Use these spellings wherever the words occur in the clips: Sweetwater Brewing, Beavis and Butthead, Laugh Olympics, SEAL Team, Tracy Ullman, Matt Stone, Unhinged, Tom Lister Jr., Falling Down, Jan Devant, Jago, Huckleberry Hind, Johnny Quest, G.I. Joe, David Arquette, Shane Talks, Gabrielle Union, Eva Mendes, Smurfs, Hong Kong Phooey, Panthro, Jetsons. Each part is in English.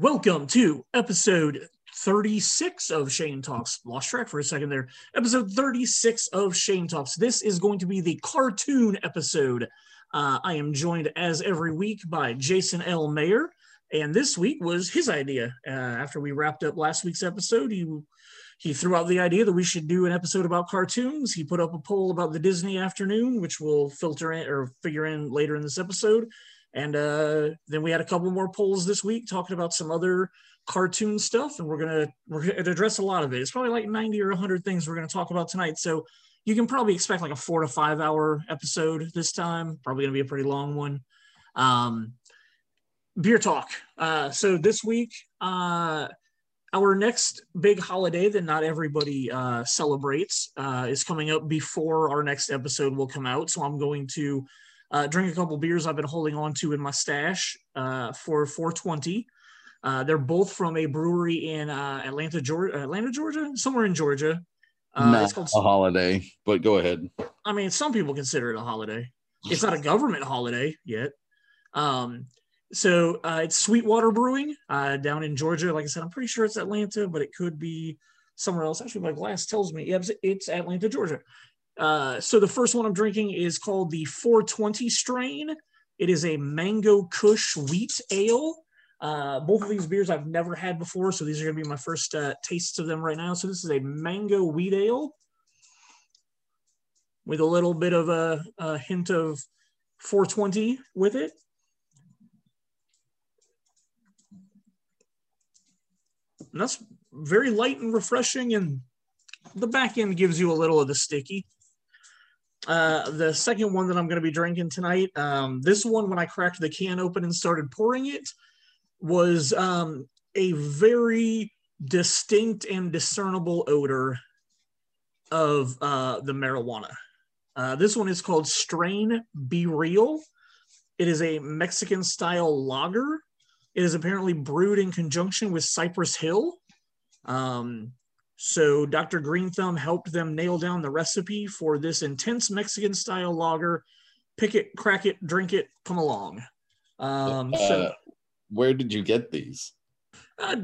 Welcome to episode 36 of Shane Talks. Lost track for a second there. Episode 36 of Shane Talks. This is going to be the cartoon episode. I am joined, as every week, by Jason L. Mayer, and this week was his idea. After we wrapped up last week's episode, he threw out the idea that we should do an episode about cartoons. He put up a poll about the Disney afternoon, which we'll filter in or figure in later in this episode. And then we had a couple more polls this week talking about some other cartoon stuff, and we're gonna address a lot of it. It's probably like 90 or 100 things we're gonna talk about tonight. So you can probably expect like a 4 to 5 hour episode this time. Probably gonna be a pretty long one. Beer talk. So this week, our next big holiday that not everybody celebrates is coming up before our next episode will come out. So I'm going to drink a couple beers I've been holding on to in my stash for 420. They're both from a brewery in Atlanta, Georgia, somewhere in Georgia. Not a holiday, but go ahead. I mean, some people consider it a holiday. It's not a government holiday yet. So it's Sweetwater Brewing down in Georgia. Like I said, I'm pretty sure it's Atlanta, but it could be somewhere else. Actually, my glass tells me it's Atlanta, Georgia. So the first one I'm drinking is called the 420 strain. It is a Mango Kush Wheat Ale. Both of these beers I've never had before, so these are going to be my first tastes of them right now. So this is a Mango Wheat Ale with a little bit of a hint of 420 with it. And that's very light and refreshing, and the back end gives you a little of the sticky. The second one that I'm going to be drinking tonight, this one, when I cracked the can open and started pouring it, was a very distinct and discernible odor of the marijuana. This one is called Strain Be Real. It is a Mexican-style lager. It is apparently brewed in conjunction with Cypress Hill. So Dr. Green Thumb helped them nail down the recipe for this intense Mexican-style lager. Pick it, crack it, drink it, come along. So where did you get these?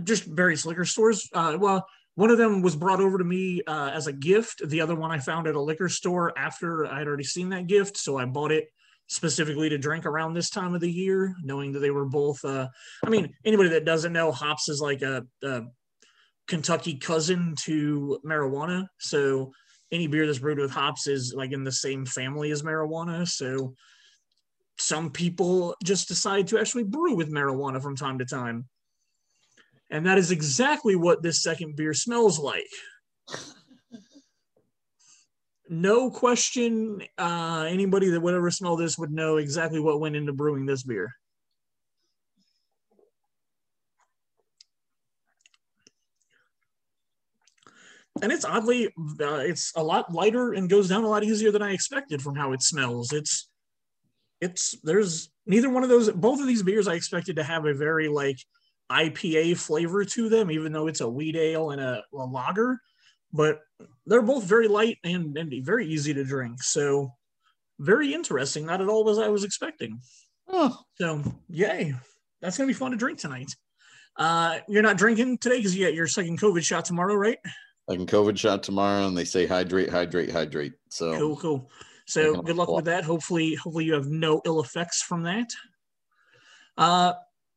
Just various liquor stores. Well, one of them was brought over to me as a gift. The other one I found at a liquor store after I had already seen that gift, so I bought it specifically to drink around this time of the year, knowing that they were both... I mean, anybody that doesn't know, hops is like a Kentucky cousin to marijuana. So any beer that's brewed with hops is like in the same family as marijuana. So some people just decide to actually brew with marijuana from time to time. And that is exactly what this second beer smells like. No question. Anybody that would ever smell this would know exactly what went into brewing this beer. And it's oddly, it's a lot lighter and goes down a lot easier than I expected from how it smells. There's neither one of those, both of these beers I expected to have a very like IPA flavor to them, even though it's a wheat ale and a lager, but they're both very light and very easy to drink. So very interesting. Not at all was I was expecting. Oh. So yay. That's going to be fun to drink tonight. You're not drinking today because you got your second COVID shot tomorrow, right? Like a COVID shot tomorrow, and they say hydrate. So cool. So good luck with that. Hopefully you have no ill effects from that.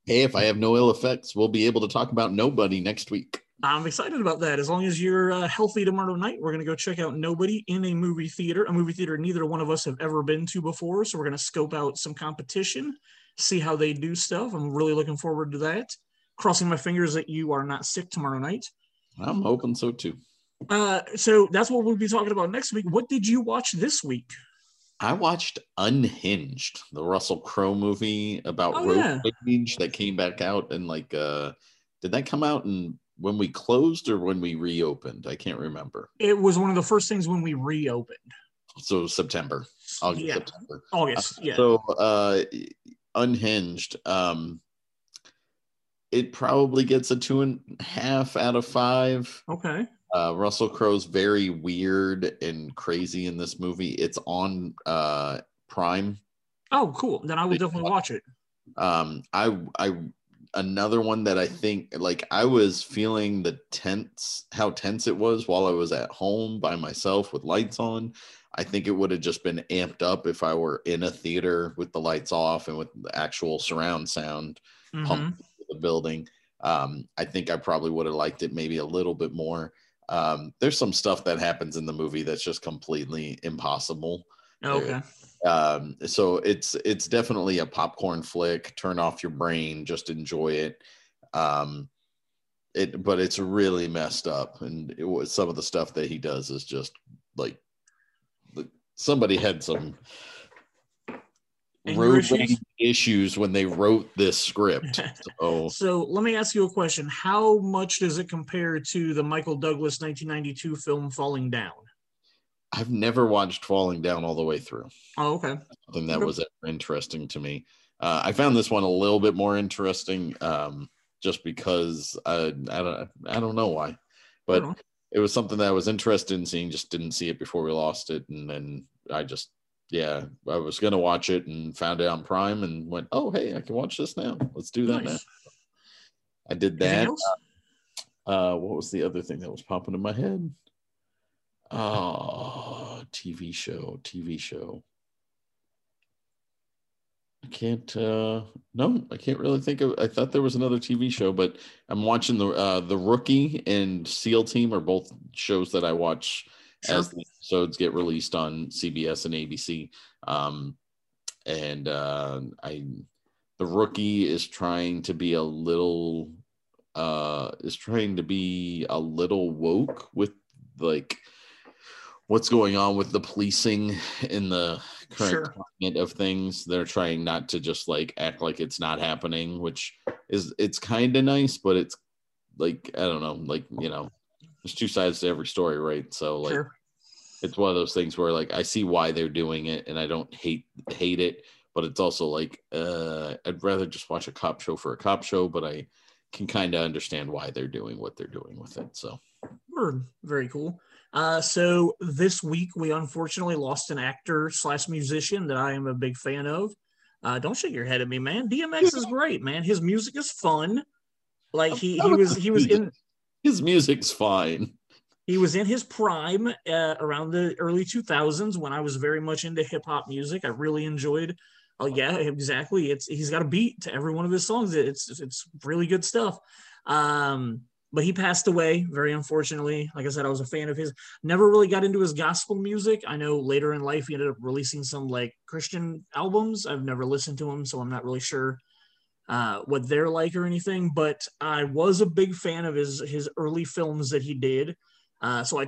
Hey, if I have no ill effects, we'll be able to talk about Nobody next week. I'm excited about that. As long as you're healthy tomorrow night, we're going to go check out Nobody in a movie theater neither one of us have ever been to before. So we're going to scope out some competition, see how they do stuff. I'm really looking forward to that. Crossing my fingers that you are not sick tomorrow night. I'm hoping so too. So that's what we'll be talking about next week. What did you watch this week? I watched Unhinged, the Russell Crowe movie about road rage that came back out and like did that come out and when we closed or when we reopened? I can't remember. It was one of the first things when we reopened. So September. August, yeah. So Unhinged. It probably gets a 2.5 out of 5. Okay. Russell Crowe's very weird and crazy in this movie. It's on Prime. Oh, cool. Then I will definitely watch it. I another one that I think, like, I was feeling the tense, how tense it was while I was at home by myself with lights on. I think it would have just been amped up if I were in a theater with the lights off and with the actual surround sound pumping through the building. I think I probably would have liked it maybe a little bit more. There's some stuff that happens in the movie that's just completely impossible. Okay. So it's definitely a popcorn flick. Turn off your brain, just enjoy it. But it's really messed up, and it was, some of the stuff that he does is just like somebody had some road issues when they wrote this script. So let me ask you a question: how much does it compare to the Michael Douglas 1992 film Falling Down? I've never watched Falling Down all the way through. Oh, okay. Something that was interesting to me. I found this one a little bit more interesting, just because I don't know why, but it was something that I was interested in seeing. Just didn't see it before we lost it, and then I just, yeah, I was gonna watch it and found it on Prime and went, oh hey, I can watch this now. Let's do that now. I did that. What was the other thing that was popping in my head? Oh, TV show. I can't, no, I can't really think of, I thought there was another TV show, but I'm watching The Rookie and SEAL Team are both shows that I watch as the episodes get released on CBS and ABC. The Rookie is trying to be a little woke with, like, what's going on with the policing in the current climate of things. They're trying not to just like act like it's not happening, which is, it's kind of nice, but it's like, I don't know, like, you know, there's two sides to every story, right? So like, it's one of those things where like, I see why they're doing it and I don't hate it, but it's also like, I'd rather just watch a cop show for a cop show, but I can kind of understand why they're doing what they're doing with it. So very cool. So this week we unfortunately lost an actor / musician that I am a big fan of. Don't shake your head at me, man. DMX is great, man. His music is fun. Like his music's fine. He was in his prime around the early 2000s when I was very much into hip hop music. I really enjoyed. Oh yeah, exactly. He's got a beat to every one of his songs. It's really good stuff. But he passed away, very unfortunately. Like I said, I was a fan of his. Never really got into his gospel music. I know later in life he ended up releasing some like Christian albums. I've never listened to them, so I'm not really sure what they're like or anything. But I was a big fan of his early films that he did. So I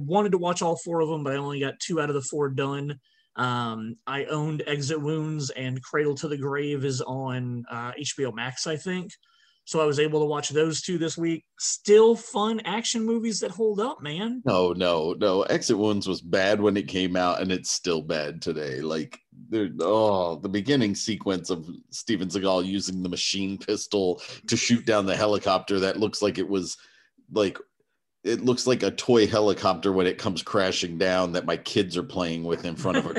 wanted to watch all four of them, but I only got 2 out of the 4 done. I owned Exit Wounds, and Cradle to the Grave is on HBO Max, I think. So I was able to watch those 2 this week. Still fun action movies that hold up, man. No. Exit Wounds was bad when it came out, and it's still bad today. Like, the beginning sequence of Steven Seagal using the machine pistol to shoot down the helicopter that looks like it looks like a toy helicopter when it comes crashing down that my kids are playing with in front of a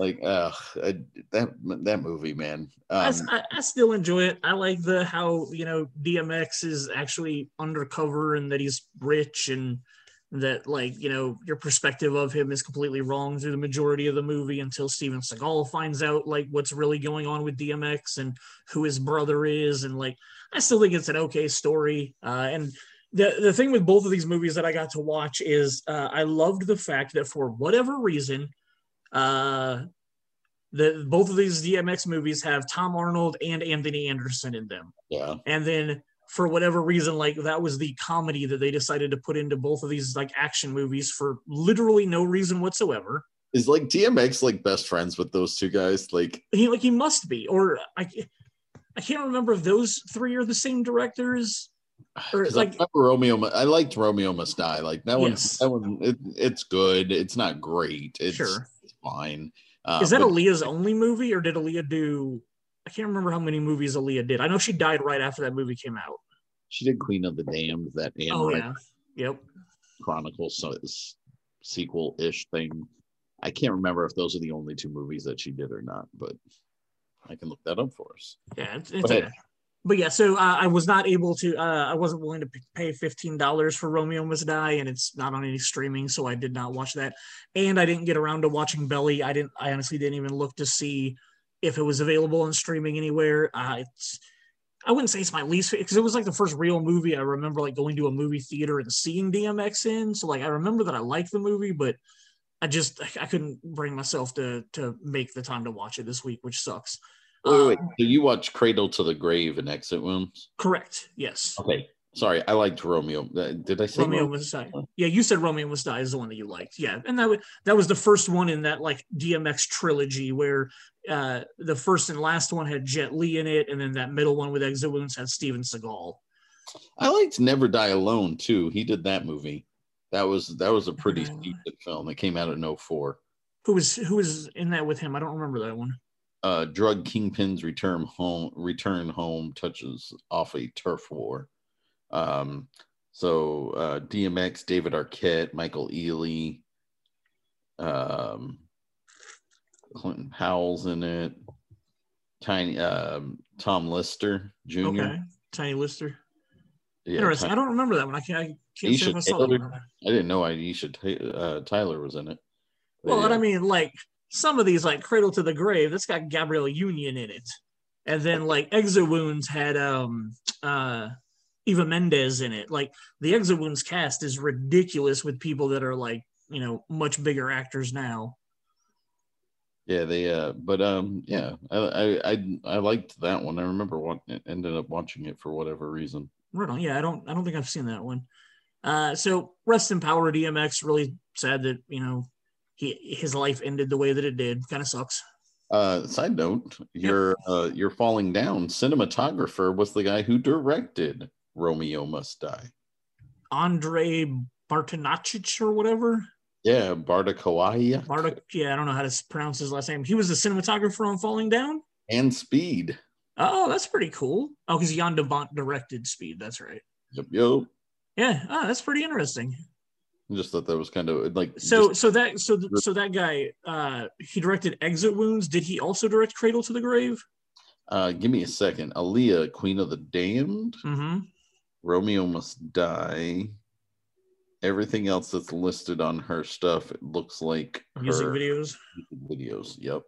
like that movie, man. I still enjoy it. I like how DMX is actually undercover and that he's rich and that your perspective of him is completely wrong through the majority of the movie until Steven Seagal finds out like what's really going on with DMX and who his brother is, and like I still think it's an okay story. And the thing with both of these movies that I got to watch is I loved the fact that for whatever reason. Both of these DMX movies have Tom Arnold and Anthony Anderson in them. Yeah. And then for whatever reason, like that was the comedy that they decided to put into both of these like action movies for literally no reason whatsoever. Is like DMX like best friends with those 2 guys? Like he must be, or I can't remember if those 3 are the same directors. Or like I liked Romeo Must Die. Like that one, it's good. It's not great. It's fine. Is that Aaliyah's only movie, or did Aaliyah do? I can't remember how many movies Aaliyah did. I know she died right after that movie came out. She did Queen of the Damned. Chronicles sequel ish thing. I can't remember if those are the only 2 movies that she did or not, but I can look that up for us. Yeah, it's But yeah, so I was not able to, I wasn't willing to pay $15 for Romeo Must Die, and it's not on any streaming, so I did not watch that. And I didn't get around to watching Belly. I honestly didn't even look to see if it was available on streaming anywhere. I wouldn't say it's my least favorite, because it was like the first real movie I remember like going to a movie theater and seeing DMX in. So like, I remember that I liked the movie, but I couldn't bring myself to make the time to watch it this week, which sucks. Wait. So you watch Cradle to the Grave and Exit Wounds? Correct. Yes. Okay. Sorry, I liked Romeo. Did I say Romeo Must Die? Yeah, you said Romeo Must Die is the one that you liked. Yeah, and that was the first one in that like DMX trilogy where the first and last one had Jet Li in it, and then that middle one with Exit Wounds had Steven Seagal. I liked Never Die Alone too. He did that movie. That was a pretty stupid film that came out in 2004. Who was in that with him? I don't remember that one. Drug kingpins return home touches off a turf war. DMX, David Arquette, Michael Ealy, Clinton Powell's in it. Tom Lister Jr. Okay. Tiny Lister. Yeah, interesting. I don't remember that one. I can't say if I saw that one. I didn't know Aisha Tyler was in it. But, well, yeah. I mean, like, some of these, like Cradle to the Grave, that's got Gabrielle Union in it. And then like Exit Wounds had Eva Mendes in it. Like the Exit Wounds cast is ridiculous with people that are like, you know, much bigger actors now. Yeah, they I liked that one. I remember ended up watching it for whatever reason. Right on. Yeah, I don't think I've seen that one. So rest in power, DMX. Really sad that, you know, his life ended the way that it did. Kind of sucks. Side note, your Falling Down cinematographer was the guy who directed Romeo Must Die. Andrzej Bartkowiak or whatever? Yeah, Bartkowiak. I don't know how to pronounce his last name. He was the cinematographer on Falling Down? And Speed. Oh, that's pretty cool. Oh, because Jan Devant directed Speed. That's right. Yep. Yeah, that's pretty interesting. I just thought that was kind of like that guy he directed Exit Wounds. Did he also direct Cradle to the Grave? Give me a second. Aaliyah, Queen of the Damned, Romeo Must Die. Everything else that's listed on her stuff, it looks like music videos. Yep.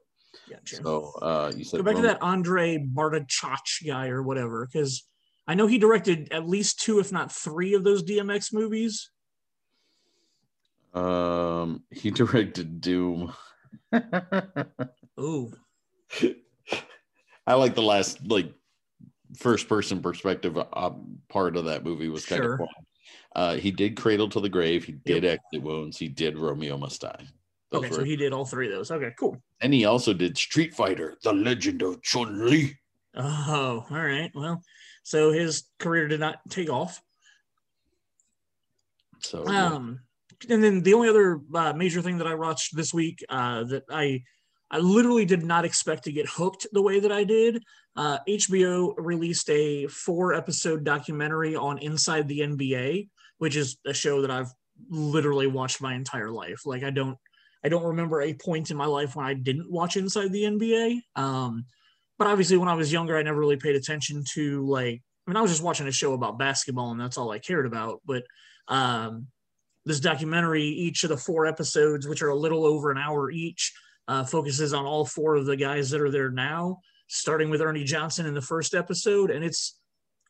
Gotcha. So you said go back to that Andrzej Bartkowiak guy or whatever, because I know he directed at least 2, if not 3, of those DMX movies. He directed Doom. Ooh. I like the last, like, first person perspective part of that movie was kind of fun. He did Cradle to the Grave, he did Exit Wounds, he did Romeo Must Die. So he did all 3 of those. Okay, cool. And he also did Street Fighter, The Legend of Chun-Li. Oh, all right. Well, so his career did not take off. So and then the only other major thing that I watched this week that I literally did not expect to get hooked the way that I did, HBO released a 4-episode documentary on Inside the NBA, which is a show that I've literally watched my entire life. Like I don't remember a point in my life when I didn't watch Inside the NBA. But obviously when I was younger, I never really paid attention to, like, I mean, I was just watching a show about basketball and that's all I cared about. But this documentary, each of the 4 episodes, which are a little over an hour each, focuses on all 4 of the guys that are there now, starting with Ernie Johnson in the first episode. And it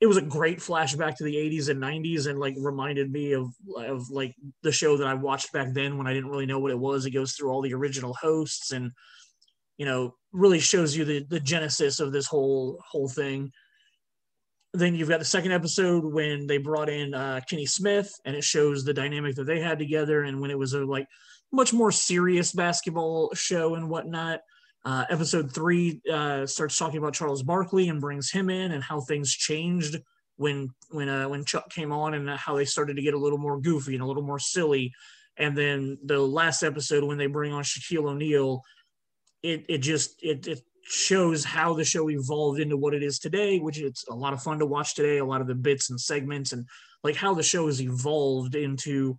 was a great flashback to the 80s and 90s and, like, reminded me of like the show that I watched back then when I didn't really know what it was. It goes through all the original hosts and, you know, really shows you the genesis of this whole thing. Then you've got the second episode when they brought in Kenny Smith, and it shows the dynamic that they had together. And when it was a, like, much more serious basketball show and whatnot. Episode 3 starts talking about Charles Barkley and brings him in and how things changed when Chuck came on and how they started to get a little more goofy and a little more silly. And then the last episode when they bring on Shaquille O'Neal, it shows how the show evolved into what it is today, which it's a lot of fun to watch today. A lot of the bits and segments and, like, how the show has evolved into,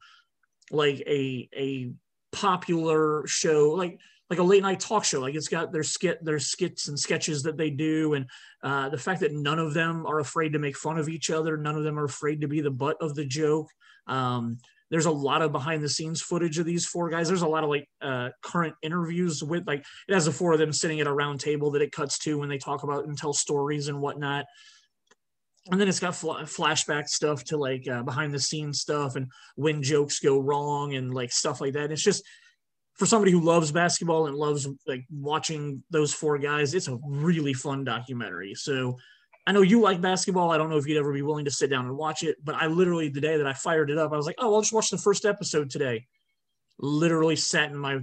like, a popular show. Like, like a late night talk show. Like, it's got their skits and sketches that they do. And the fact that none of them are afraid to make fun of each other. None of them are afraid to be the butt of the joke. There's a lot of behind the scenes footage of these four guys. There's a lot of like current interviews with, like, it has the four of them sitting at a round table that it cuts to when they talk about and tell stories and whatnot. And then it's got flashback stuff to like behind the scenes stuff and when jokes go wrong and like stuff like that. And it's just, for somebody who loves basketball and loves like watching those four guys, it's a really fun documentary. So I know you like basketball. I don't know if you'd ever be willing to sit down and watch it, but I literally, the day that I fired it up, I was like, oh, I'll just watch the first episode today. Literally sat in my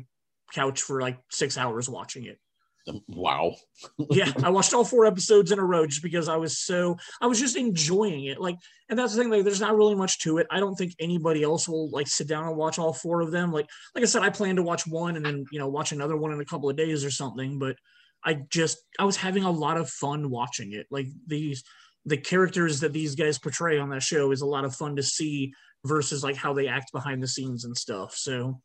couch for like 6 hours watching it. Wow. Yeah, I watched all four episodes in a row just because I was just enjoying it. Like, and that's the thing, like, there's not really much to it. I don't think anybody else will like sit down and watch all four of them. Like I said, I plan to watch one and then, you know, watch another one in a couple of days or something, but I was having a lot of fun watching it. Like, the characters that these guys portray on that show is a lot of fun to see versus like how they act behind the scenes and stuff. So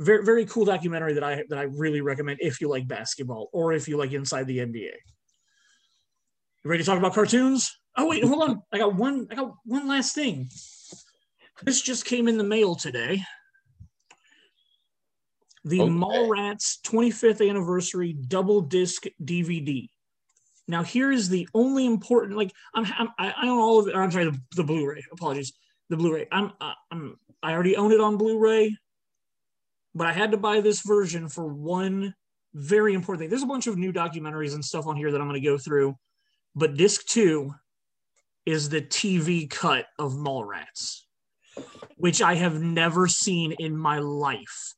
very, very cool documentary that I really recommend if you like basketball or if you like Inside the NBA. You ready to talk about cartoons? Oh wait, hold on. I got one last thing. This just came in the mail today. The Mallrats 25th anniversary double disc DVD. Now here is the only important, like, I own all of it. Or I'm sorry, the Blu-ray. Apologies, the Blu-ray. I already own it on Blu-ray. But I had to buy this version for one very important thing. There's a bunch of new documentaries and stuff on here that I'm going to go through. But disc 2 is the TV cut of Mallrats, which I have never seen in my life.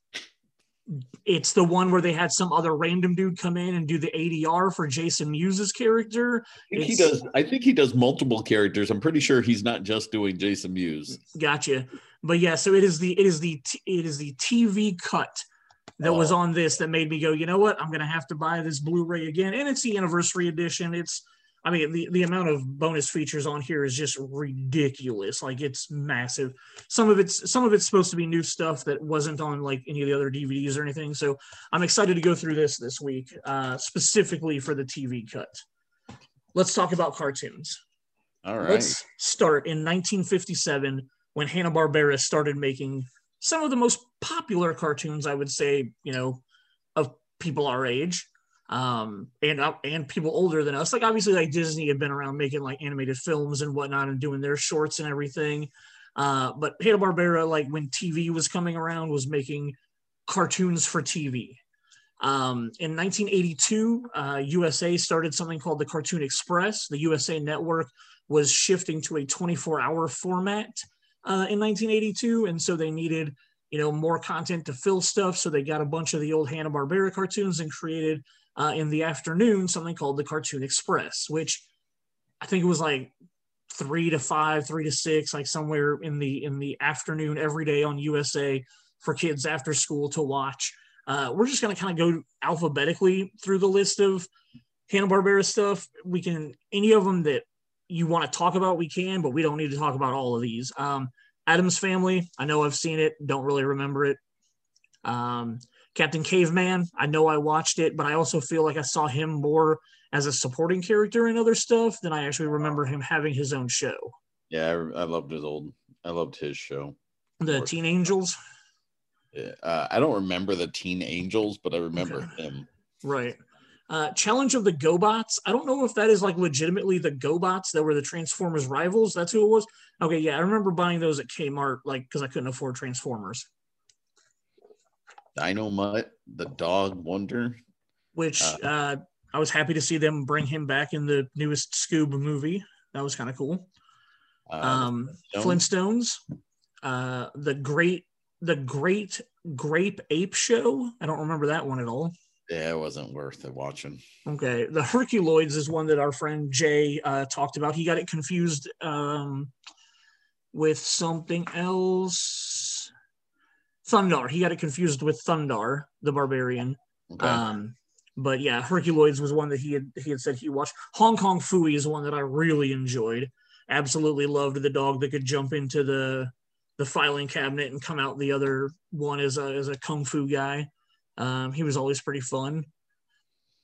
It's the one where they had some other random dude come in and do the ADR for Jason Mewes' character. I think he does multiple characters. I'm pretty sure he's not just doing Jason Mewes. Gotcha. But yeah, so it is the TV cut that was on this that made me go, you know what? I'm going to have to buy this Blu-ray again. And it's the anniversary edition. The amount of bonus features on here is just ridiculous. Like, it's massive. Some of it's supposed to be new stuff that wasn't on like any of the other DVDs or anything. So I'm excited to go through this week, specifically for the TV cut. Let's talk about cartoons. All right. Let's start in 1957 when Hanna-Barbera started making some of the most popular cartoons, I would say, you know, of people our age. And people older than us. Like, obviously, like, Disney had been around making like animated films and whatnot and doing their shorts and everything. But Hanna-Barbera, like, when TV was coming around, was making cartoons for TV. In 1982, USA started something called the Cartoon Express. The USA Network was shifting to a 24-hour format in 1982. And so they needed, you know, more content to fill stuff. So they got a bunch of the old Hanna-Barbera cartoons and created, in the afternoon, something called the Cartoon Express, which I think it was like 3 to 5, 3 to 6, like somewhere in the afternoon every day on USA for kids after school to watch. We're just going to kind of go alphabetically through the list of Hanna-Barbera stuff. We can, any of them that you want to talk about, we can, but we don't need to talk about all of these. Adam's Family, I know I've seen it, don't really remember it. Captain Caveman, I know I watched it, but I also feel like I saw him more as a supporting character in other stuff than I actually remember him having his own show. Yeah, I loved his show. The Teen Angels? Yeah, I don't remember the Teen Angels, but I remember him. Right. Challenge of the GoBots. I don't know if that is like legitimately the GoBots that were the Transformers rivals. That's who it was? Okay, yeah, I remember buying those at Kmart, like, because I couldn't afford Transformers. Dino Mutt, the Dog Wonder, which I was happy to see them bring him back in the newest Scoob movie. That was kind of cool. Flintstones, the Great Grape Ape Show. I don't remember that one at all. Yeah, it wasn't worth it watching. Okay, the Herculoids is one that our friend Jay talked about. He got it confused with something else. Thundar. He got it confused with Thundar the Barbarian. Okay. But yeah, Herculoids was one that he had said he watched. Hong Kong Phooey is one that I really enjoyed. Absolutely loved the dog that could jump into the filing cabinet and come out the other one as a kung fu guy. He was always pretty fun.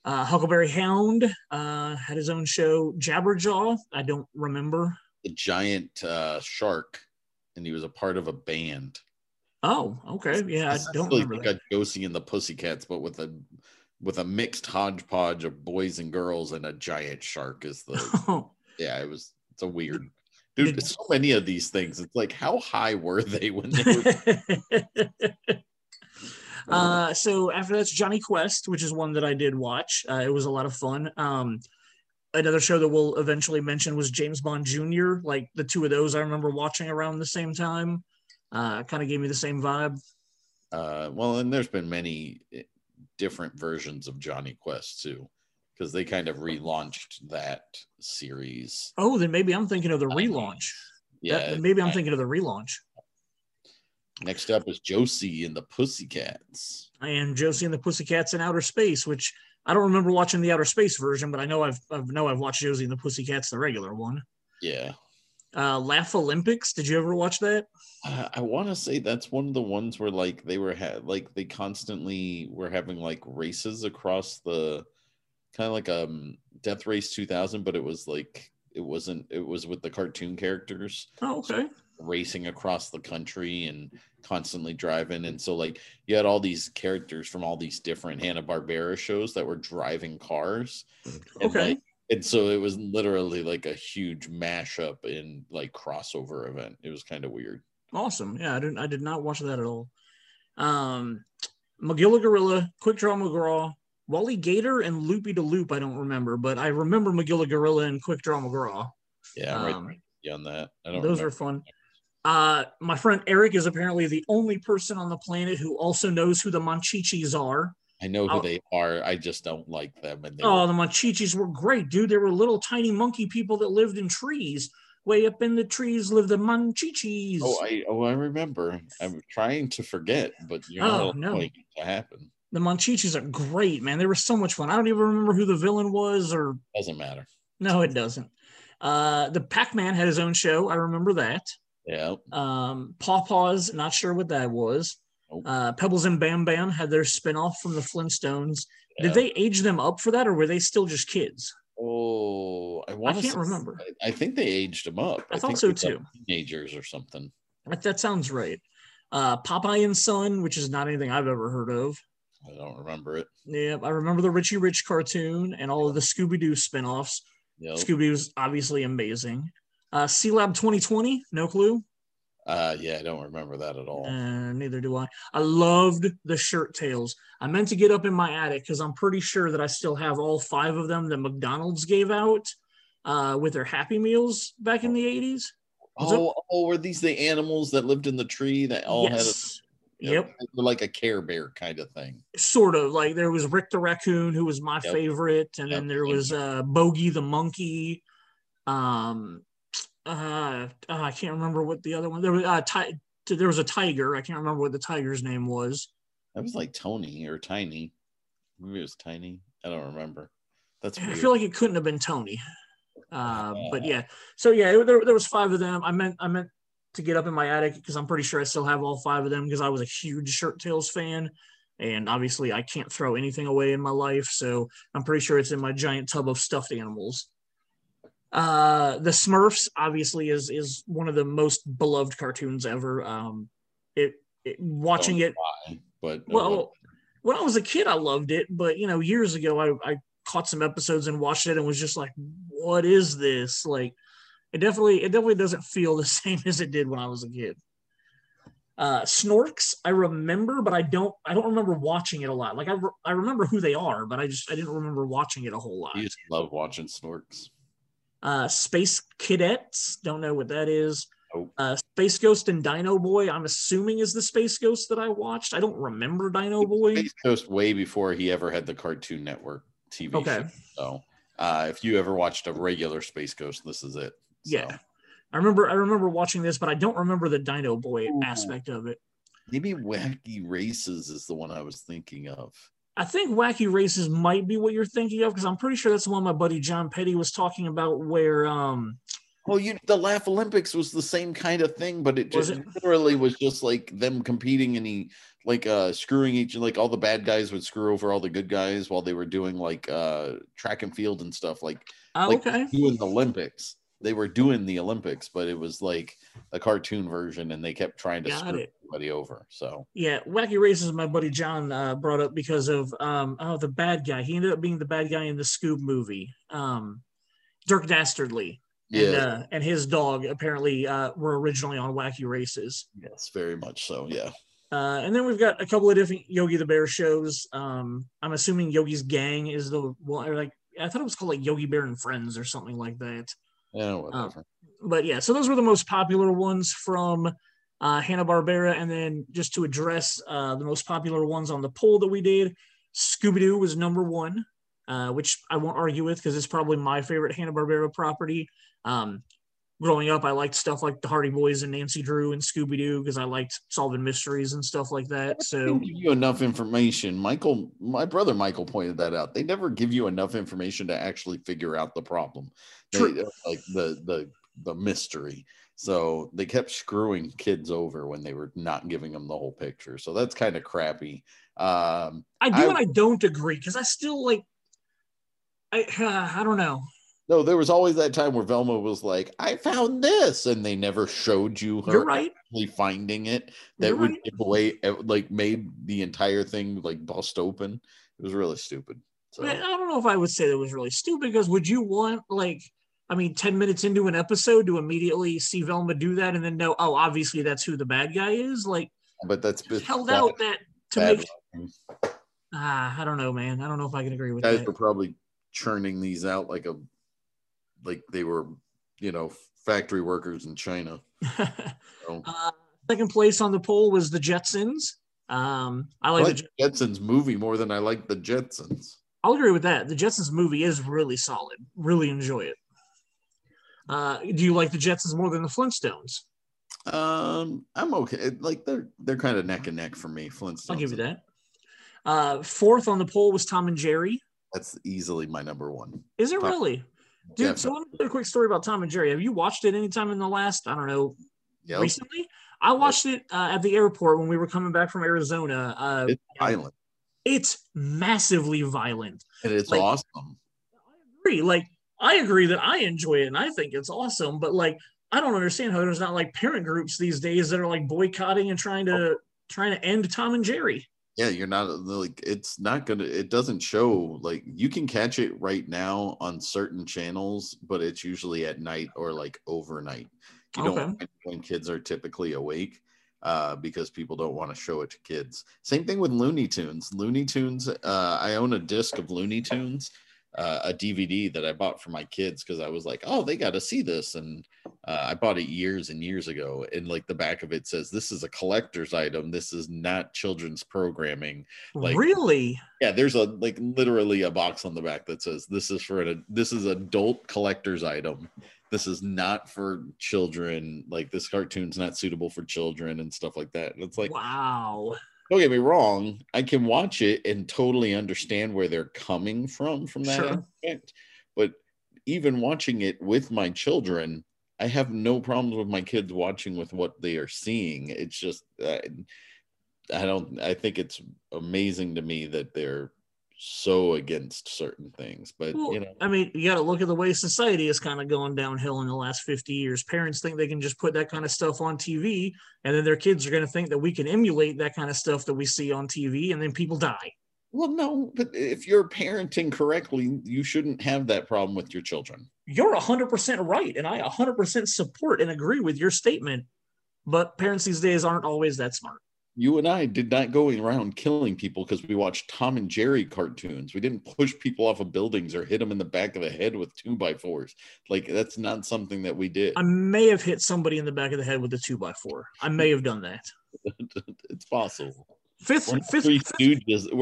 Huckleberry Hound had his own show. Jabberjaw, I don't remember. A giant shark, and he was a part of a band. Oh, okay. Yeah, I don't remember. Like a Josie and the Pussycats, but with a mixed hodgepodge of boys and girls, and a giant shark is the yeah. It's a weird dude. There's so many of these things. It's like, how high were they when they were? So after that's Johnny Quest, which is one that I did watch. It was a lot of fun. Another show that we'll eventually mention was James Bond Jr. Like the two of those I remember watching around the same time. Kind of gave me the same vibe. Well, and there's been many different versions of Johnny Quest too, because they kind of relaunched that series. Oh, then maybe I'm thinking of the relaunch. Yeah, maybe I'm thinking of the relaunch. Next up is Josie and the Pussycats. And Josie and the Pussycats in Outer Space, which I don't remember watching the Outer Space version, but I know I've watched Josie and the Pussycats, the regular one. Yeah. Laugh Olympics. Did you ever watch that? I want to say that's one of the ones where like they were they constantly were having like races across the kind of like Death Race 2000, but it was like it was with the cartoon characters. Oh, okay. So, racing across the country and constantly driving, and so like you had all these characters from all these different Hanna-Barbera shows that were driving cars. And, okay, and so it was literally like a huge mashup and like crossover event. It was kind of weird. Awesome. Yeah, I did not watch that at all. Magilla Gorilla, Quick Draw McGraw, Wally Gator, and Loopy to Loop. I don't remember, but I remember Magilla Gorilla and Quick Draw McGraw. Yeah, I'm right on that. I don't. Those remember. Are fun. My friend Eric is apparently the only person on the planet who also knows who the Monchichis are. I know who they are. I just don't like them. And the Monchichis were great, dude. They were little tiny monkey people that lived in trees. Way up in the trees lived the Monchichis. I remember. I'm trying to forget, but you know, like it to happen. The Monchichis are great, man. They were so much fun. I don't even remember who the villain was, or doesn't matter. No, it doesn't. The Pac-Man had his own show. I remember that. Yeah. Paw Paws, not sure what that was. Nope. Pebbles and Bam Bam had their spinoff from the Flintstones. Yeah. Did they age them up for that, or were they still just kids? Oh, I can't remember. I think they aged them up. I thought so too. Teenagers or something. That sounds right. Popeye and Son, which is not anything I've ever heard of. I don't remember it. Yeah, I remember the Richie Rich cartoon and all of the Scooby-Doo spinoffs. Yep. Scooby was obviously amazing. C-Lab 2020, no clue. Yeah, I don't remember that at all. Neither do I. I loved the Shirt Tails. I meant to get up in my attic because I'm pretty sure that I still have all 5 of them that McDonald's gave out with their Happy Meals back in the 80s. Were these the animals that lived in the tree that all yes. had a... Yep. Like a Care Bear kind of thing. Sort of. Like there was Rick the Raccoon, who was my favorite, and then there was Bogey the Monkey. I can't remember what the other one. There was a tiger. I can't remember what the tiger's name was. That was like Tony or Tiny. Maybe it was Tiny. I don't remember. That's weird. I feel like it couldn't have been Tony. But yeah. So yeah, there was 5 of them. I meant to get up in my attic because I'm pretty sure I still have all 5 of them because I was a huge Shirt Tails fan, and obviously I can't throw anything away in my life, so I'm pretty sure it's in my giant tub of stuffed animals. The Smurfs obviously is one of the most beloved cartoons ever. When I was a kid, I loved it, but you know, years ago, I caught some episodes and watched it and was just like, what is this? Like, it definitely doesn't feel the same as it did when I was a kid. Snorks, I remember, but I don't remember watching it a lot. Like I remember who they are, but I didn't remember watching it a whole lot. You just love watching Snorks. Space Cadets, don't know what that is. Nope. Space Ghost and Dino Boy, I'm assuming is the Space Ghost that I watched. I don't remember Dino Boy. Space Ghost way before he ever had the Cartoon Network TV show. So if you ever watched a regular Space Ghost, this is it. So. Yeah. I remember watching this, but I don't remember the Dino Boy aspect of it. Maybe Wacky Races is the one I was thinking of. I think Wacky Races might be what you're thinking of, because I'm pretty sure that's the one my buddy John Petty was talking about where... the Laugh Olympics was the same kind of thing, but it literally was just like them competing, and he like screwing each, like all the bad guys would screw over all the good guys while they were doing like track and field and stuff, like, doing the Olympics. They were doing the Olympics, but it was like a cartoon version, and they kept trying to screw everybody over. So yeah, Wacky Races, my buddy John brought up because of the bad guy. He ended up being the bad guy in the Scoob movie, Dirk Dastardly. Yeah. And his dog apparently were originally on Wacky Races. Yes, very much so. Yeah. And then we've got a couple of different Yogi the Bear shows. I'm assuming Yogi's Gang is the one. Like I thought it was called like Yogi Bear and Friends or something like that. Yeah, whatever. But yeah, so those were the most popular ones from Hanna-Barbera. And then just to address the most popular ones on the poll that we did, Scooby-Doo was #1, which I won't argue with because it's probably my favorite Hanna-Barbera property. Growing up, I liked stuff like the Hardy Boys and Nancy Drew and Scooby-Doo because I liked solving mysteries and stuff like that. So give you enough information. Michael, my brother Michael, pointed that out. They never give you enough information to actually figure out the problem. True. Like the mystery. So they kept screwing kids over when they were not giving them the whole picture. So that's kind of crappy. I do and I don't agree because I still like, I don't know. No, there was always that time where Velma was like, I found this, and they never showed you her actually finding it. That would give away, like, made the entire thing, like, bust open. It was really stupid. So. I don't know if I would say that was really stupid, because would you want, like, I mean, 10 minutes into an episode to immediately see Velma do that and then know, oh, obviously that's who the bad guy is? Like, but that's held out that to make... I don't know, man. I don't know if I can agree with that. Guys were probably churning these out like a... like they were, you know, factory workers in China. So. Second place on the poll was the Jetsons. I like the Jetsons movie more than I like the Jetsons. I'll agree with that. The Jetsons movie is really solid. Really enjoy it. Do you like the Jetsons more than the Flintstones? I'm okay. Like they're kind of neck and neck for me. Flintstones. I'll give you that. Fourth on the poll was Tom and Jerry. That's easily my #1. Is it really? Dude, yeah, so let me tell you a quick story about Tom and Jerry. Have you watched it anytime in the last, I don't know, recently? I watched it at the airport when we were coming back from Arizona. It's violent. It's massively violent. And it's like, awesome. I agree. Like, I agree that I enjoy it and I think it's awesome, but like, I don't understand how there's not like parent groups these days that are like boycotting and trying to end Tom and Jerry. Yeah, you're not like it's not gonna. It doesn't show like you can catch it right now on certain channels, but it's usually at night or like overnight. You don't find when kids are typically awake because people don't want to show it to kids. Same thing with Looney Tunes. Looney Tunes. I own a disc of Looney Tunes, a DVD that I bought for my kids because I was like, oh, they got to see this, and I bought it years and years ago, and like the back of it says, this is a collector's item, this is not children's programming. Like, really? Yeah, there's a like literally a box on the back that says this is adult collector's item, this is not for children, like this cartoon's not suitable for children and stuff like that. And it's like, wow. Don't get me wrong, I can watch it and totally understand where they're coming from that aspect. But even watching it with my children, I have no problems with my kids watching with what they are seeing. It's just, I think it's amazing to me that they're so against certain things. But, well, you know, I mean, you got to look at the way society is kind of going downhill in the last 50 years. Parents think they can just put that kind of stuff on TV, and then their kids are going to think that we can emulate that kind of stuff that we see on TV, and then people die. Well, no, but if you're parenting correctly, you shouldn't have that problem with your children. You're 100% right, and I 100% support and agree with your statement, but parents these days aren't always that smart. You and I did not go around killing people because we watched Tom and Jerry cartoons. We didn't push people off of buildings or hit them in the back of the head with 2x4s. Like, that's not something that we did. I may have hit somebody in the back of the head with a 2x4. I may have done that. It's possible. We're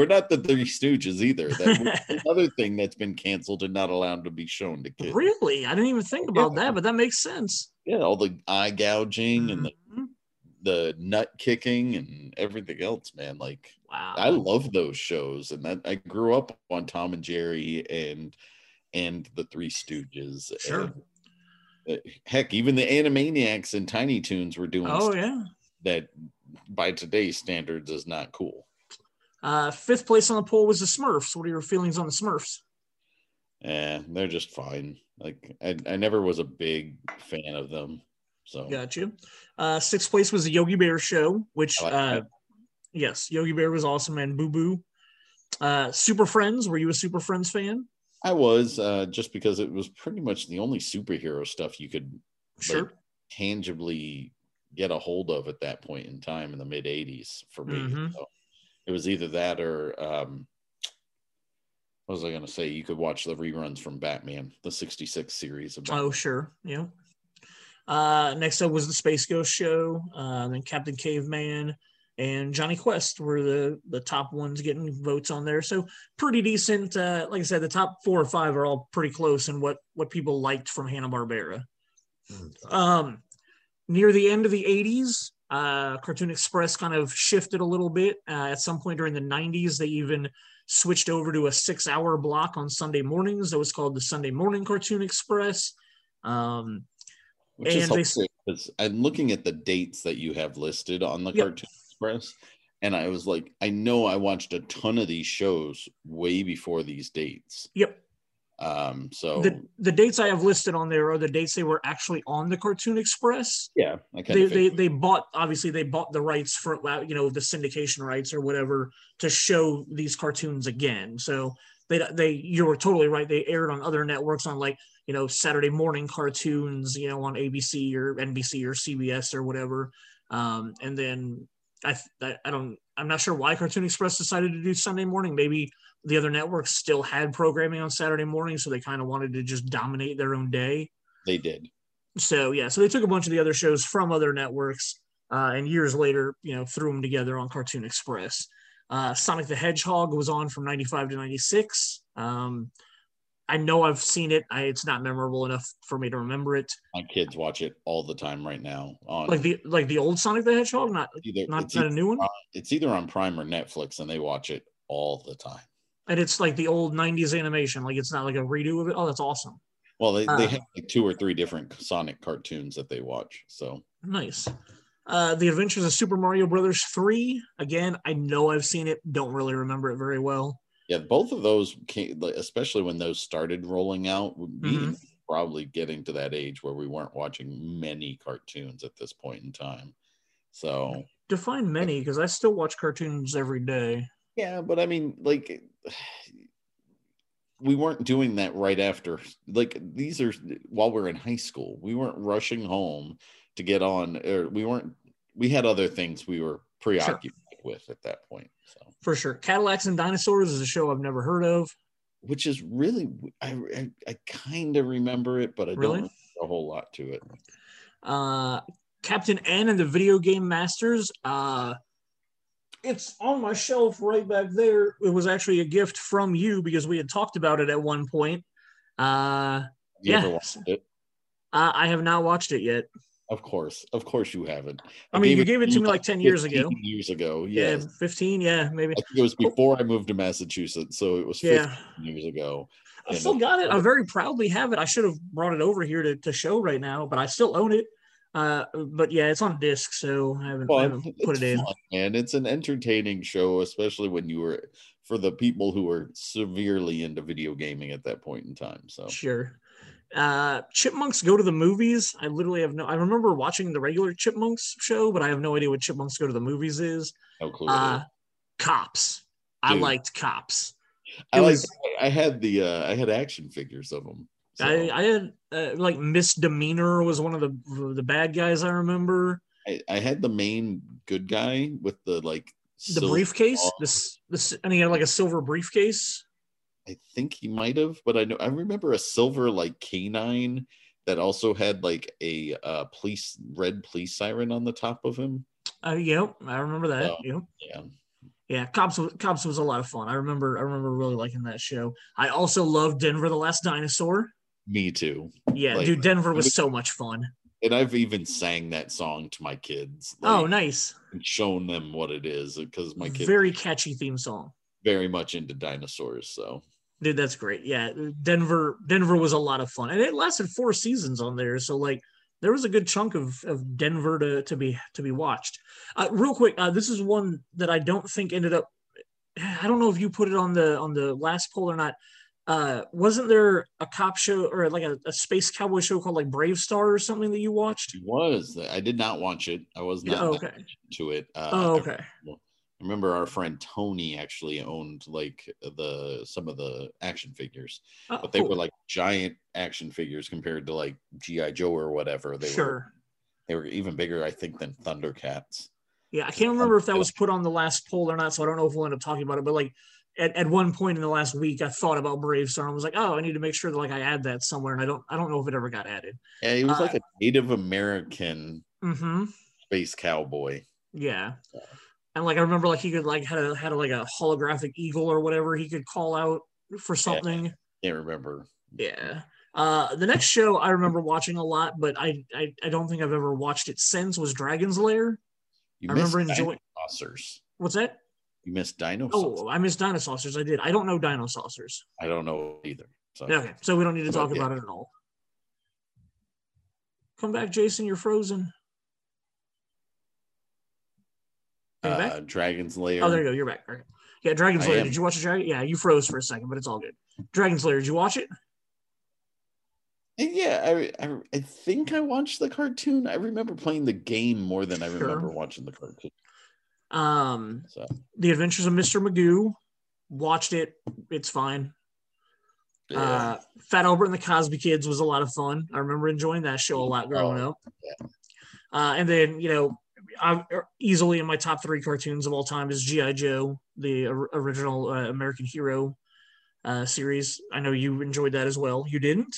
not the Three Stooges either. That's another thing that's been canceled and not allowed to be shown to kids. Really? I didn't even think about that, but that makes sense. Yeah, all the eye gouging and the nut kicking and everything else, man. Like, wow. I love those shows, and that I grew up on Tom and Jerry and the Three Stooges. Sure. And, heck, even the Animaniacs and Tiny Toons were doing stuff that by today's standards is not cool. Fifth place on the poll was the Smurfs. What are your feelings on the Smurfs? Yeah, they're just fine. Like I never was a big fan of them. So got you. Sixth place was the Yogi Bear show, which yes, Yogi Bear was awesome, and Boo Boo. Super Friends. Were you a Super Friends fan? I was, just because it was pretty much the only superhero stuff you could tangibly get a hold of at that point in time in the mid 80s for me. Mm-hmm. So it was either that or what was I going to say? You could watch the reruns from Batman, the 66 series. Oh, sure. Yeah. Next up was the Space Ghost show, then Captain Caveman and Johnny Quest were the top ones getting votes on there. So pretty decent. Like I said, the top four or five are all pretty close in what people liked from Hanna-Barbera. Mm-hmm. Near the end of the 80s, Cartoon Express kind of shifted a little bit. At some point during the 90s, they even switched over to a 6-hour block on Sunday mornings that was called the Sunday Morning Cartoon Express. Which is helpful because I'm looking at the dates that you have listed on the Cartoon Express, and I was like, I know I watched a ton of these shows way before these dates. Yep. So the dates I have listed on there are the dates they were actually on the Cartoon Express. Yeah. They bought, obviously they bought the rights for, you know, the syndication rights or whatever to show these cartoons again. So they, you were totally right. They aired on other networks on like, you know, Saturday morning cartoons, you know, on ABC or NBC or CBS or whatever. And then I'm not sure why Cartoon Express decided to do Sunday morning. Maybe the other networks still had programming on Saturday morning, so they kind of wanted to just dominate their own day. They did. So, yeah, so they took a bunch of the other shows from other networks and years later, you know, threw them together on Cartoon Express. Sonic the Hedgehog was on from 95 to 96. I know I've seen it. It's not memorable enough for me to remember it. My kids watch it all the time right now. Like the old Sonic the Hedgehog, not a new one. It's either on Prime or Netflix, and they watch it all the time. And it's like the old 90s animation. Like it's not like a redo of it. Oh, that's awesome. Well, they have like 2 or 3 different Sonic cartoons that they watch. So nice. The Adventures of Super Mario Brothers 3. Again, I know I've seen it. Don't really remember it very well. Yeah, both of those came, especially when those started rolling out, we probably getting to that age where we weren't watching many cartoons at this point in time. So define many, because I still watch cartoons every day. Yeah, but I mean, like, we weren't doing that right after. Like, these are while we're in high school. We weren't rushing home to get on, or we had other things we were preoccupied with at that point. So for sure, Cadillacs and Dinosaurs is a show I've never heard of, which is really I kind of remember it, but I don't remember a whole lot to it. Captain N and the Video Game Masters, it's on my shelf right back there. It was actually a gift from you because we had talked about it at one point. Ever watched it? I have not watched it yet. Of course you haven't. I mean, you gave it to me like 10 years ago. Yes. Yeah, 15, yeah, maybe. I think it was before I moved to Massachusetts, so it was 15 years ago. I still got it. I very proudly have it. I should have brought it over here to show right now, but I still own it. But yeah, it's on disc, so I haven't put it in. And it's an entertaining show, especially when you were, for the people who were severely into video gaming at that point in time. So sure. Chipmunks Go to the Movies. I literally have I remember watching the regular Chipmunks show, but I have no idea what Chipmunks Go to the Movies is. No clue. Cops. Dude. I liked Cops. I had action figures of them. So. I had like Misdemeanor was one of the bad guys I remember. I had the main good guy with the like the briefcase. And he had like a silver briefcase. I think he might have, but I remember a silver like canine that also had like a red police siren on the top of him. Yep, I remember that. Yep. Yeah. Cops was a lot of fun. I remember really liking that show. I also loved Denver the Last Dinosaur. Me too. Yeah, like, dude, Denver was so much fun. And I've even sang that song to my kids. Like, oh, nice. And shown them what it is because my kids. Very catchy theme song. Very much into dinosaurs, so. Dude, that's great. Yeah, Denver was a lot of fun, and it lasted 4 seasons on there. So, like, there was a good chunk of Denver to be watched. Real quick, this is one that I don't think ended up. I don't know if you put it on the last poll or not. Wasn't there a cop show or like a space cowboy show called like Brave Star or something that you watched? It was. I did not watch it. I was not into it. I remember our friend Tony actually owned like some of the action figures, but they were like giant action figures compared to like G.I. Joe or whatever. They were even bigger, I think, than Thundercats. Yeah, I can't remember if that was put on the last poll or not, so I don't know if we'll end up talking about it. But like at one point in the last week, I thought about Brave Star. I was like, I need to make sure that like I add that somewhere, and I don't know if it ever got added. Yeah, it was like a Native American space cowboy. Yeah. And like I remember, like he could like had a, like a holographic eagle or whatever he could call out for something. Yeah, I can't remember. Yeah. The next show I remember watching a lot, but I don't think I've ever watched it since was Dragon's Lair. I remember enjoying Saucers. What's that? You missed Dino Saucers. Oh, I missed Dino Saucers. I did. I don't know Dino Saucers. I don't know either. So. Okay, so we don't need to talk about it at all. Come back, Jason. You're frozen. Dragon's Lair. Oh, there you go. You're back. Right. Yeah, Dragon's Lair. Did you watch the Dragon? Yeah, you froze for a second, but it's all good. Dragon's Lair. Did you watch it? Yeah, I think I watched the cartoon. I remember playing the game more than I remember watching the cartoon. The Adventures of Mr. Magoo. Watched it. It's fine. Yeah. Fat Albert and the Cosby Kids was a lot of fun. I remember enjoying that show a lot growing up. Yeah. And then, you know, easily in my top three cartoons of all time is G.I. Joe, the original American Hero series. I know you enjoyed that as well. You didn't?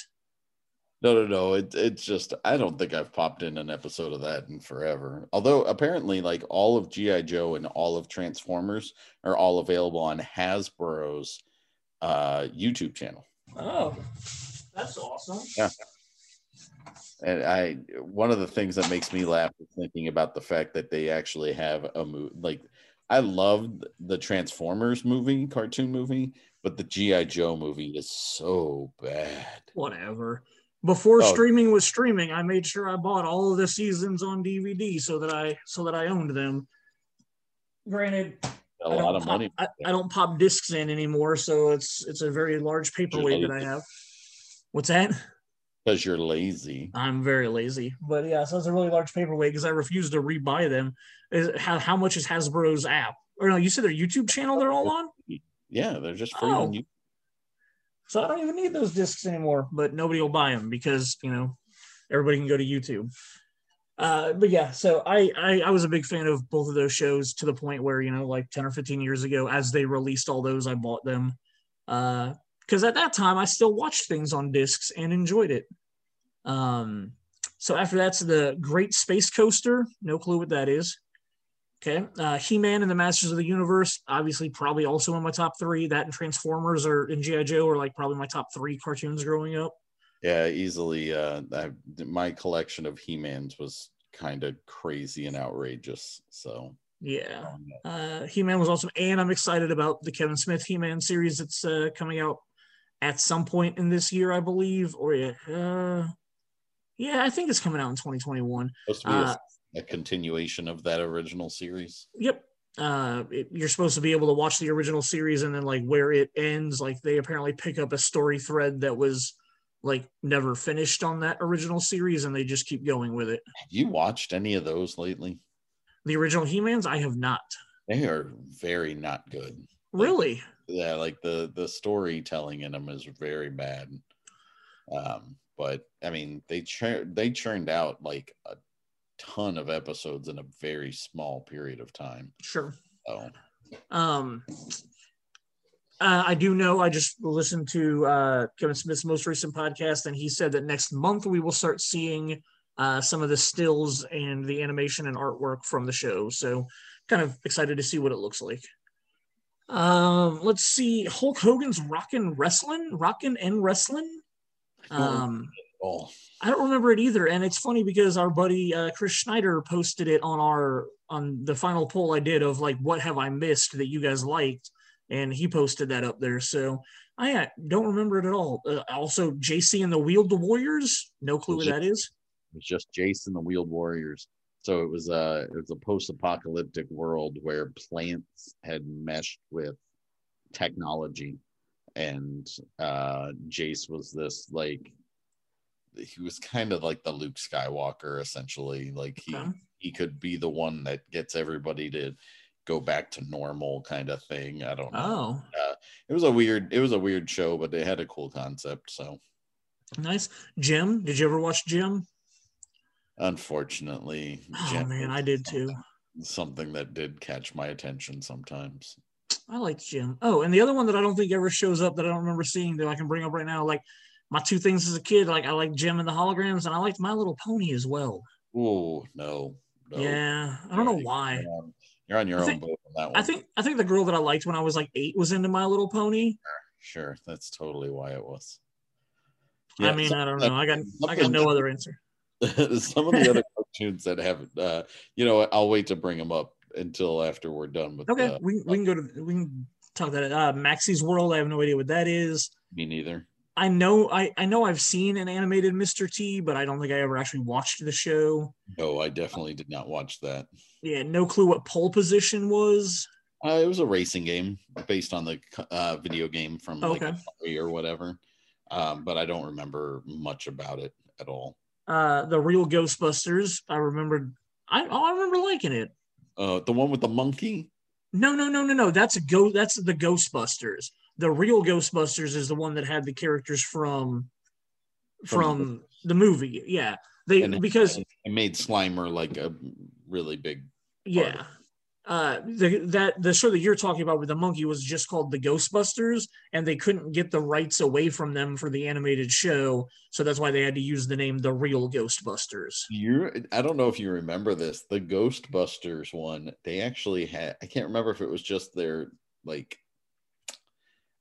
No. It's just I don't think I've popped in an episode of that in forever. Although apparently, like all of G.I. Joe and all of Transformers are all available on Hasbro's YouTube channel. Oh, that's awesome! Yeah. And one of the things that makes me laugh is thinking about the fact that they actually have a movie. Like, I loved the Transformers cartoon movie, but the G.I. Joe movie is so bad. Whatever. Before streaming was streaming, I made sure I bought all of the seasons on DVD so that I owned them. Granted, a lot of money. I don't pop discs in anymore, so it's a very large paperweight that I have. What's that? Because you're lazy. I'm very lazy, but yeah, so it's a really large paperweight because I refuse to rebuy them. How much is Hasbro's app? Or no, you said their YouTube channel they're all on? Yeah, they're just free on YouTube. So I don't even need those discs anymore, but nobody will buy them because, you know, everybody can go to YouTube. But yeah, so I was a big fan of both of those shows to the point where, you know, like 10 or 15 years ago, as they released all those, I bought them. Because at that time, I still watched things on discs and enjoyed it. So after that's the Great Space Coaster. No clue what that is. Okay. He-Man and the Masters of the Universe, obviously probably also in my top three. That and Transformers and G.I. Joe are like probably my top three cartoons growing up. Yeah, easily. My collection of He-Man's was kind of crazy and outrageous. So yeah. He-Man was awesome. And I'm excited about the Kevin Smith He-Man series that's coming out at some point in this year, I believe. Or yeah, I think it's coming out in 2021. Supposed to be a continuation of that original series. Yep. You're supposed to be able to watch the original series and then like where it ends, like they apparently pick up a story thread that was like never finished on that original series and they just keep going with it. Have you watched any of those lately? The original He-Mans? I have not. They are very not good. Really? Yeah, like the storytelling in them is very bad. But I mean, they churned out like a ton of episodes in a very small period of time. Sure. So. I do know. I just listened to Kevin Smith's most recent podcast, and he said that next month we will start seeing some of the stills and the animation and artwork from the show. So, kind of excited to see what it looks like. Let's see. Hulk Hogan's Rockin' and Wrestlin'. I don't remember it either, and it's funny because our buddy Chris Schneider posted it on the final poll I did of like what have I missed that you guys liked, and he posted that up there. So I don't remember it at all. Also, JC and the Wheeled Warriors, no clue what that is. It was just Jason the Wheeled Warriors. So it was a post-apocalyptic world where plants had meshed with technology, and Jace was this, like, he was kind of like the Luke Skywalker, essentially. Like he could be the one that gets everybody to go back to normal, kind of thing. I don't know. Oh, it was a weird show, but it had a cool concept. So nice. Jim, did you ever watch Jim? Unfortunately, oh man, I did too. Something that did catch my attention sometimes. I liked Jim. Oh, and the other one that I don't think ever shows up that I don't remember seeing that I can bring up right now, like my two things as a kid, like I liked Jim and the Holograms, and I liked My Little Pony as well. Oh no. Yeah, I don't know why. You're on your own boat on that one. I think the girl that I liked when I was like 8 was into My Little Pony. Sure, that's totally why it was. Yeah, I mean, I don't know. I got no other answer. Some of the other cartoons that haven't, I'll wait to bring them up until after we're done with. Okay, we can talk about it. Maxie's World. I have no idea what that is. Me neither. I know I've seen an animated Mr. T, but I don't think I ever actually watched the show. No, I definitely did not watch that. Yeah, no clue what Pole Position was. It was a racing game based on the video game from Atari or whatever, but I don't remember much about it at all. The Real Ghostbusters. I remember liking it. The one with the monkey? No. That's the Ghostbusters. The Real Ghostbusters is the one that had the characters from the movie. Yeah. It made Slimer like a really big part. Yeah. The show that you're talking about with the monkey was just called The Ghostbusters, and they couldn't get the rights away from them for the animated show, so that's why they had to use the name The Real Ghostbusters. I don't know if you remember this. The Ghostbusters one, they actually had, I can't remember if it was just their, like,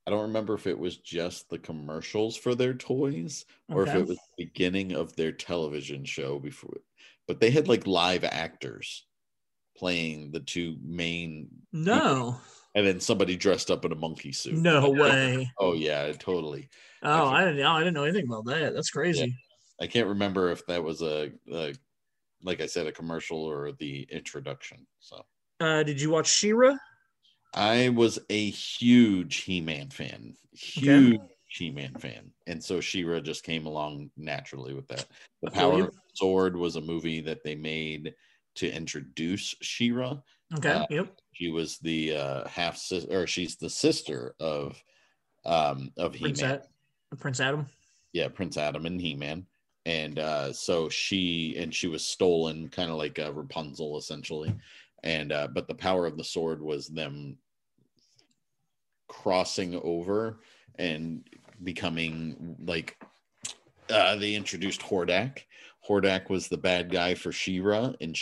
I don't remember if it was just the commercials for their toys or if it was the beginning of their television show before, but they had like live actors playing the two main people, and then somebody dressed up in a monkey suit. No way. Oh yeah, totally. Oh, I didn't know anything about that. That's crazy. Yeah. I can't remember if that was a like I said, a commercial or the introduction. So did you watch She-Ra? I was a huge He-Man fan. He-Man fan, and so She-Ra just came along naturally with that. The Power of the Sword was a movie that they made to introduce She-Ra. She was the half sister, or she's the sister of He-Man. Prince Adam. Yeah, Prince Adam and He-Man, and so she was stolen, kind of like Rapunzel, essentially. And but the Power of the Sword was them crossing over and becoming like they introduced Hordak. Hordak was the bad guy for She-Ra, and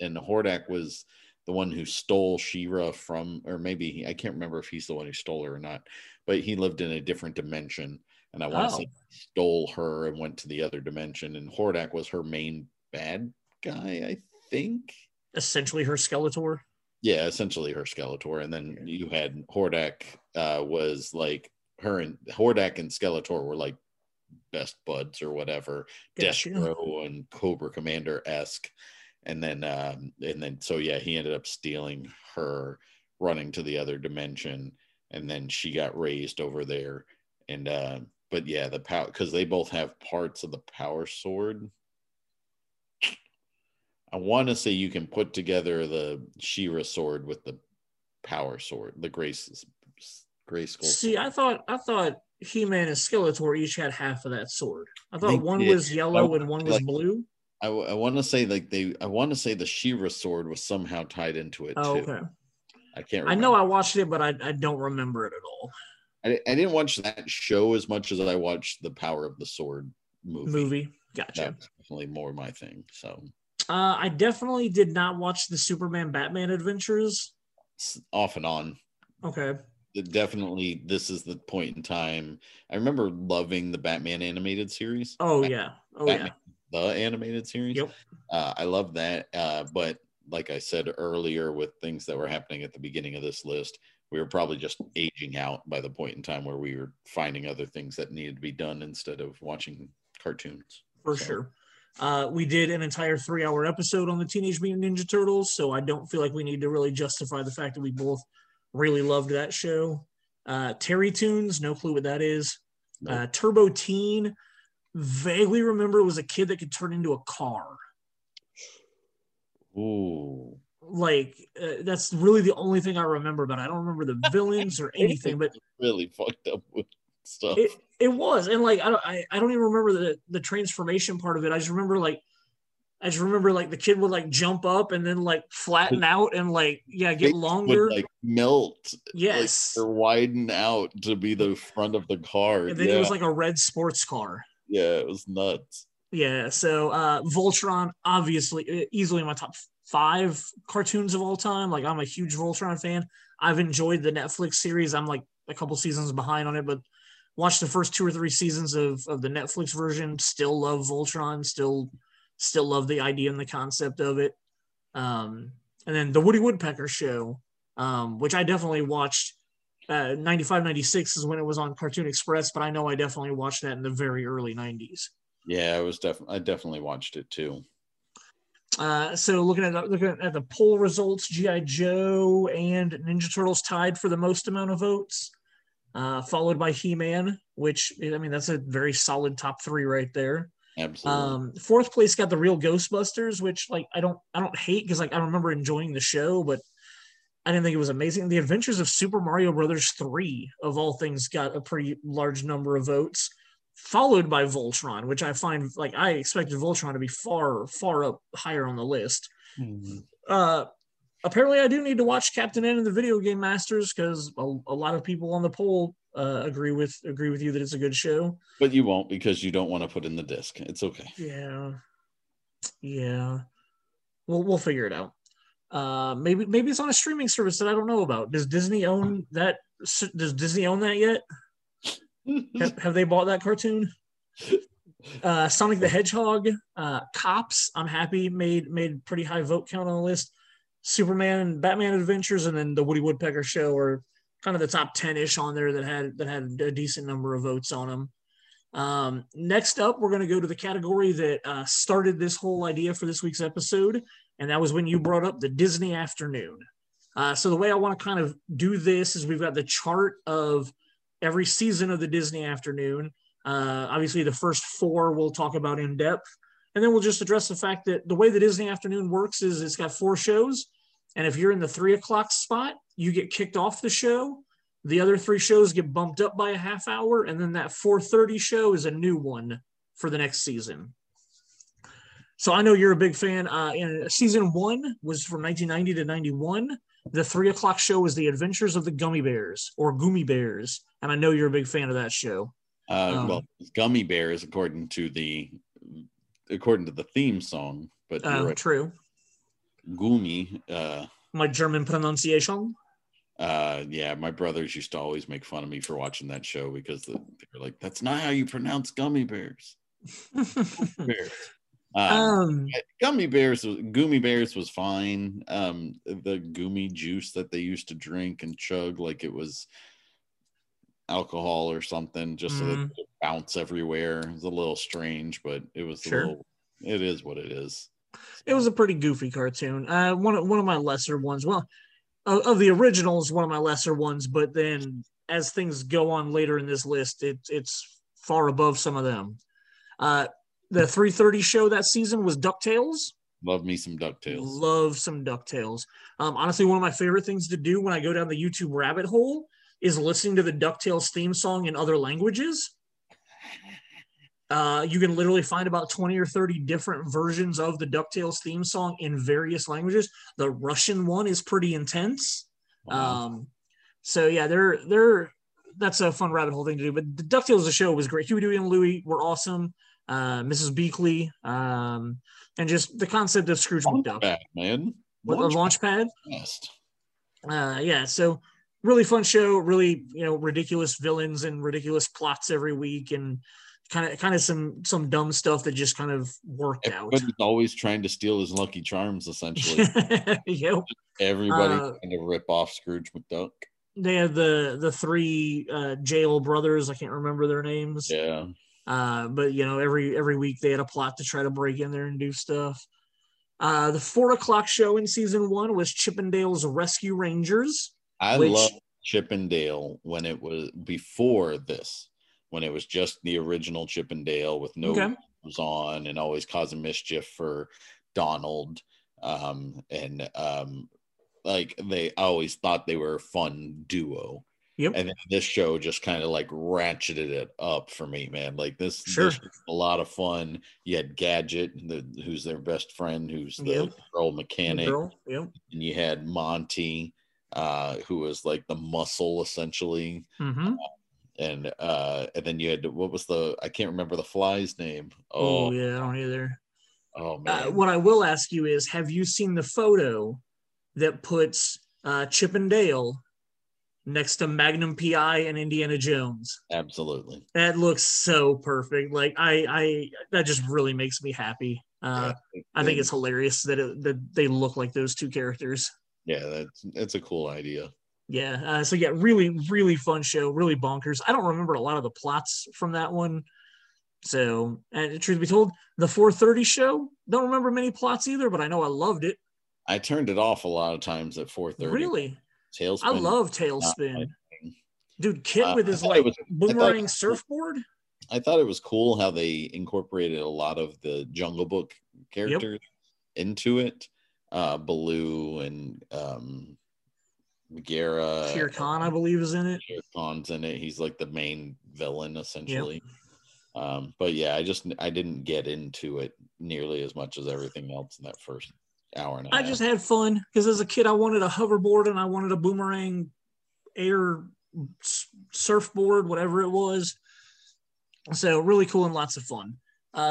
and Hordak was the one who stole She-Ra from, or maybe I can't remember if he's the one who stole her or not, but he lived in a different dimension, and I want to say he stole her and went to the other dimension, and Hordak was her main bad guy, I think. Essentially her Skeletor? Yeah, essentially her Skeletor, and then you had Hordak was like, her and Hordak and Skeletor were like best buds or whatever. Destro and Cobra Commander-esque, and then he ended up stealing her, running to the other dimension, and then she got raised over there. And but yeah, the power, because they both have parts of the Power Sword. I want to say you can put together the She-Ra sword with the Power Sword, the Grayskull. See, I thought He-Man and Skeletor each had half of that sword. I thought one was yellow and one was blue. I want to say the She-Ra sword was somehow tied into it too. Okay. I can't remember. I know I watched it, but I don't remember it at all. I didn't watch that show as much as I watched the Power of the Sword movie. Gotcha. That's definitely more my thing. So I definitely did not watch the Superman Batman Adventures. Off and on. Okay. Definitely, this is the point in time. I remember loving the Batman animated series. The animated series. Yep. I love that. But like I said earlier, with things that were happening at the beginning of this list, we were probably just aging out by the point in time where we were finding other things that needed to be done instead of watching cartoons. For sure. We did an entire 3-hour episode on the Teenage Mutant Ninja Turtles, so I don't feel like we need to really justify the fact that we both really loved that show. Terry Toons, no clue what that is. Nope. Turbo Teen, vaguely remember was a kid that could turn into a car. Ooh. Like, that's really the only thing I remember, but I don't remember the villains or anything. But really fucked up with stuff. It was, and like I don't even remember the transformation part of it. I just remember like the kid would like jump up and then like flatten out and like get longer, would like melt, yes, like, or widen out to be the front of the car, and then it was like a red sports car. Yeah, it was nuts. Yeah, so Voltron, obviously, easily my top 5 cartoons of all time. Like, I'm a huge Voltron fan. I've enjoyed the Netflix series. I'm like a couple seasons behind on it, but watched the first 2 or 3 seasons of the Netflix version. Still love Voltron. Still love the idea and the concept of it. And then the Woody Woodpecker show, which I definitely watched. 95, 96 is when it was on Cartoon Express, but I know I definitely watched that in the very early 90s. Yeah, I definitely watched it too. So looking at the poll results, G.I. Joe and Ninja Turtles tied for the most amount of votes, followed by He-Man, which, I mean, that's a very solid top 3 right there. Absolutely. 4th place got the real Ghostbusters, which like I don't hate, because like I remember enjoying the show, but I didn't think it was amazing. The Adventures of Super Mario Brothers 3, of all things, got a pretty large number of votes, followed by Voltron, which I find, like, I expected Voltron to be far, far up higher on the list. Mm-hmm. Apparently, I do need to watch Captain N and the Video Game Masters, because a lot of people on the poll agree with you that it's a good show. But you won't, because you don't want to put in the disc. It's okay. Yeah. We'll figure it out. Maybe it's on a streaming service that I don't know about. Does Disney own that? Does Disney own that yet? Have they bought that cartoon? Sonic the Hedgehog, Cops, I'm happy, made pretty high vote count on the list. Superman and Batman Adventures, and then the Woody Woodpecker show are kind of the top 10-ish on there that had a decent number of votes on them. Next up, we're going to go to the category that started this whole idea for this week's episode, and that was when you brought up the Disney afternoon. So the way I want to kind of do this is we've got the chart of every season of the Disney afternoon. Obviously the first 4 we'll talk about in depth, and then we'll just address the fact that the way the Disney afternoon works is it's got 4 shows. And if you're in the 3 o'clock spot, you get kicked off the show. The other 3 shows get bumped up by a half hour. And then that 4:30 show is a new one for the next season. So I know you're a big fan. And season 1 was from 1990 to 91. The 3 o'clock show was The Adventures of the Gummy Bears, or Goomy Bears. And I know you're a big fan of that show. Gummy Bears, according to the theme song, but right. True. Goomy. My German pronunciation. Yeah, my brothers used to always make fun of me for watching that show, because they were like, "That's not how you pronounce gummy bears." Bears. Goomy Bears was fine. The goomy juice that they used to drink and chug like it was alcohol or something, just so that it would bounce everywhere. It was a little strange, but it was it is what it is. It was a pretty goofy cartoon. One of my lesser ones. Well, of the originals, one of my lesser ones, but then as things go on later in this list, it's far above some of them. The 3:30 show that season was DuckTales. Love me some DuckTales. Love some DuckTales. Honestly, one of my favorite things to do when I go down the YouTube rabbit hole is listening to the DuckTales theme song in other languages. You can literally find about 20 or 30 different versions of the DuckTales theme song in various languages. The Russian one is pretty intense. Wow. So yeah, that's a fun rabbit hole thing to do. But the DuckTales, the show, was great. Huey, Dewey, and Louie were awesome. Mrs. Beakley, and just the concept of Scrooge McDuck. Launchpad. Yeah, so really fun show, really, ridiculous villains and ridiculous plots every week, and kind of some dumb stuff that just kind of worked out. Everybody's always trying to steal his Lucky Charms, essentially. Yep. Everybody trying to rip off Scrooge McDuck. They had the 3 jail brothers. I can't remember their names. Yeah. But, you know, every week they had a plot to try to break in there and do stuff. The 4 o'clock show in season one was Chippendale's Rescue Rangers. I loved Chippendale when it was before this, when it was just the original Chippendale with no was on and always causing mischief for Donald. Like they always thought they were a fun duo. Yep. And then this show just kind of like ratcheted it up for me, man. Like this was a lot of fun. You had Gadget, who's their best friend, who's the girl mechanic. The girl. Yep. And you had Monty, who was like the muscle essentially. Mm-hmm. And then you had, what was I can't remember the fly's name. Oh yeah, I don't either. Oh man. What I will ask you is, have you seen the photo that puts Chippendale next to Magnum P.I. and Indiana Jones? Absolutely. That looks so perfect. Like I that just really makes me happy. I think it's hilarious that they look like those two characters. Yeah, that's a cool idea. Yeah. So yeah, really, really fun show, really bonkers. I don't remember a lot of the plots from that one. So, and truth be told, the 4:30 show, don't remember many plots either, but I know I loved it. I turned it off a lot of times at 4:30. Really? Tailspin. I love Tailspin. Dude, Kit with his like boomerang surfboard. I thought it was cool how they incorporated a lot of the Jungle Book characters into it. Baloo and Bagheera. Shere Khan, I believe, is in it. Shere Khan's in it. He's like the main villain, essentially. Yep. But yeah, I didn't get into it nearly as much as everything else in that first hour and a half. I just had fun because as a kid I wanted a hoverboard and I wanted a boomerang air surfboard, whatever it was. So really cool and lots of fun.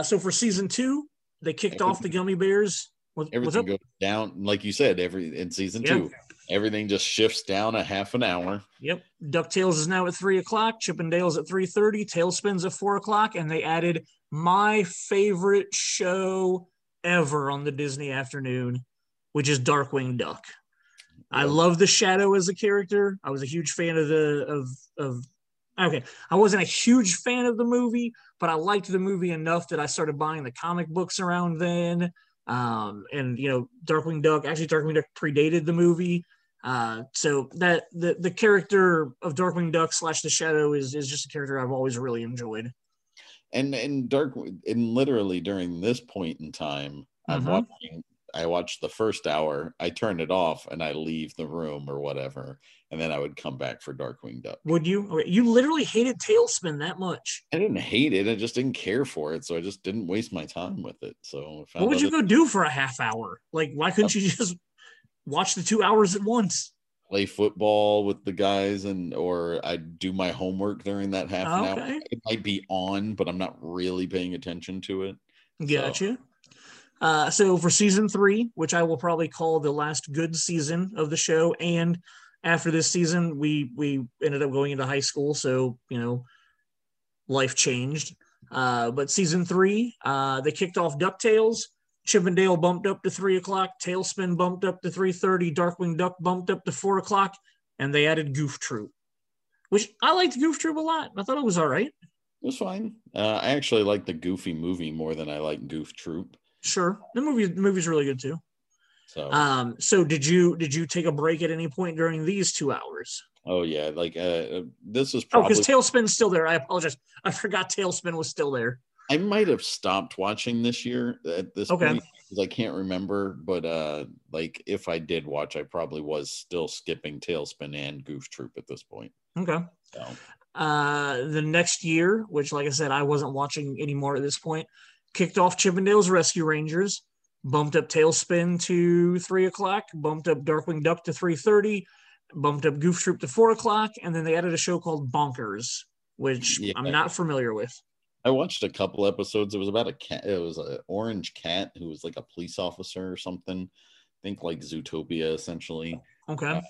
So for season two, they kicked off the Gummy Bears. Everything goes down, like you said, in season two. Everything just shifts down a half an hour. Yep. DuckTales is now at 3 o'clock. Chippendale's at 3:30. Tailspin's at 4 o'clock. And they added my favorite show ever on the Disney afternoon, which is Darkwing Duck. Yep. I love the Shadow as a character. I was a huge fan of I wasn't a huge fan of the movie, but I liked the movie enough that I started buying the comic books around then. And you know, Darkwing Duck predated the movie, so that the character of Darkwing Duck / the Shadow is just a character I've always really enjoyed. And literally during this point in time, I watched the first hour, I turn it off and I leave the room or whatever, and then I would come back for Darkwing Duck. Would you? Okay. You literally hated Tailspin that much. I didn't hate it. I just didn't care for it. So I just didn't waste my time with it. So what would you go do for a half hour? Like, why couldn't you just watch the 2 hours at once? Play football with the guys, or I do my homework during that half an hour. It might be on, but I'm not really paying attention to it. Gotcha. So for season three, which I will probably call the last good season of the show, and after this season, we ended up going into high school, so, you know, life changed. But season three, they kicked off DuckTales. Chippendale bumped up to 3 o'clock. Tailspin bumped up to 3:30. Darkwing Duck bumped up to 4 o'clock, and they added Goof Troop, which I liked Goof Troop a lot. I thought it was all right. It was fine. I actually like the Goofy movie more than I like Goof Troop. Sure. The movie's really good too. So, so did you take a break at any point during these 2 hours? Oh yeah. Like, this is probably, because Tailspin's still there. I apologize. I forgot Tailspin was still there. I might've stopped watching this year at this point, because I can't remember, but, like if I did watch, I probably was still skipping Tailspin and Goof Troop at this point. Okay. So, the next year, which, like I said, I wasn't watching anymore at this point, kicked off Chippendale's Rescue Rangers, bumped up Tailspin to 3 o'clock, bumped up Darkwing Duck to 3:30, bumped up Goof Troop to 4 o'clock, and then they added a show called Bonkers, which I'm not familiar with. I watched a couple episodes. It was about a cat. It was an orange cat who was like a police officer or something. I think like Zootopia, essentially. Okay.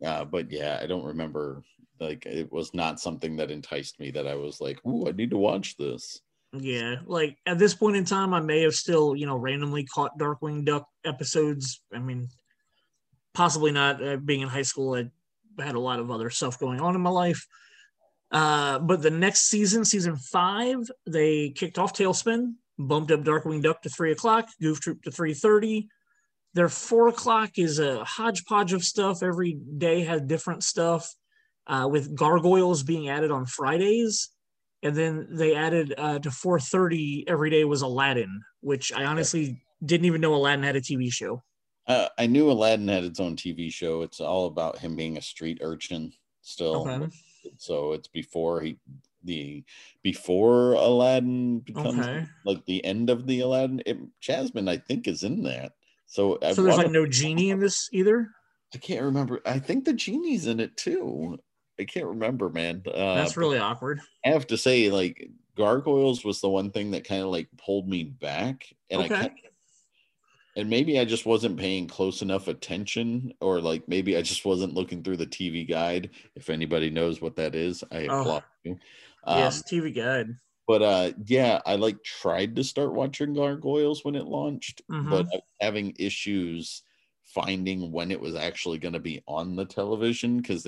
But yeah, I don't remember. Like, it was not something that enticed me that I was like, ooh, I need to watch this. Yeah, like at this point in time, I may have still, you know, randomly caught Darkwing Duck episodes. I mean, possibly not. Being in high school, I had a lot of other stuff going on in my life. But the next season, season 5, they kicked off Tailspin, bumped up Darkwing Duck to 3 o'clock, Goof Troop to 3:30. Their 4 o'clock is a hodgepodge of stuff. Every day had different stuff, with Gargoyles being added on Fridays. And then they added to 4:30 every day was Aladdin, which I honestly didn't even know Aladdin had a TV show. I knew Aladdin had its own TV show. It's all about him being a street urchin still. Okay. So it's before Aladdin becomes like the end of the Aladdin. Jasmine, I think, is in that. So there's like no genie in this either? I can't remember. I think the genie's in it too. I can't remember, man. That's really awkward. I have to say, like, Gargoyles was the one thing that kind of like pulled me back, and and maybe I just wasn't paying close enough attention, or like maybe I just wasn't looking through the TV guide. If anybody knows what that is, I applaud you. Yes, TV guide. But I like tried to start watching Gargoyles when it launched, but I was having issues finding when it was actually going to be on the television, because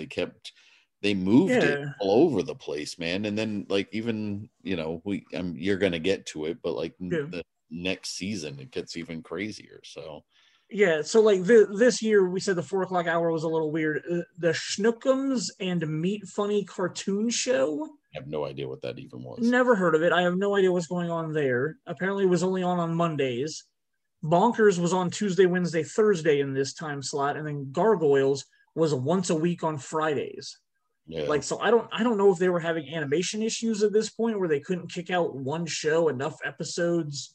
they moved it all over the place, man. And then, like, even, you know, you're going to get to it, but like the next season it gets even crazier. So like this year we said the 4 o'clock hour was a little weird. The Schnookums and Meat Funny cartoon show, I have no idea what that even was. Never heard of it. I have no idea what's going on there. Apparently it was only on Mondays. Bonkers was on Tuesday, Wednesday, Thursday in this time slot, and then Gargoyles was once a week on Fridays. Yeah. Like, so I don't know if they were having animation issues at this point where they couldn't kick out one show enough episodes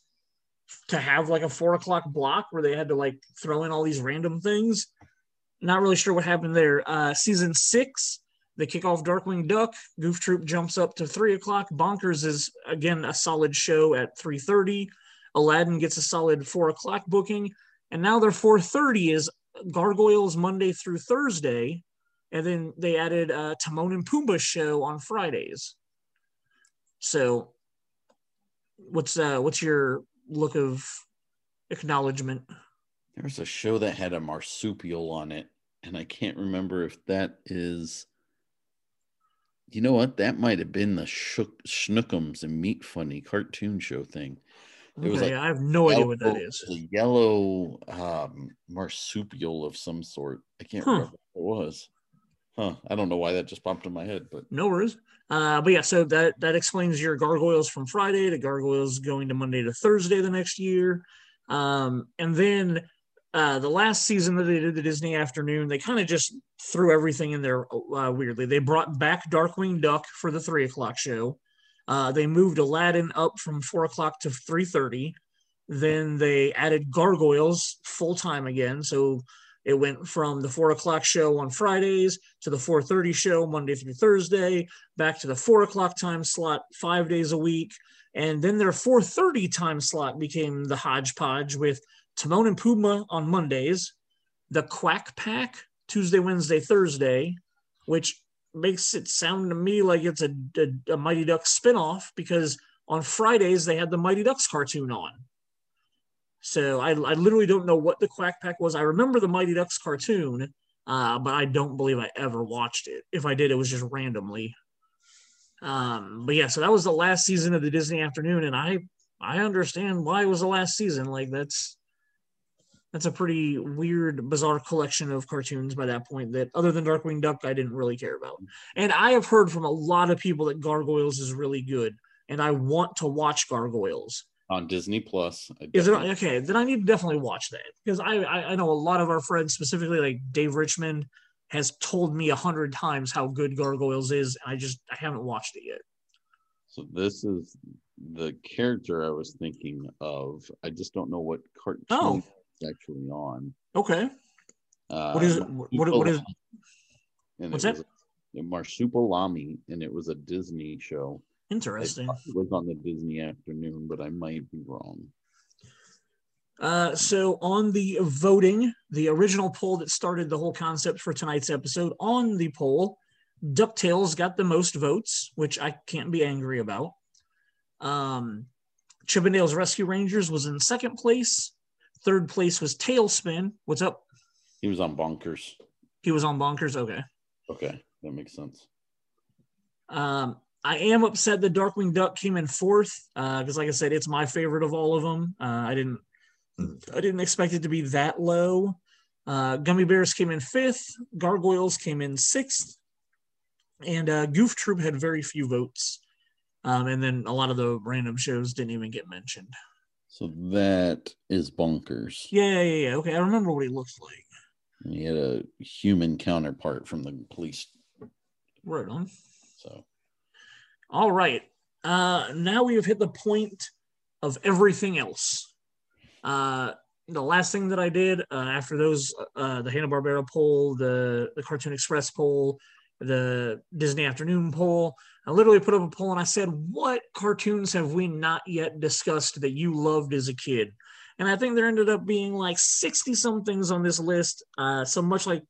to have like a 4 o'clock block where they had to like throw in all these random things. Not really sure what happened there. Season 6, they kick off Darkwing Duck. Goof Troop jumps up to 3 o'clock. Bonkers is again a solid show at 3:30. Aladdin gets a solid 4 o'clock booking, and now their 4:30 is Gargoyles Monday through Thursday. And then they added a Timon and Pumbaa show on Fridays. So what's your look of acknowledgement? There was a show that had a marsupial on it, and I can't remember if that is... You know what? That might have been the Schnookums and Meat Funny cartoon show thing. It was I have no idea what that is. A yellow marsupial of some sort. I can't remember what it was. I don't know why that just popped in my head, but no worries. But yeah, so that explains your Gargoyles from Friday to Gargoyles going to Monday to Thursday the next year. And then the last season that they did the Disney afternoon, they kind of just threw everything in there weirdly. They brought back Darkwing Duck for the 3 o'clock show. They moved Aladdin up from 4 o'clock to 3:30. Then they added Gargoyles full time again. So it went from the 4 o'clock show on Fridays to the 4:30 show Monday through Thursday, back to the 4 o'clock time slot 5 days a week. And then their 4:30 time slot became the hodgepodge with Timon and Pumbaa on Mondays, the Quack Pack Tuesday, Wednesday, Thursday, which makes it sound to me like it's a Mighty Ducks spinoff, because on Fridays they had the Mighty Ducks cartoon on. So I literally don't know what the Quack Pack was. I remember the Mighty Ducks cartoon, but I don't believe I ever watched it. If I did, it was just randomly. But yeah, so that was the last season of the Disney afternoon, and I understand why it was the last season. Like, that's a pretty weird, bizarre collection of cartoons by that point that, other than Darkwing Duck, I didn't really care about. And I have heard from a lot of people that Gargoyles is really good, and I want to watch Gargoyles. On Disney Plus. Is it okay? Then I need to definitely watch that, because I know a lot of our friends, specifically like Dave Richmond, has told me 100 times how good Gargoyles is, and I haven't watched it yet. So this is the character I was thinking of. I just don't know what cartoon it's actually on. Okay. What is it? What is? What's that? Marsupilami, and it was a Disney show. Interesting. It was on the Disney afternoon, but I might be wrong. So on the voting, the original poll that started the whole concept for tonight's episode, on the poll, DuckTales got the most votes, which I can't be angry about. Chip 'n Dale's Rescue Rangers was in second place. Third place was Tailspin. What's up? He was on Bonkers. Okay. That makes sense. I am upset that Darkwing Duck came in fourth because, like I said, it's my favorite of all of them. I didn't expect it to be that low. Gummy Bears came in fifth. Gargoyles came in sixth. And Goof Troop had very few votes. And then a lot of the random shows didn't even get mentioned. So that is bonkers. Yeah. Okay, I remember what he looked like. And he had a human counterpart from the police. Right on. So, all right. Now we have hit the point of everything else. The last thing that I did after those, the Hanna-Barbera poll, the Cartoon Express poll, the Disney Afternoon poll, I literally put up a poll and I said, what cartoons have we not yet discussed that you loved as a kid? And I think there ended up being like 60-some things on this list. So much like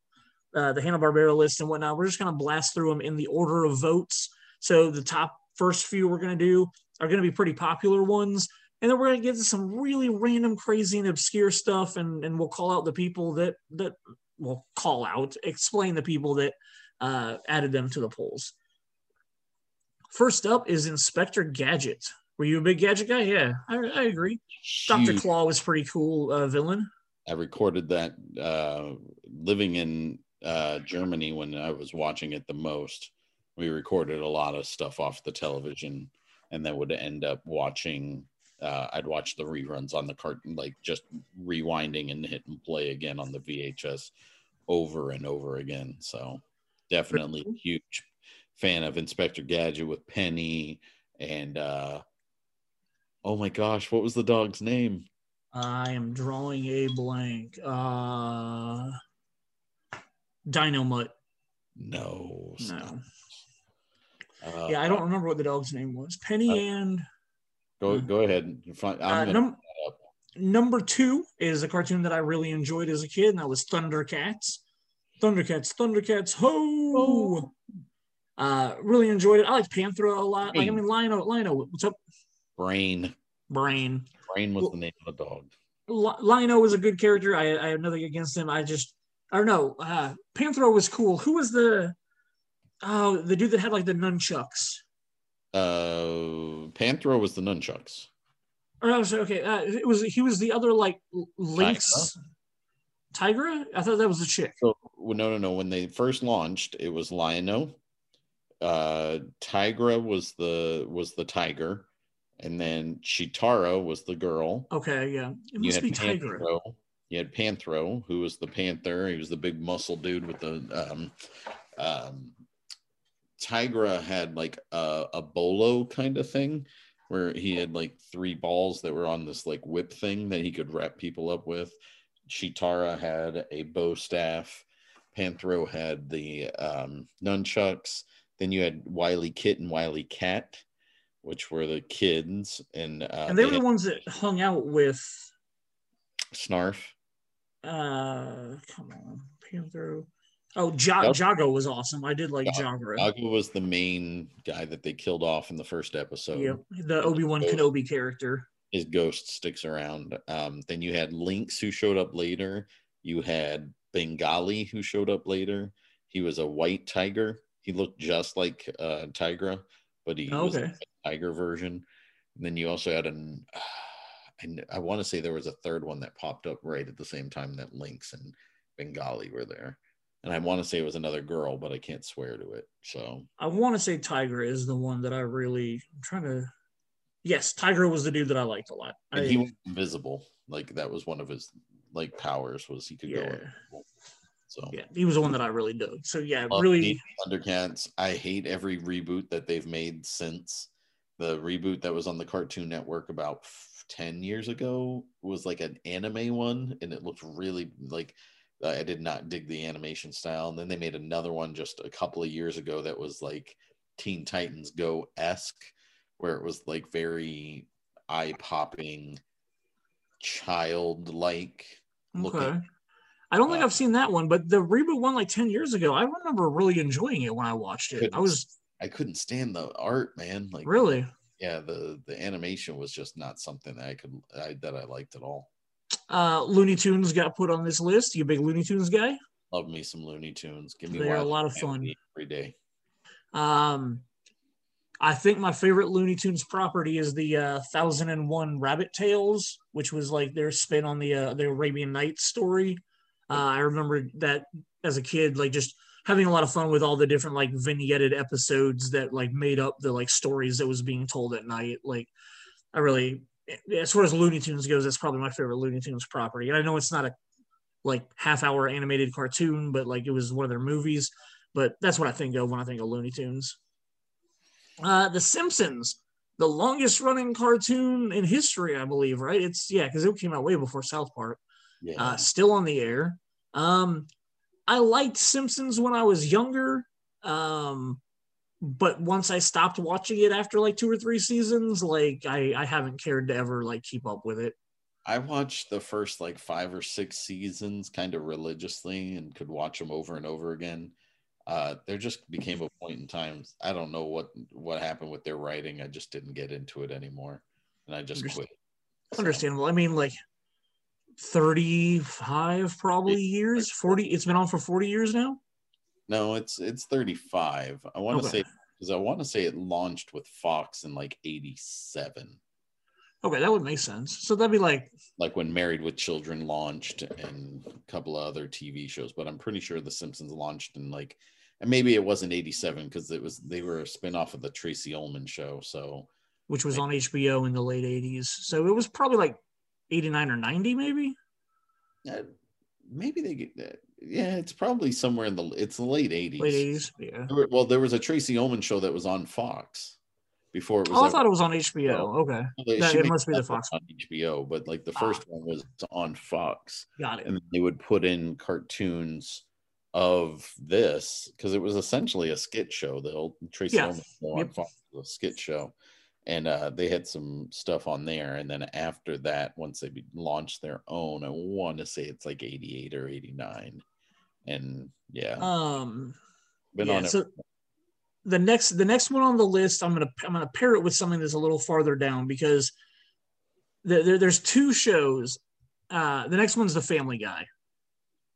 the Hanna-Barbera list and whatnot, we're just going to blast through them in the order of votes. So the top first few we're going to do are going to be pretty popular ones. And then we're going to get to some really random, crazy, and obscure stuff. And we'll call out the people that we'll call out, explain the people that added them to the polls. First up is Inspector Gadget. Were you a big Gadget guy? Yeah, I agree. Huge. Dr. Claw was pretty cool villain. I recorded that living in Germany when I was watching it the most. We recorded a lot of stuff off the television, and then would end up watching. I'd watch the reruns on the cartoon, like just rewinding and hit and play again on the VHS over and over again. So definitely a huge fan of Inspector Gadget with Penny and... oh my gosh, what was the dog's name? I am drawing a blank. Dino Mutt. No. Stop. No. Yeah, I don't remember what the dog's name was. Penny and... Go ahead. Number two is a cartoon that I really enjoyed as a kid, and that was Thundercats. Thundercats, ho! Really enjoyed it. I like Panthera a lot. Brain. Lino, what's up? Brain was the name of the dog. Lino was a good character. I have nothing against him. I don't know. Panthera was cool. Who was the dude that had like the nunchucks? Panthera was the nunchucks. Oh, okay. He was the other like Lynx. Tigra? I thought that was the chick. So, no. When they first launched, it was Lion-O. Tigra was the tiger, and then Chitara was the girl. Okay, yeah. It must be Tigra. You had Panthro, who was the panther. He was the big muscle dude with the Tigra had like a bolo kind of thing where he had like three balls that were on this like whip thing that he could wrap people up with. Chitara had a bow staff. Panthro had the nunchucks. Then you had Wile E. Kit and Wile E. Cat, which were the kids. And they were the ones that hung out with... Snarf. Come on. Panthro. Oh, Jago was awesome. I did like Jago. Jago was the main guy that they killed off in the first episode. Yep, the Obi-Wan Kenobi character. His ghost sticks around. Then you had Lynx, who showed up later. You had Bengali, who showed up later. He was a white tiger. He looked just like Tigra, but he was a tiger version. And then you also had an... and I want to say there was a third one that popped up right at the same time that Lynx and Bengali were there. And I want to say it was another girl, but I can't swear to it. So I want to say Tigra is the one that I really... I'm trying to... Yes, Tigra was the dude that I liked a lot. And he was invisible. Like, that was one of his, like, powers was he could go invisible. So yeah, he was the one that I really dug. So yeah, really... Thundercats. I hate every reboot that they've made since. The reboot that was on the Cartoon Network about 10 years ago was like an anime one, and it looked really like... I did not dig the animation style. And then they made another one just a couple of years ago that was like Teen Titans Go-esque, where it was like very eye-popping, childlike looking. Okay. I don't think I've seen that one, but the reboot one like 10 years ago, I remember really enjoying it when I watched it. I couldn't stand the art, man. Like, really? Yeah, the animation was just not something that I liked at all. Looney Tunes got put on this list. You a big Looney Tunes guy? Love me some Looney Tunes. They're a lot of fun every day. I think my favorite Looney Tunes property is the 1001 Rabbit Tales, which was like their spin on the Arabian Nights story. I remember that as a kid, like just having a lot of fun with all the different like vignetted episodes that like made up the like stories that was being told at night. Like I really, as far as Looney Tunes goes, that's probably my favorite Looney Tunes property. And I know it's not a like half-hour animated cartoon, but like it was one of their movies. But that's what I think of when I think of Looney Tunes. The Simpsons, the longest running cartoon in history, I believe, right? It's, yeah, because it came out way before South Park. Yeah. Still on the air. I liked Simpsons when I was younger, but once I stopped watching it after like 2 or 3 seasons, like I haven't cared to ever like keep up with it. I watched the first like 5 or 6 seasons kind of religiously and could watch them over and over again. There just became a point in time, I don't know what happened with their writing. I just didn't get into it anymore, and I just quit. Understandable. I mean, like 35 probably years, 40. It's been on for 40 years now? No, it's 35. I want to say, because I want to say it launched with Fox in like 87. Okay, that would make sense. So that'd be like when Married with Children launched and a couple of other TV shows, but I'm pretty sure The Simpsons launched in like, and maybe it wasn't 87 because it was, they were a spinoff of the Tracy Ullman show, so which was on HBO in the late 80s. So it was probably like 89 or 90 maybe. Maybe they get that. Yeah, it's probably somewhere in the the late 80s. Late 80s, yeah. Well, there was a Tracy Ullman show that was on Fox. Before it was I thought it was on HBO. Okay. It must be the Fox on HBO, but like the first one was on Fox. Got it. And they would put in cartoons of this because it was essentially a skit show. The old Tracy Ullman show on Fox was a skit show. And they had some stuff on there. And then after that, once they launched their own, I want to say it's like 88 or 89. And yeah. Been on it. So The next one on the list, I'm gonna pair it with something that's a little farther down because there's 2 shows. The next one's The Family Guy,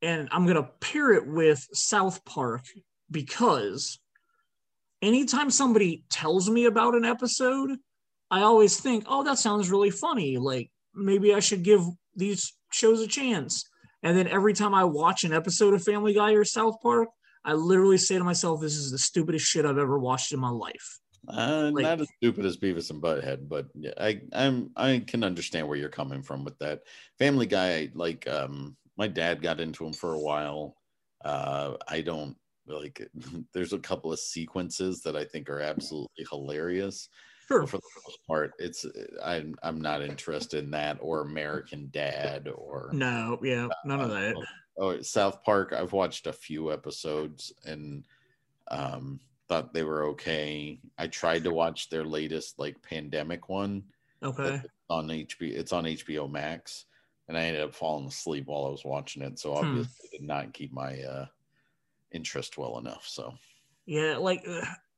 and I'm gonna pair it with South Park because anytime somebody tells me about an episode, I always think, oh, that sounds really funny. Like maybe I should give these shows a chance. And then every time I watch an episode of Family Guy or South Park, I literally say to myself, this is the stupidest shit I've ever watched in my life. Not as stupid as Beavis and Butthead, but I can understand where you're coming from with that. Family Guy, like my dad got into him for a while. I don't like there's a couple of sequences that I think are absolutely hilarious. Sure. But for the most part, I'm not interested in that or American Dad or none of that. Oh, South Park, I've watched a few episodes and thought they were okay. I tried to watch their latest like pandemic one. Okay. It's on HBO Max, and I ended up falling asleep while I was watching it. So obviously did not keep my interest well enough. So yeah, like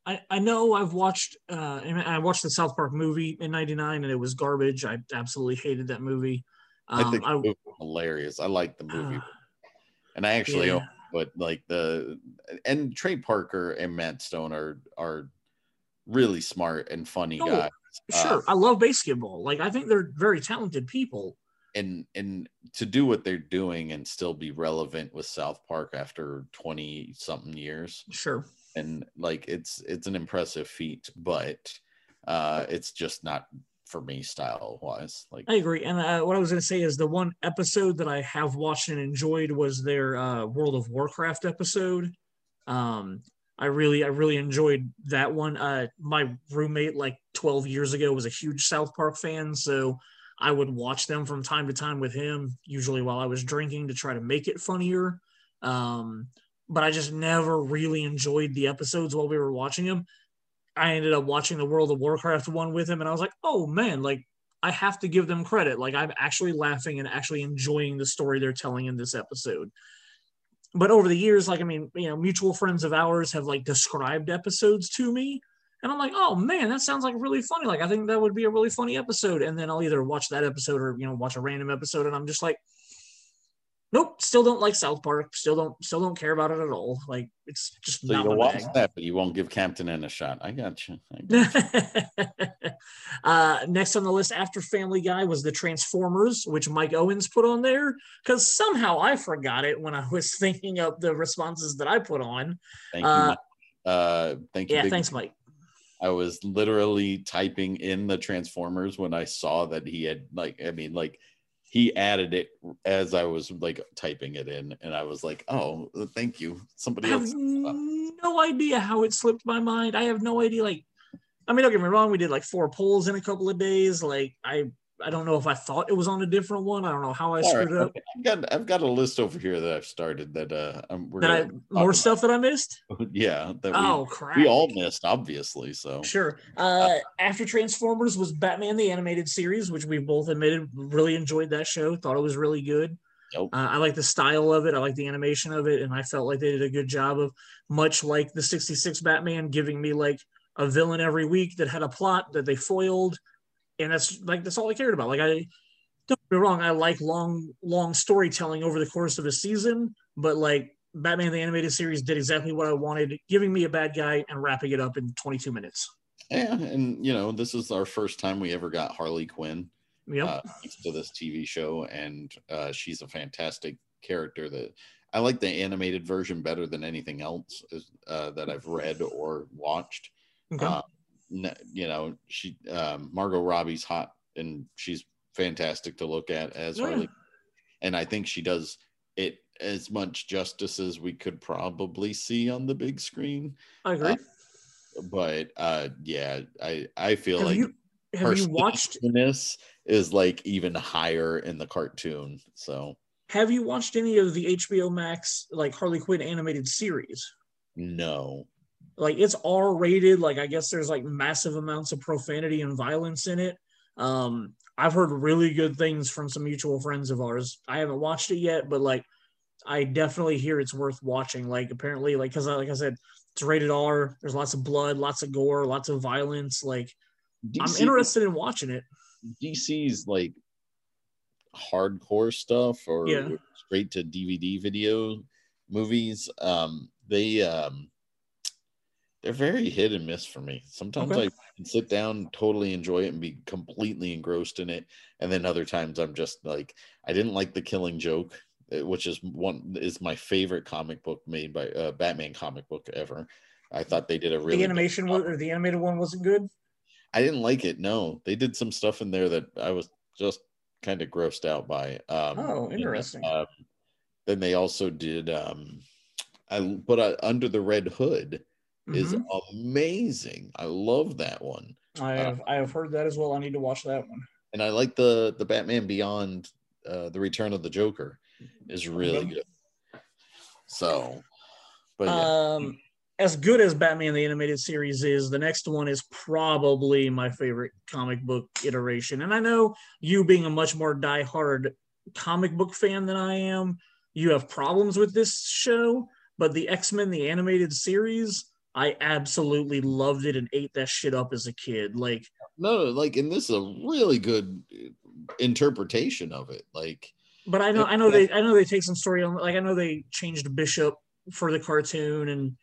I know I've watched I watched the South Park movie in '99 and it was garbage. I absolutely hated that movie. I think it was hilarious. I liked the movie. And I actually own, but like and Trey Parker and Matt Stone are really smart and funny guys. Sure. I love basketball. Like I think they're very talented people. And to do what they're doing and still be relevant with South Park after 20 something years. Sure. And like it's an impressive feat, but it's just not for me style wise. Like I agree, and what I was going to say is the one episode that I have watched and enjoyed was their World of Warcraft episode. I really enjoyed that one. My roommate like 12 years ago was a huge South Park fan, so I would watch them from time to time with him, usually while I was drinking, to try to make it funnier. But I just never really enjoyed the episodes while we were watching them. I ended up watching the World of Warcraft one with him, and I was like, oh man, like I have to give them credit. Like I'm actually laughing and actually enjoying the story they're telling in this episode. But over the years, like, I mean, you know, mutual friends of ours have like described episodes to me, and I'm like, oh man, that sounds like really funny. Like I think that would be a really funny episode. And then I'll either watch that episode or, you know, watch a random episode. And I'm just like, nope, still don't like South Park, still don't care about it at all. Like, it's just so not, you watch that, but you won't give Captain N a shot. I got you. Next on the list after Family Guy was the Transformers, which Mike Owens put on there because somehow I forgot it when I was thinking up the responses that I put on. Thank you, Mike. Thank you. Yeah, thanks, Mike. I was literally typing in the Transformers when I saw that he had, like, I mean, like, he added it as I was, like, typing it in, and I was like, oh, thank you. Somebody else. I have no idea how it slipped my mind. I have no idea. Like, I mean, don't get me wrong. We did like 4 polls in a couple of days. Like, I don't know if I thought it was on a different one. I don't know how I screwed up. I've got a list over here that I've started that more stuff that I missed. Yeah. Crap. We all missed, obviously. So sure. After Transformers was Batman the Animated Series, which we both admitted really enjoyed that show. Thought it was really good. Nope. I like the style of it. I like the animation of it, and I felt like they did a good job of, much like the '66 Batman, giving me like a villain every week that had a plot that they foiled. And that's all I cared about. Like, I don't be wrong, I like long storytelling over the course of a season, but like Batman the Animated Series did exactly what I wanted, giving me a bad guy and wrapping it up in 22 minutes. Yeah, and you know, this is our first time we ever got Harley Quinn. Yep. To this TV show, and she's a fantastic character that I like the animated version better than anything else that I've read or watched. Okay. You know, she Margot Robbie's hot, and she's fantastic to look at as Harley, and I think she does it as much justice as we could probably see on the big screen. I agree, I feel like have you watched this is like even higher in the cartoon. So, have you watched any of the HBO Max like Harley Quinn animated series? No. Like, it's R-rated. Like, I guess there's like massive amounts of profanity and violence in it. I've heard really good things from some mutual friends of ours. I haven't watched it yet, but like, I definitely hear it's worth watching. Like, apparently, like, because like I said, it's rated R. There's lots of blood, lots of gore, lots of violence. Like, I'm interested in watching it. DC's like hardcore stuff or straight to DVD video movies. They're very hit and miss for me. Sometimes I can sit down, totally enjoy it, and be completely engrossed in it. And then other times I'm just like, I didn't like The Killing Joke, which is my favorite comic book made by Batman comic book ever. I thought they did a really the animated one wasn't good. I didn't like it. No, they did some stuff in there that I was just kind of grossed out by. Interesting. Then they also did, Under the Red Hood. Is amazing. I love that one. I have heard that as well. I need to watch that one. And I like the Batman Beyond, the Return of the Joker is really good. So, but as good as Batman the Animated Series is, the next one is probably my favorite comic book iteration. And I know you, being a much more diehard comic book fan than I am, you have problems with this show, but the X-Men the Animated Series, I absolutely loved it and ate that shit up as a kid. Like, no, like, and this is a really good interpretation of it. Like, but I know they take some story on. Like, I know they changed Bishop for the cartoon, and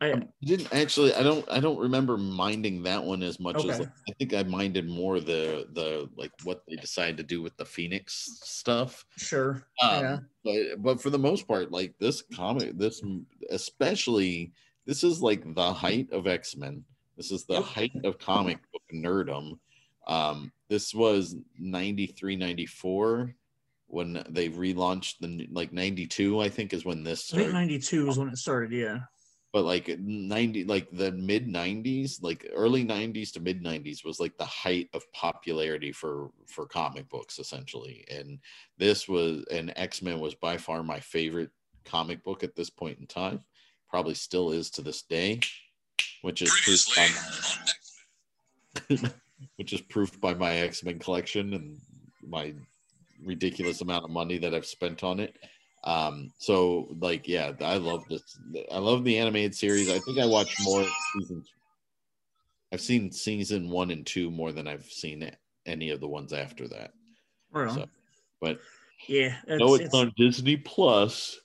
I don't remember minding that one as much as like, I think I minded more the like what they decided to do with the Phoenix stuff. Sure, but for the most part, like this comic, this especially. This is like the height of X-Men. This is the height of comic book nerdom. This was 93, 94 when they relaunched the, like 92, I think is when this started. I think 92 is when it started, yeah. But like 90, like the mid-90s, like early 90s to mid-90s was like the height of popularity for comic books essentially. And this was, and X-Men was by far my favorite comic book at this point in time. Probably still is to this day, which is proof by my X-Men collection and my ridiculous amount of money that I've spent on it. So like, yeah, I love this. I love the animated series. I think I watch more seasons. I've seen season 1 and 2 more than I've seen any of the ones after that. Right on. So, but Yeah. No, it's on Disney Plus.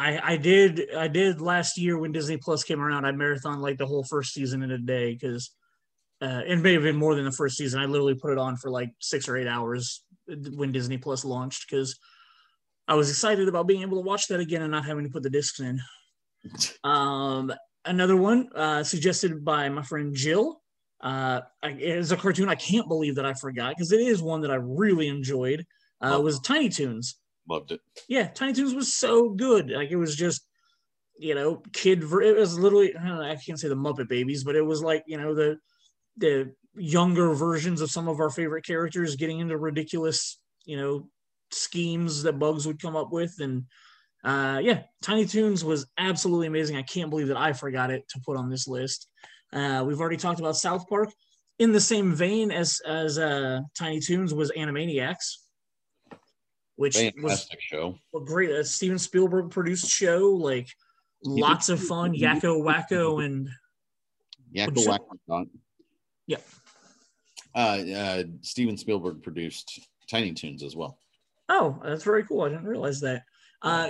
I did last year when Disney Plus came around. I marathoned like the whole first season in a day because it may have been more than the first season. I literally put it on for like 6 or 8 hours when Disney Plus launched because I was excited about being able to watch that again and not having to put the discs in. Another one suggested by my friend Jill. It is a cartoon I can't believe that I forgot because it is one that I really enjoyed. It was Tiny Toons. Loved it. Yeah, Tiny Toons was so good. Like, it was just, you know, it was literally, I can't say the Muppet Babies, but it was like, you know, the younger versions of some of our favorite characters getting into ridiculous, you know, schemes that Bugs would come up with. And yeah, Tiny Toons was absolutely amazing. I can't believe that I forgot it to put on this list. We've already talked about South Park. In the same vein as Tiny Toons was Animaniacs, which fantastic show. A great Steven Spielberg produced show, like lots of fun. Yakko Wacko and Yakko Wacko. Yeah. Steven Spielberg produced Tiny Toons as well. Oh, that's very cool. I didn't realize that.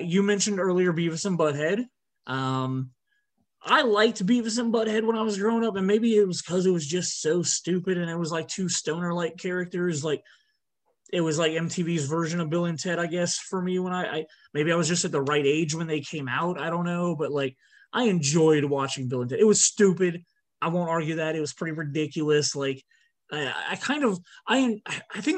You mentioned earlier Beavis and Butthead. I liked Beavis and Butthead when I was growing up, and maybe it was because it was just so stupid and it was like two stoner-like characters. Like, it was like MTV's version of Bill and Ted, I guess, for me when I maybe I was just at the right age when they came out. I don't know, but like I enjoyed watching Bill and Ted. It was stupid. I won't argue that. It was pretty ridiculous. Like I think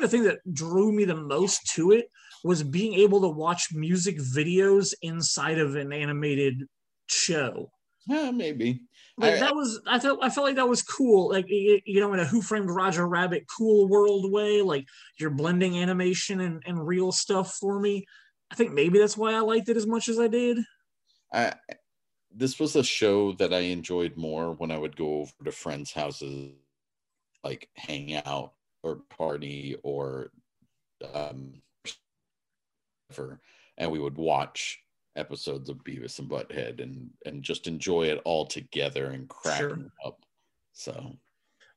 the thing that drew me the most to it was being able to watch music videos inside of an animated show. Yeah, maybe. Like I felt like that was cool. Like, you know, in a Who Framed Roger Rabbit cool world way, like you're blending animation and real stuff for me. I think maybe that's why I liked it as much as I did. This was a show that I enjoyed more when I would go over to friends' houses, like hang out or party or whatever, and we would watch episodes of Beavis and Butthead and just enjoy it all together and crack them up. So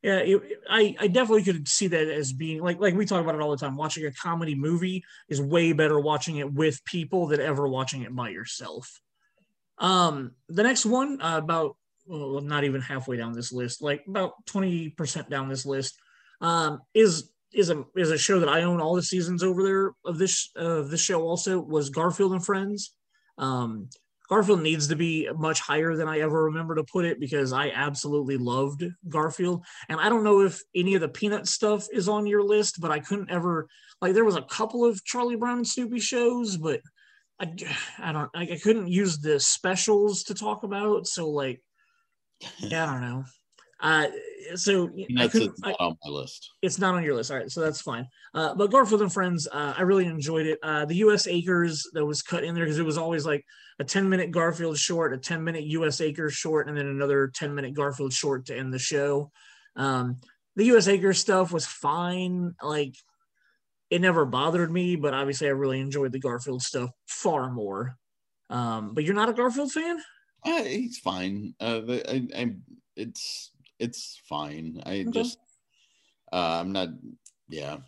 yeah, I definitely could see that as being like we talk about it all the time. Watching a comedy movie is way better watching it with people than ever watching it by yourself. The next one not even halfway down this list, like about 20% down this list, is a show that I own all the seasons over there of this show. Also was Garfield and Friends. Garfield needs to be much higher than I ever remember to put it because I absolutely loved Garfield. And I don't know if any of the Peanut stuff is on your list, but I couldn't ever, like, there was a couple of Charlie Brown and Snoopy shows, but I couldn't use the specials to talk about. So like, yeah, I don't know. So it's not on my list. It's not on your list. All right, so that's fine. But Garfield and Friends, I really enjoyed it. The U.S. Acres that was cut in there because it was always like a 10-minute Garfield short, a 10-minute U.S. Acres short, and then another 10-minute Garfield short to end the show. The U.S. Acres stuff was fine. Like, it never bothered me, but obviously I really enjoyed the Garfield stuff far more. But you're not a Garfield fan? He's fine. It's fine. I'm not,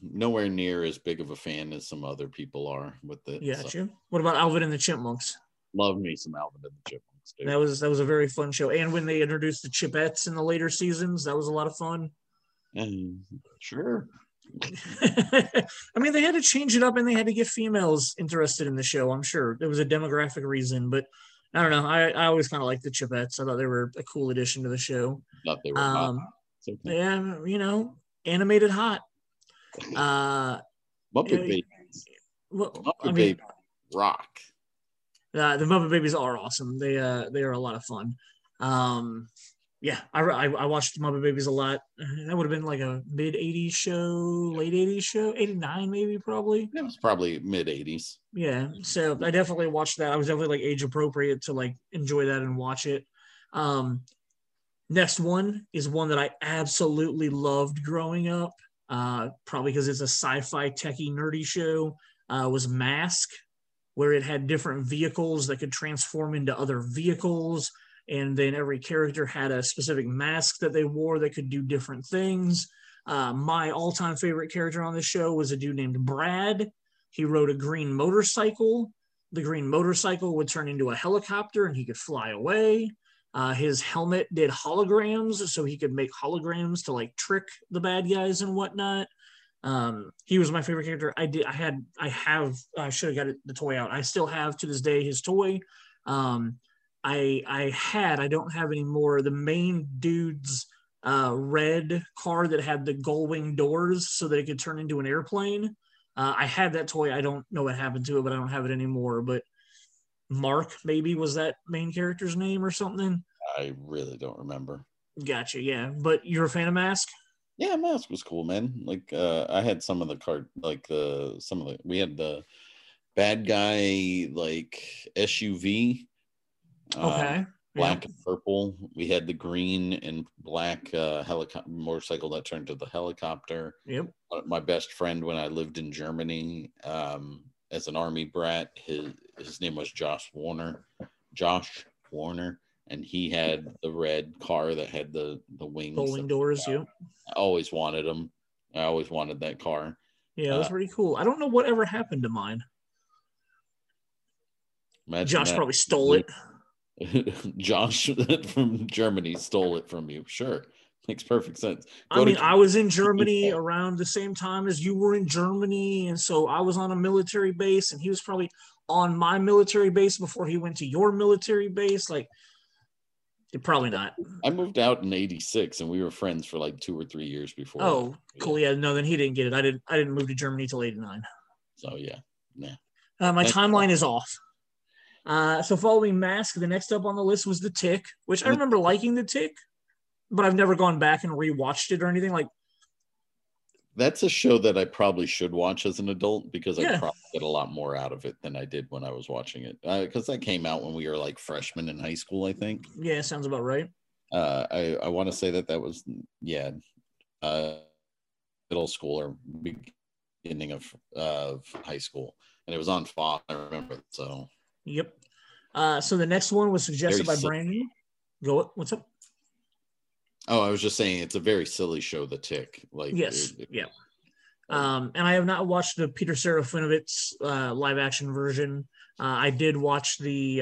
nowhere near as big of a fan as some other people are with it. Yeah, so. What about Alvin and the Chipmunks? Love me some Alvin and the Chipmunks, dude. That was a very fun show. And when they introduced the Chipettes in the later seasons, that was a lot of fun. Sure. I mean, they had to change it up and they had to get females interested in the show, I'm sure. There was a demographic reason, but I don't know. I always kind of liked the Chipettes. I thought they were a cool addition to the show. Thought they were hot. Okay. Yeah, you know, animated hot. Muppet Babies. Muppet Babies rock. The Muppet Babies are awesome. They are a lot of fun. I watched Muppet Babies a lot. That would have been like a mid-80s show, late 80s show, 89 maybe probably. It was probably mid-80s. Yeah, so I definitely watched that. I was definitely like age-appropriate to like enjoy that and watch it. Next one is one that I absolutely loved growing up, probably because it's a sci-fi, techie, nerdy show, was Mask, where it had different vehicles that could transform into other vehicles. And then every character had a specific mask that they wore that could do different things. My all-time favorite character on the show was a dude named Brad. He rode a green motorcycle. The green motorcycle would turn into a helicopter and he could fly away. His helmet did holograms, so he could make holograms to like trick the bad guys and whatnot. He was my favorite character. I should have got the toy out. I still have to this day his toy. I don't have any more. The main dude's red car that had the gull wing doors so that it could turn into an airplane. I had that toy. I don't know what happened to it, but I don't have it anymore. But Mark maybe was that main character's name or something. I really don't remember. Gotcha. Yeah, but you're a fan of Mask? Yeah, Mask was cool, man. Like I had some of the card, like we had the bad guy like SUV. Okay. Black and purple. We had the green and black motorcycle that turned to the helicopter. Yep. My best friend when I lived in Germany, as an army brat, his name was Josh Warner, and he had the red car that had the wings. Bowling doors, yep. I always wanted them. I always wanted that car. Yeah, that was pretty cool. I don't know whatever happened to mine. Josh probably stole it. Josh from Germany stole it from you. Sure. Makes perfect sense. I was in Germany around the same time as you were in Germany. And so I was on a military base and he was probably on my military base before he went to your military base. Like, probably not. I moved out in 86 and we were friends for like 2 or 3 years before. Oh, cool. Yeah. No, then he didn't get it. I didn't move to Germany till 89. So yeah. Nah. My timeline is off. So following Mask, the next up on the list was The Tick, which I remember liking The Tick, but I've never gone back and rewatched it or anything. Like, that's a show that I probably should watch as an adult because I probably get a lot more out of it than I did when I was watching it. Because that came out when we were like freshmen in high school, I think. Yeah, sounds about right. I want to say that was, middle school or beginning of high school. And it was on Fox, I remember, so... Yep. So the next one was suggested by Brandon. Go. What's up? Oh, I was just saying it's a very silly show, The Tick. Like yes, yeah. And I have not watched the Peter Serafinovich live action version. I did watch the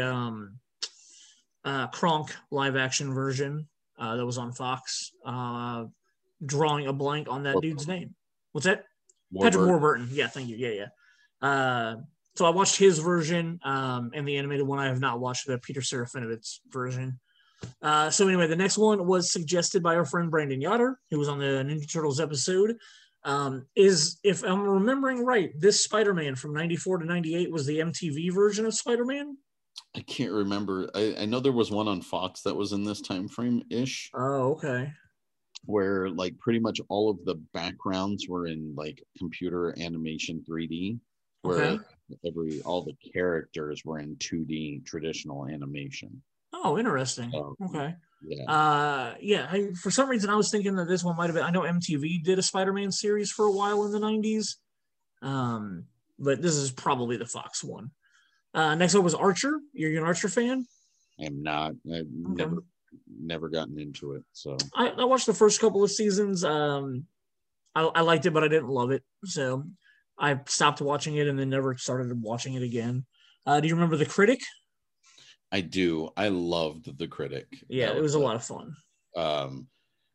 Kronk live action version that was on Fox. Drawing a blank on that dude's name. What's that? Patrick Warburton. Yeah, thank you. Yeah, yeah. So I watched his version, and the animated one I have not watched, the Peter Serafinovich's version. So anyway, the next one was suggested by our friend Brandon Yoder, who was on the Ninja Turtles episode. If I'm remembering right, this Spider-Man from 94 to 98 was the MTV version of Spider-Man? I can't remember. I know there was one on Fox that was in this time frame-ish. Oh, okay. Where, like, pretty much all of the backgrounds were in, like, computer animation 3D. Where okay. All the characters were in 2D traditional animation. Oh, interesting. So, okay. Yeah. For some reason, I was thinking that this one might have been. I know MTV did a Spider-Man series for a while in the 90s, but this is probably the Fox one. Next up was Archer. You're an Archer fan? I am not. I've never gotten into it. So I watched the first couple of seasons. I liked it, but I didn't love it. So. I stopped watching it and then never started watching it again. Do you remember The Critic? I do. I loved The Critic. Yeah, it was a lot of fun.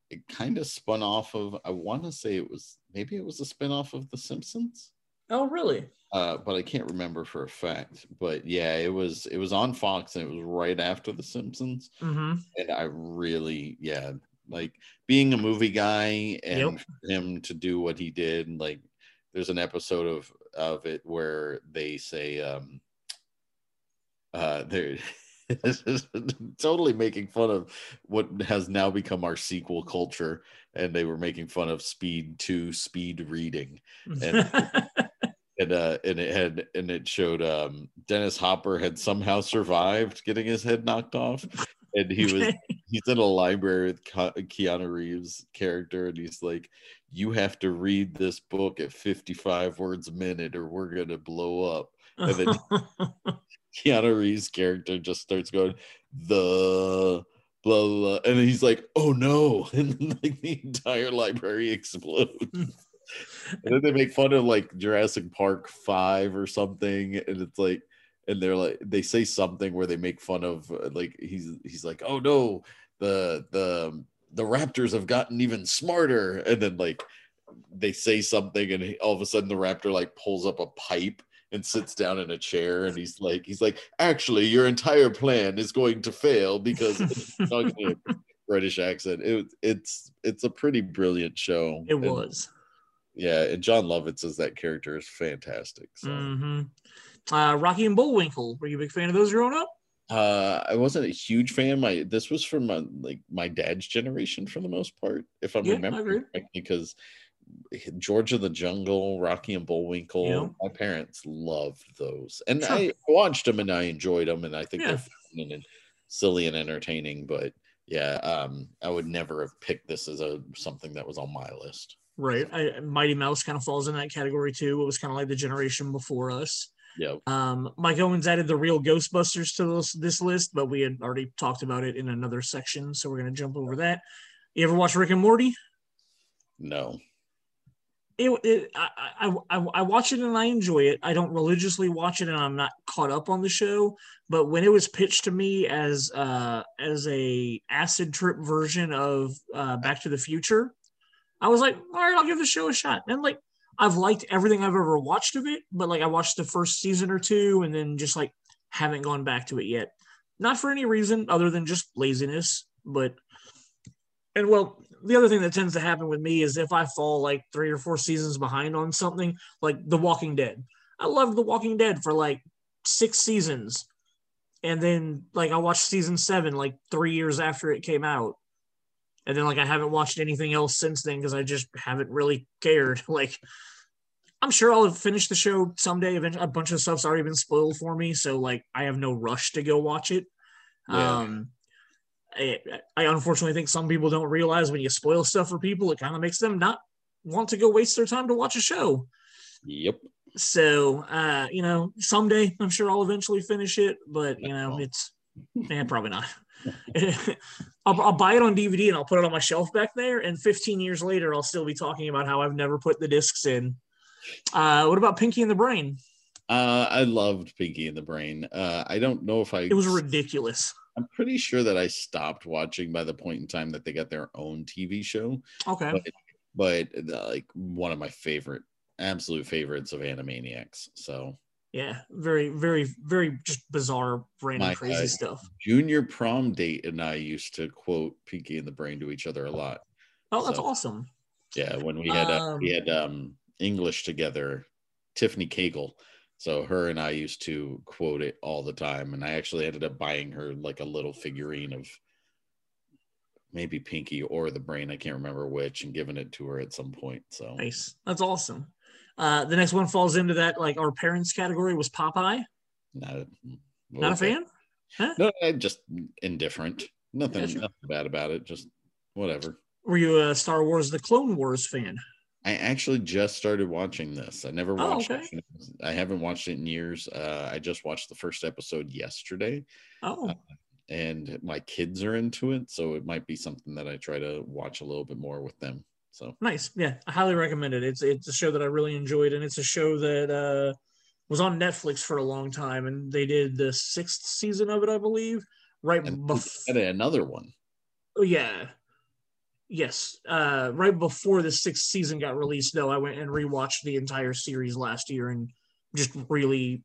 It kind of spun off of, I want to say it was a spinoff of The Simpsons. Oh, really? But I can't remember for a fact. But yeah, it was on Fox and it was right after The Simpsons. Mm-hmm. And I really, like being a movie guy and him to do what he did, like, there's an episode of it where they say they're totally making fun of what has now become our sequel culture, and they were making fun of speed reading, and and it showed Dennis Hopper had somehow survived getting his head knocked off, and he's in a library with Keanu Reeves' character, and he's like, you have to read this book at 55 words a minute or we're going to blow up. And then Keanu Reeves' character just starts going, the blah, blah, blah. And then he's like, oh no. And then, like, the entire library explodes. And then they make fun of like Jurassic Park 5 or something, and it's like, and they're like, they say something where they make fun of like he's like, oh no, the raptors have gotten even smarter, and then like they say something, and all of a sudden the raptor like pulls up a pipe and sits down in a chair, and he's like, actually, your entire plan is going to fail because it's not a British accent. It's a pretty brilliant show. It was. Yeah, and John Lovitz as that character is fantastic. So. Mm-hmm. Rocky and Bullwinkle. Were you a big fan of those growing up? I wasn't a huge fan. This was from my dad's generation for the most part, if I'm remembering correctly, because George of the Jungle, Rocky and Bullwinkle, my parents loved those, and I watched them and I enjoyed them, and I think they're fun and silly and entertaining. But I would never have picked this as something that was on my list. Right, Mighty Mouse kind of falls in that category too. It was kind of like the generation before us. Yeah. Mike Owens added the Real Ghostbusters to this list, but we had already talked about it in another section, so we're gonna jump over that. You ever watch Rick and Morty? No. I watch it and I enjoy it. I don't religiously watch it and I'm not caught up on the show. But when it was pitched to me as a acid trip version of Back to the Future, I was like, all right, I'll give the show a shot. And like, I've liked everything I've ever watched of it, but like I watched the first season or two and then just like haven't gone back to it yet. Not for any reason other than just laziness, but the other thing that tends to happen with me is if I fall like 3 or 4 seasons behind on something, like The Walking Dead. I loved The Walking Dead for like 6 seasons. And then like I watched season 7 like 3 years after it came out. And then like I haven't watched anything else since then because I just haven't really cared. Like I'm sure I'll finish the show someday. Eventually, a bunch of stuff's already been spoiled for me. So like I have no rush to go watch it. Yeah. I unfortunately think some people don't realize when you spoil stuff for people, it kind of makes them not want to go waste their time to watch a show. Yep. So, someday I'm sure I'll eventually finish it, but probably not. I'll buy it on DVD and I'll put it on my shelf back there. And 15 years later, I'll still be talking about how I've never put the discs in. What about Pinky and the Brain? I loved Pinky and the Brain. I don't know if it was ridiculous. I'm pretty sure that I stopped watching by the point in time that they got their own TV show. Okay. But like one of my absolute favorites of Animaniacs. So yeah, very, very, very just bizarre, random, crazy stuff. Junior prom date and I used to quote Pinky and the Brain to each other a lot. Oh, that's awesome. Yeah, when we had English together, Tiffany Cagle. So her and I used to quote it all the time. And I actually ended up buying her like a little figurine of maybe Pinky or the Brain. I can't remember which, and giving it to her at some point. So nice. That's awesome. The next one falls into that, like our parents category was Popeye. Not a fan? Huh? No, just indifferent. Nothing bad about it. Just whatever. Were you a Star Wars, the Clone Wars fan? I actually just started watching this. I never watched it. I haven't watched it in years. I just watched the first episode yesterday. Oh. And my kids are into it, so it might be something that I try to watch a little bit more with them. So nice. Yeah, I highly recommend it. It's a show that I really enjoyed, and it's a show that was on Netflix for a long time, and they did the 6th season of it, I believe, right before another one. Oh, yeah. Yes. Right before the 6th season got released, though, I went and rewatched the entire series last year and just really,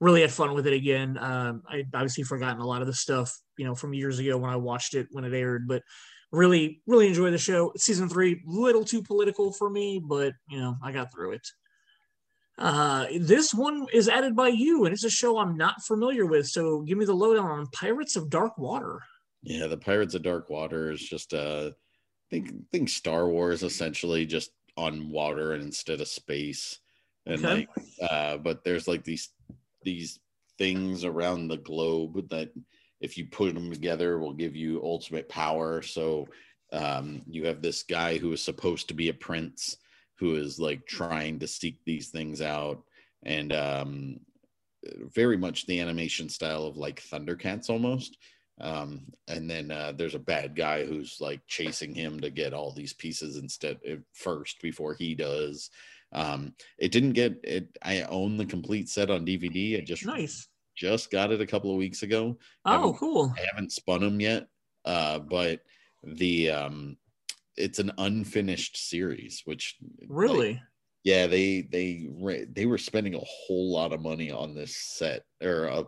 really had fun with it again. I'd obviously forgotten a lot of the stuff, from years ago when I watched it, when it aired, but really, really enjoy the show. Season 3, little too political for me, but, I got through it. This one is added by you, and it's a show I'm not familiar with. So give me the lowdown on Pirates of Dark Water. Yeah, the Pirates of Dark Water is just think Star Wars essentially, just on water and instead of space, and but there's like these things around the globe that if you put them together will give you ultimate power. So you have this guy who is supposed to be a prince who is like trying to seek these things out, and very much the animation style of like Thundercats almost. And then there's a bad guy who's like chasing him to get all these pieces instead first before he does. It didn't get it. I own the complete set on DVD. I just just got it a couple of weeks ago. Oh, cool. I haven't spun them yet. But the it's an unfinished series, which really. Like, yeah, they were spending a whole lot of money on this set or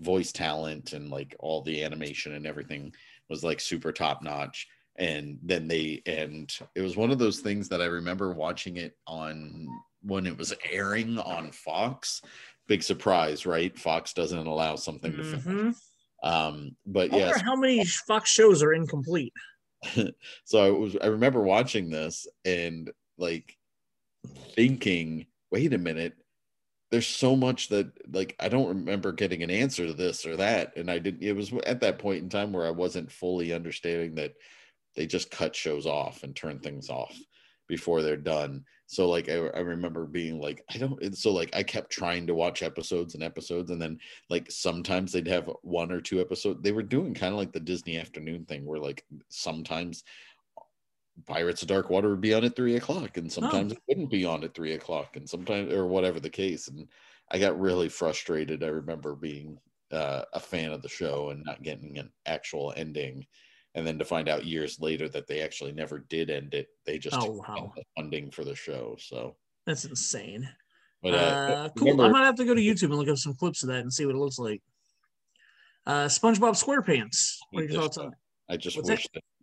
voice talent, and like all the animation and everything was like super top notch. And then it was one of those things that I remember watching it on when it was airing on Fox. Big surprise, right? Fox doesn't allow something to finish. But yeah, I wonder how many Fox shows are incomplete. So I remember watching this and like thinking, wait a minute, there's so much that like I don't remember getting an answer to this or that, and I didn't. It was at that point in time where I wasn't fully understanding that they just cut shows off and turn things off before they're done. So like I remember being like I kept trying to watch episodes, and then like sometimes they'd have one or two episodes. They were doing kind of like the Disney afternoon thing where like sometimes Pirates of Dark Water would be on at 3 o'clock, and sometimes it wouldn't be on at 3 o'clock, and sometimes, or whatever the case. And I got really frustrated. I remember being a fan of the show and not getting an actual ending, and then to find out years later that they actually never did end it. They just took the funding for the show. So that's insane. But, cool. I might have to go to YouTube and look up some clips of that and see what it looks like. SpongeBob SquarePants. What are your thoughts on it? I just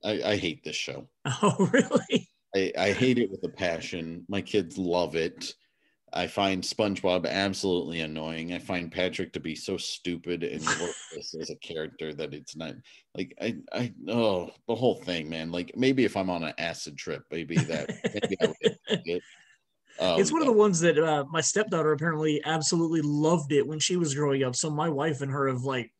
I hate this show. Oh, really? I hate it with a passion. My kids love it. I find SpongeBob absolutely annoying. I find Patrick to be so stupid and worthless as a character that it's not like the whole thing, man. Like maybe if I'm on an acid trip, maybe I would like it. It's one of the ones that my stepdaughter apparently absolutely loved it when she was growing up. So my wife and her have like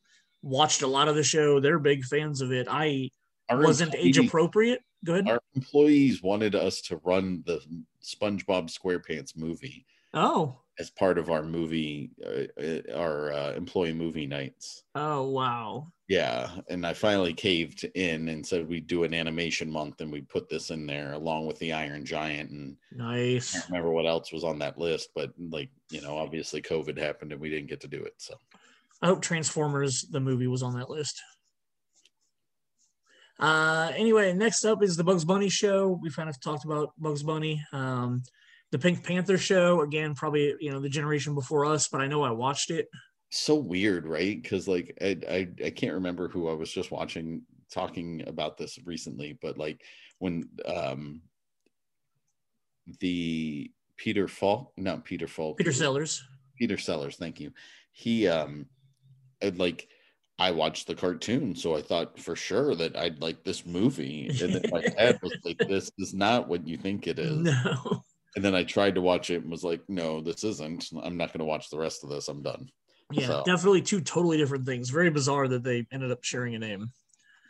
watched a lot of the show. They're big fans of it. I wasn't age appropriate. Go ahead. Our employees wanted us to run the SpongeBob SquarePants movie. Oh. As part of our movie, our employee movie nights. Oh, wow. Yeah. And I finally caved in and said we'd do an animation month, and we put this in there along with the Iron Giant. And nice. I can't remember what else was on that list, but like, you know, obviously COVID happened and we didn't get to do it. So I hope Transformers, the movie, was on that list. Anyway, next up is the Bugs Bunny show. We kind of talked about Bugs Bunny. The Pink Panther show, again, probably, you know, the generation before us, but I know I watched it. So weird, right? Because like I can't remember who I was just watching talking about this recently, but like when Peter Sellers. Peter Sellers, thank you. He I watched the cartoon, so I thought for sure that I'd like this movie. And then my dad was like, this is not what you think it is. No. And then I tried to watch it and was like, no, this isn't. I'm not going to watch the rest of this. I'm done. Yeah, so. Definitely two totally different things. Very bizarre that they ended up sharing a name.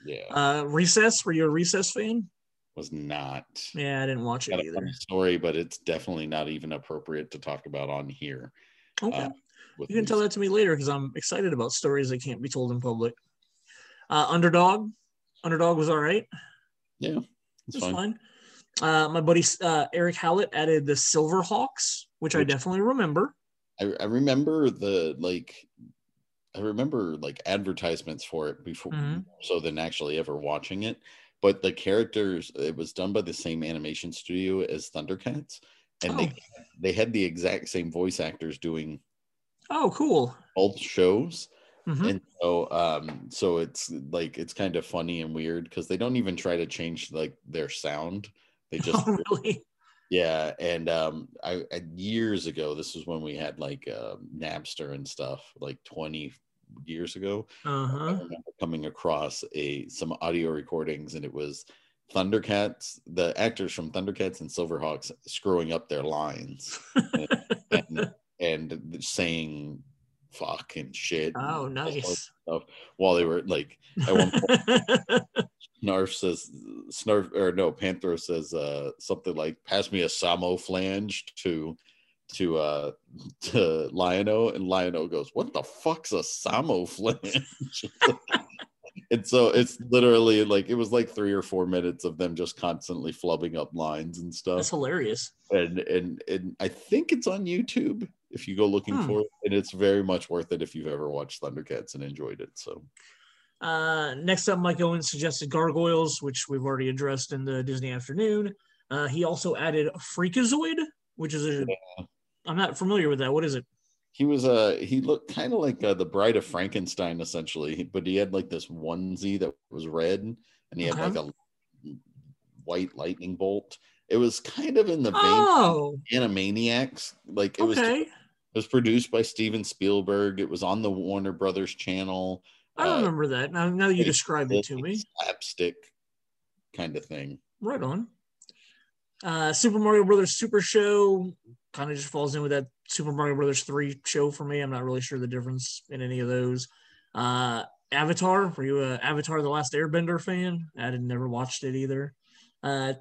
Yeah. Recess, were you a Recess fan? Was not. Yeah, I didn't watch it either. Sorry, but it's definitely not even appropriate to talk about on here. Okay. You can tell that to me later because I'm excited about stories that can't be told in public. Underdog was all right. Yeah, it's fine. My buddy Eric Howlett added the Silverhawks, which I definitely remember. I remember I remember advertisements for it before, so than actually ever watching it. But the characters, it was done by the same animation studio as Thundercats, and they had the exact same voice actors doing. Oh, cool. Both shows. And so it's like, it's kind of funny and weird because they don't even try to change like their sound. They just, really? Yeah. And I years ago, this was when we had like Napster and stuff, like 20 years ago, I remember coming across some audio recordings, and it was Thundercats, the actors from Thundercats and Silverhawks screwing up their lines. And saying fuck and shit. Oh, and nice. Stuff while they were like, at one point, Panthro says something like, pass me a Samo flange to Lion-O. And Lion-O goes, what the fuck's a Samo flange? And so it's literally like, it was like 3 or 4 minutes of them just constantly flubbing up lines and stuff. That's hilarious. And I think it's on YouTube if you go looking for it. And it's very much worth it if you've ever watched Thundercats and enjoyed it. So next up, Mike Owen suggested Gargoyles, which we've already addressed in the Disney Afternoon. He also added Freakazoid, which is a, I'm not familiar with that. What is it? He was he looked kind of like the Bride of Frankenstein, essentially, but he had like this onesie that was red, and he had like a white lightning bolt. It was kind of in the vein of Animaniacs. Like it was produced by Steven Spielberg. It was on the Warner Brothers channel. I remember that. Now that you described it to me, slapstick kind of thing. Right on. Super Mario Brothers Super Show kind of just falls in with that Super Mario Brothers 3 show for me. I'm not really sure the difference in any of those. Avatar, were you an Avatar The Last Airbender fan? I had never watched it either.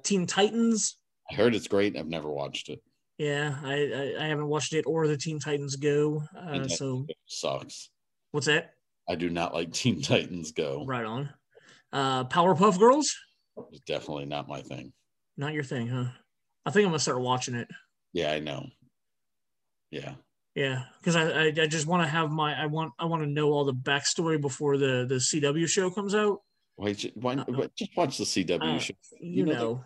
Teen Titans. I heard it's great. I've never watched it. Yeah, I haven't watched it or the Teen Titans Go. So sucks. What's that? I do not like Teen Titans Go. Right on. Powerpuff Girls. It's definitely not my thing. Not your thing, huh? I think I'm going to start watching it. Yeah, I know. Yeah. Yeah, because I just want to have my, I want to know all the backstory before the CW show comes out. Why just watch the CW show. You know.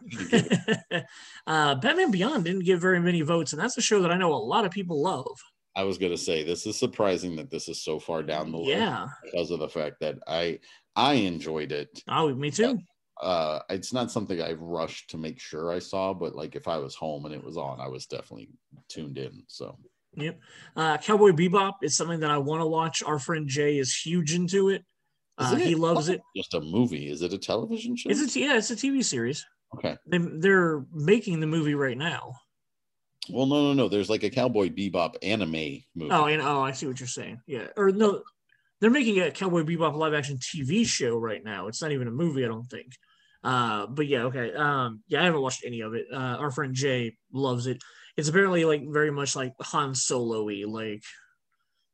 Batman Beyond didn't get very many votes, and that's a show that I know a lot of people love. I was going to say, this is surprising that this is so far down the list. Yeah. Because of the fact that I enjoyed it. Oh, me too. It's not something I rushed to make sure I saw, but like if I was home and it was on, I was definitely tuned in. So yep. Cowboy Bebop is something that I want to watch. Our friend Jay is huge into it. He loves it. Just a movie? Is it a television show? It's a TV series. Okay. They're making the movie right now. Well, no. There's like a Cowboy Bebop anime movie. Oh, I see what you're saying. Yeah, or no. They're making a Cowboy Bebop live-action TV show right now. It's not even a movie, I don't think. But yeah, okay. I haven't watched any of it. Our friend Jay loves it. It's apparently like very much like Han Solo-y, like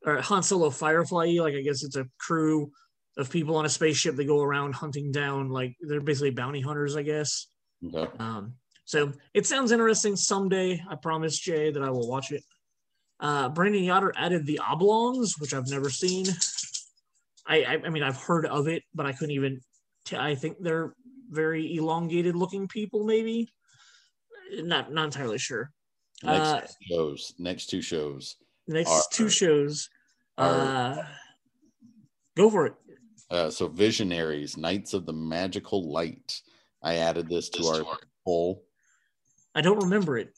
or Han Solo Firefly-y. Like I guess it's a crew of people on a spaceship that go around hunting down. Like they're basically bounty hunters, I guess. Okay. So it sounds interesting. Someday, I promise Jay that I will watch it. Brandon Yoder added The Oblongs, which I've never seen. I mean, I've heard of it, but I couldn't even. I think they're very elongated-looking people, maybe. Not entirely sure. Next two shows. Go for it. So, Visionaries, Knights of the Magical Light. I added this to our poll. I don't remember it.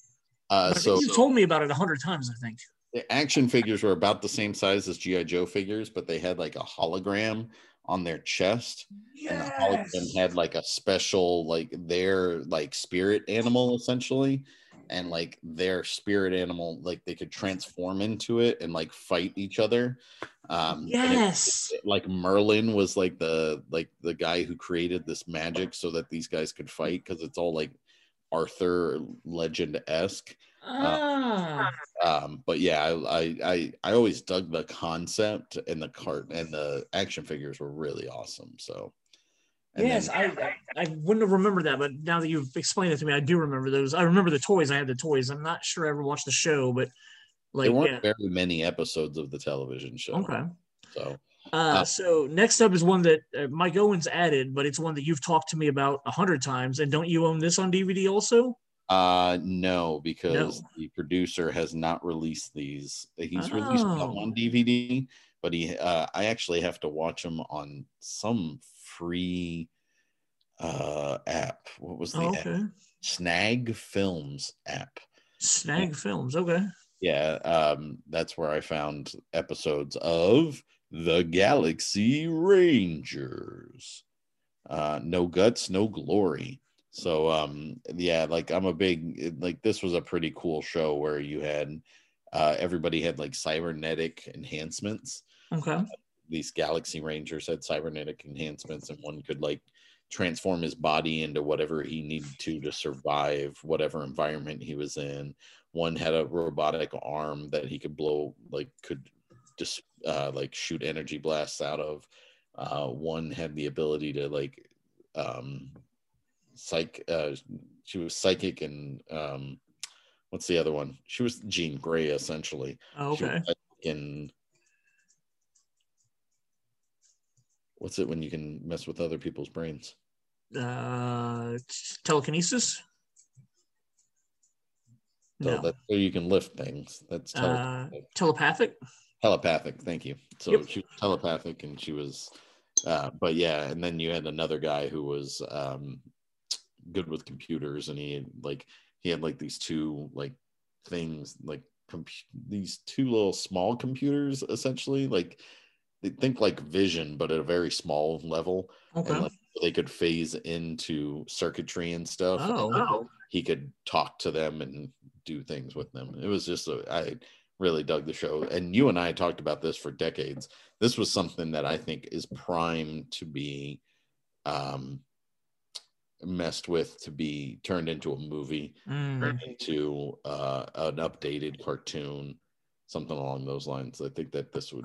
You told me about it 100 times, I think. The action figures were about the same size as G.I. Joe figures, but they had like a hologram on their chest. Yes. And the hologram had like a special, like their like spirit animal essentially. And like their spirit animal, like they could transform into it and like fight each other. Yes. Like Merlin was like the guy who created this magic so that these guys could fight, because it's all like Arthur legend-esque. But yeah, I always dug the concept, and the cart and the action figures were really awesome. So I wouldn't have remembered that, but now that you've explained it to me, I do remember those. I remember the toys. I had the toys. I'm not sure I ever watched the show, but like there weren't very many episodes of the television show. Okay. So so next up is one that Mike Owens added, but it's one that you've talked to me about 100 times. And don't you own this on DVD also? No, because the producer has not released these. He's released them on DVD, but he I actually have to watch them on some free app. What was the app? Snag Films app. Snag Films, okay. Yeah, that's where I found episodes of The Galaxy Rangers. No Guts, No Glory. So, this was a pretty cool show where you had, everybody had like cybernetic enhancements. Okay. These Galaxy Rangers had cybernetic enhancements, and one could like transform his body into whatever he needed to survive whatever environment he was in. One had a robotic arm that he could blow, like could just, shoot energy blasts out of. One had the ability to like she was psychic, and what's the other one? She was Jean Grey, essentially. Oh, okay. In what's it when you can mess with other people's brains? Telekinesis. So no. That's where you can lift things. That's telepathic. Telepathic, thank you. So yep. She was telepathic, and she was, but yeah. And then you had another guy who was good with computers, and he had these two things, these two little small computers, essentially. Like they think like Vision, but at a very small level. Okay. And they could phase into circuitry and stuff. Oh, and wow. He could talk to them and do things with them. It was just I really dug the show, and you and I talked about this for decades. This was something that I think is primed to be messed with, to be turned into a movie, turned into an updated cartoon, something along those lines. I think that this would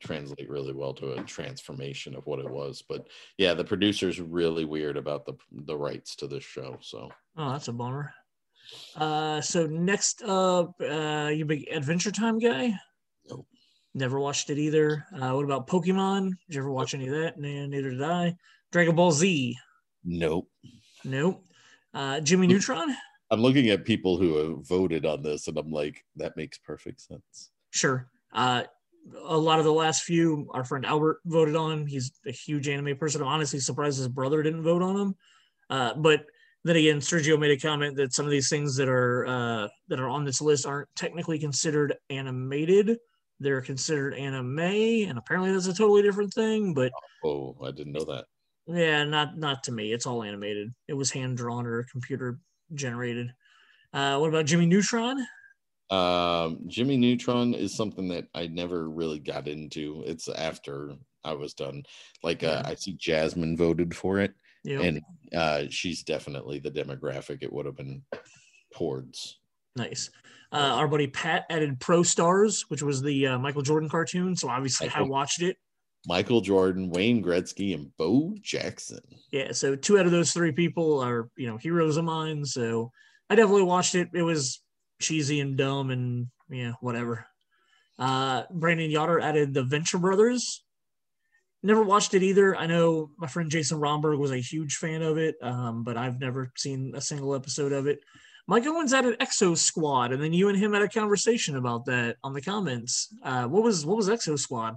translate really well to a transformation of what it was. But yeah, the producer's really weird about the rights to this show. So oh, that's a bummer. So next up, you big Adventure Time guy? Nope. Never watched it either. What about Pokemon? Did you ever watch any of that? Neither did I. Dragon Ball Z? Nope. Nope. Jimmy Neutron? I'm looking at people who have voted on this, and I'm like, that makes perfect sense. Sure. A lot of the last few, our friend Albert voted on. He's a huge anime person. I'm honestly surprised his brother didn't vote on him. But then again, Sergio made a comment that some of these things that are on this list aren't technically considered animated. They're considered anime, and apparently that's a totally different thing. But oh, I didn't know that. Yeah, not to me. It's all animated. It was hand-drawn or computer generated. What about Jimmy Neutron? Jimmy Neutron is something that I never really got into. It's after I was done. I see Jasmine voted for it. Yep. And she's definitely the demographic it would have been towards. Nice. Our buddy Pat added Pro Stars, which was the Michael Jordan cartoon. So obviously I watched it. Michael Jordan, Wayne Gretzky, and Bo Jackson. Yeah, so 2 out of those 3 people are, heroes of mine. So I definitely watched it. It was cheesy and dumb and whatever. Brandon Yoder added the Venture Brothers. Never watched it either. I know my friend Jason Romberg was a huge fan of it, but I've never seen a single episode of it. Mike Owens added Exo Squad, and then you and him had a conversation about that on the comments. What was Exo Squad?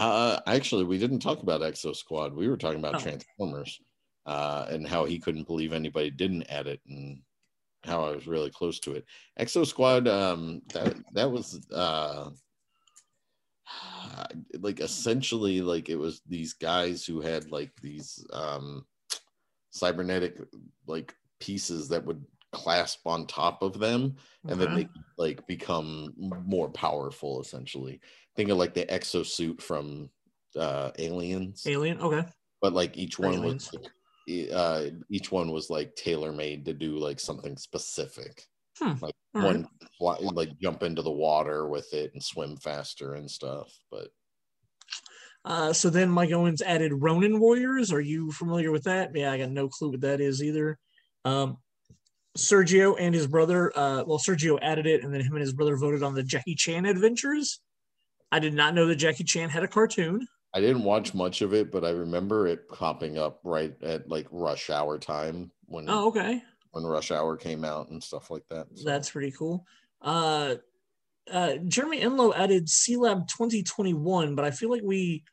Actually, we didn't talk about Exo Squad. We were talking about Transformers and how he couldn't believe anybody didn't add it, and how I was really close to it. Exo Squad, that was... essentially it was these guys who had these cybernetic pieces that would clasp on top of them, and then they become more powerful, essentially. Think of the exosuit from Alien. Okay. But each one Aliens. Was each one was tailor-made to do something specific. One jump into the water with it and swim faster and stuff. But so then Mike Owens added Ronin Warriors. Are you familiar with that? Yeah, I got no clue what that is either. Sergio and his brother. Sergio added it, and then him and his brother voted on the Jackie Chan Adventures. I did not know that Jackie Chan had a cartoon. I didn't watch much of it, but I remember it popping up right at rush hour time when. Oh, okay. When Rush Hour came out and stuff like that. So. That's pretty cool. Jeremy Enlow added C-Lab 2021, but I feel we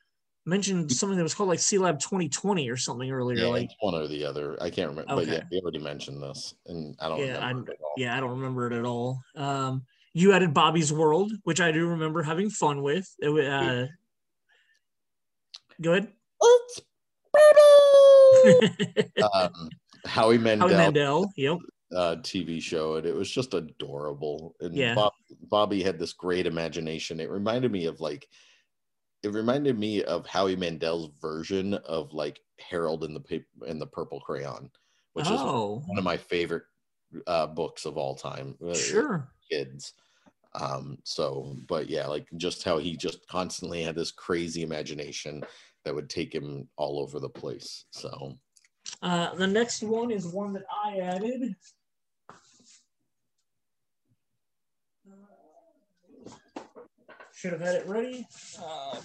mentioned something that was called C-Lab 2020 or something earlier. Yeah, one or the other. I can't remember. Okay. But yeah, we already mentioned this, and I don't remember it at all. Yeah, I don't remember it at all. You added Bobby's World, which I do remember having fun with. Go ahead. Oops, Bobby! Howie Mandel, yep. TV show, and it was just adorable. And yeah. Bobby had this great imagination. It reminded me of Howie Mandel's version of Harold and the Purple Crayon, which is one of my favorite books of all time. Sure, kids. But yeah, just how he just constantly had this crazy imagination that would take him all over the place. So the next one is one that I added. Should have had it ready,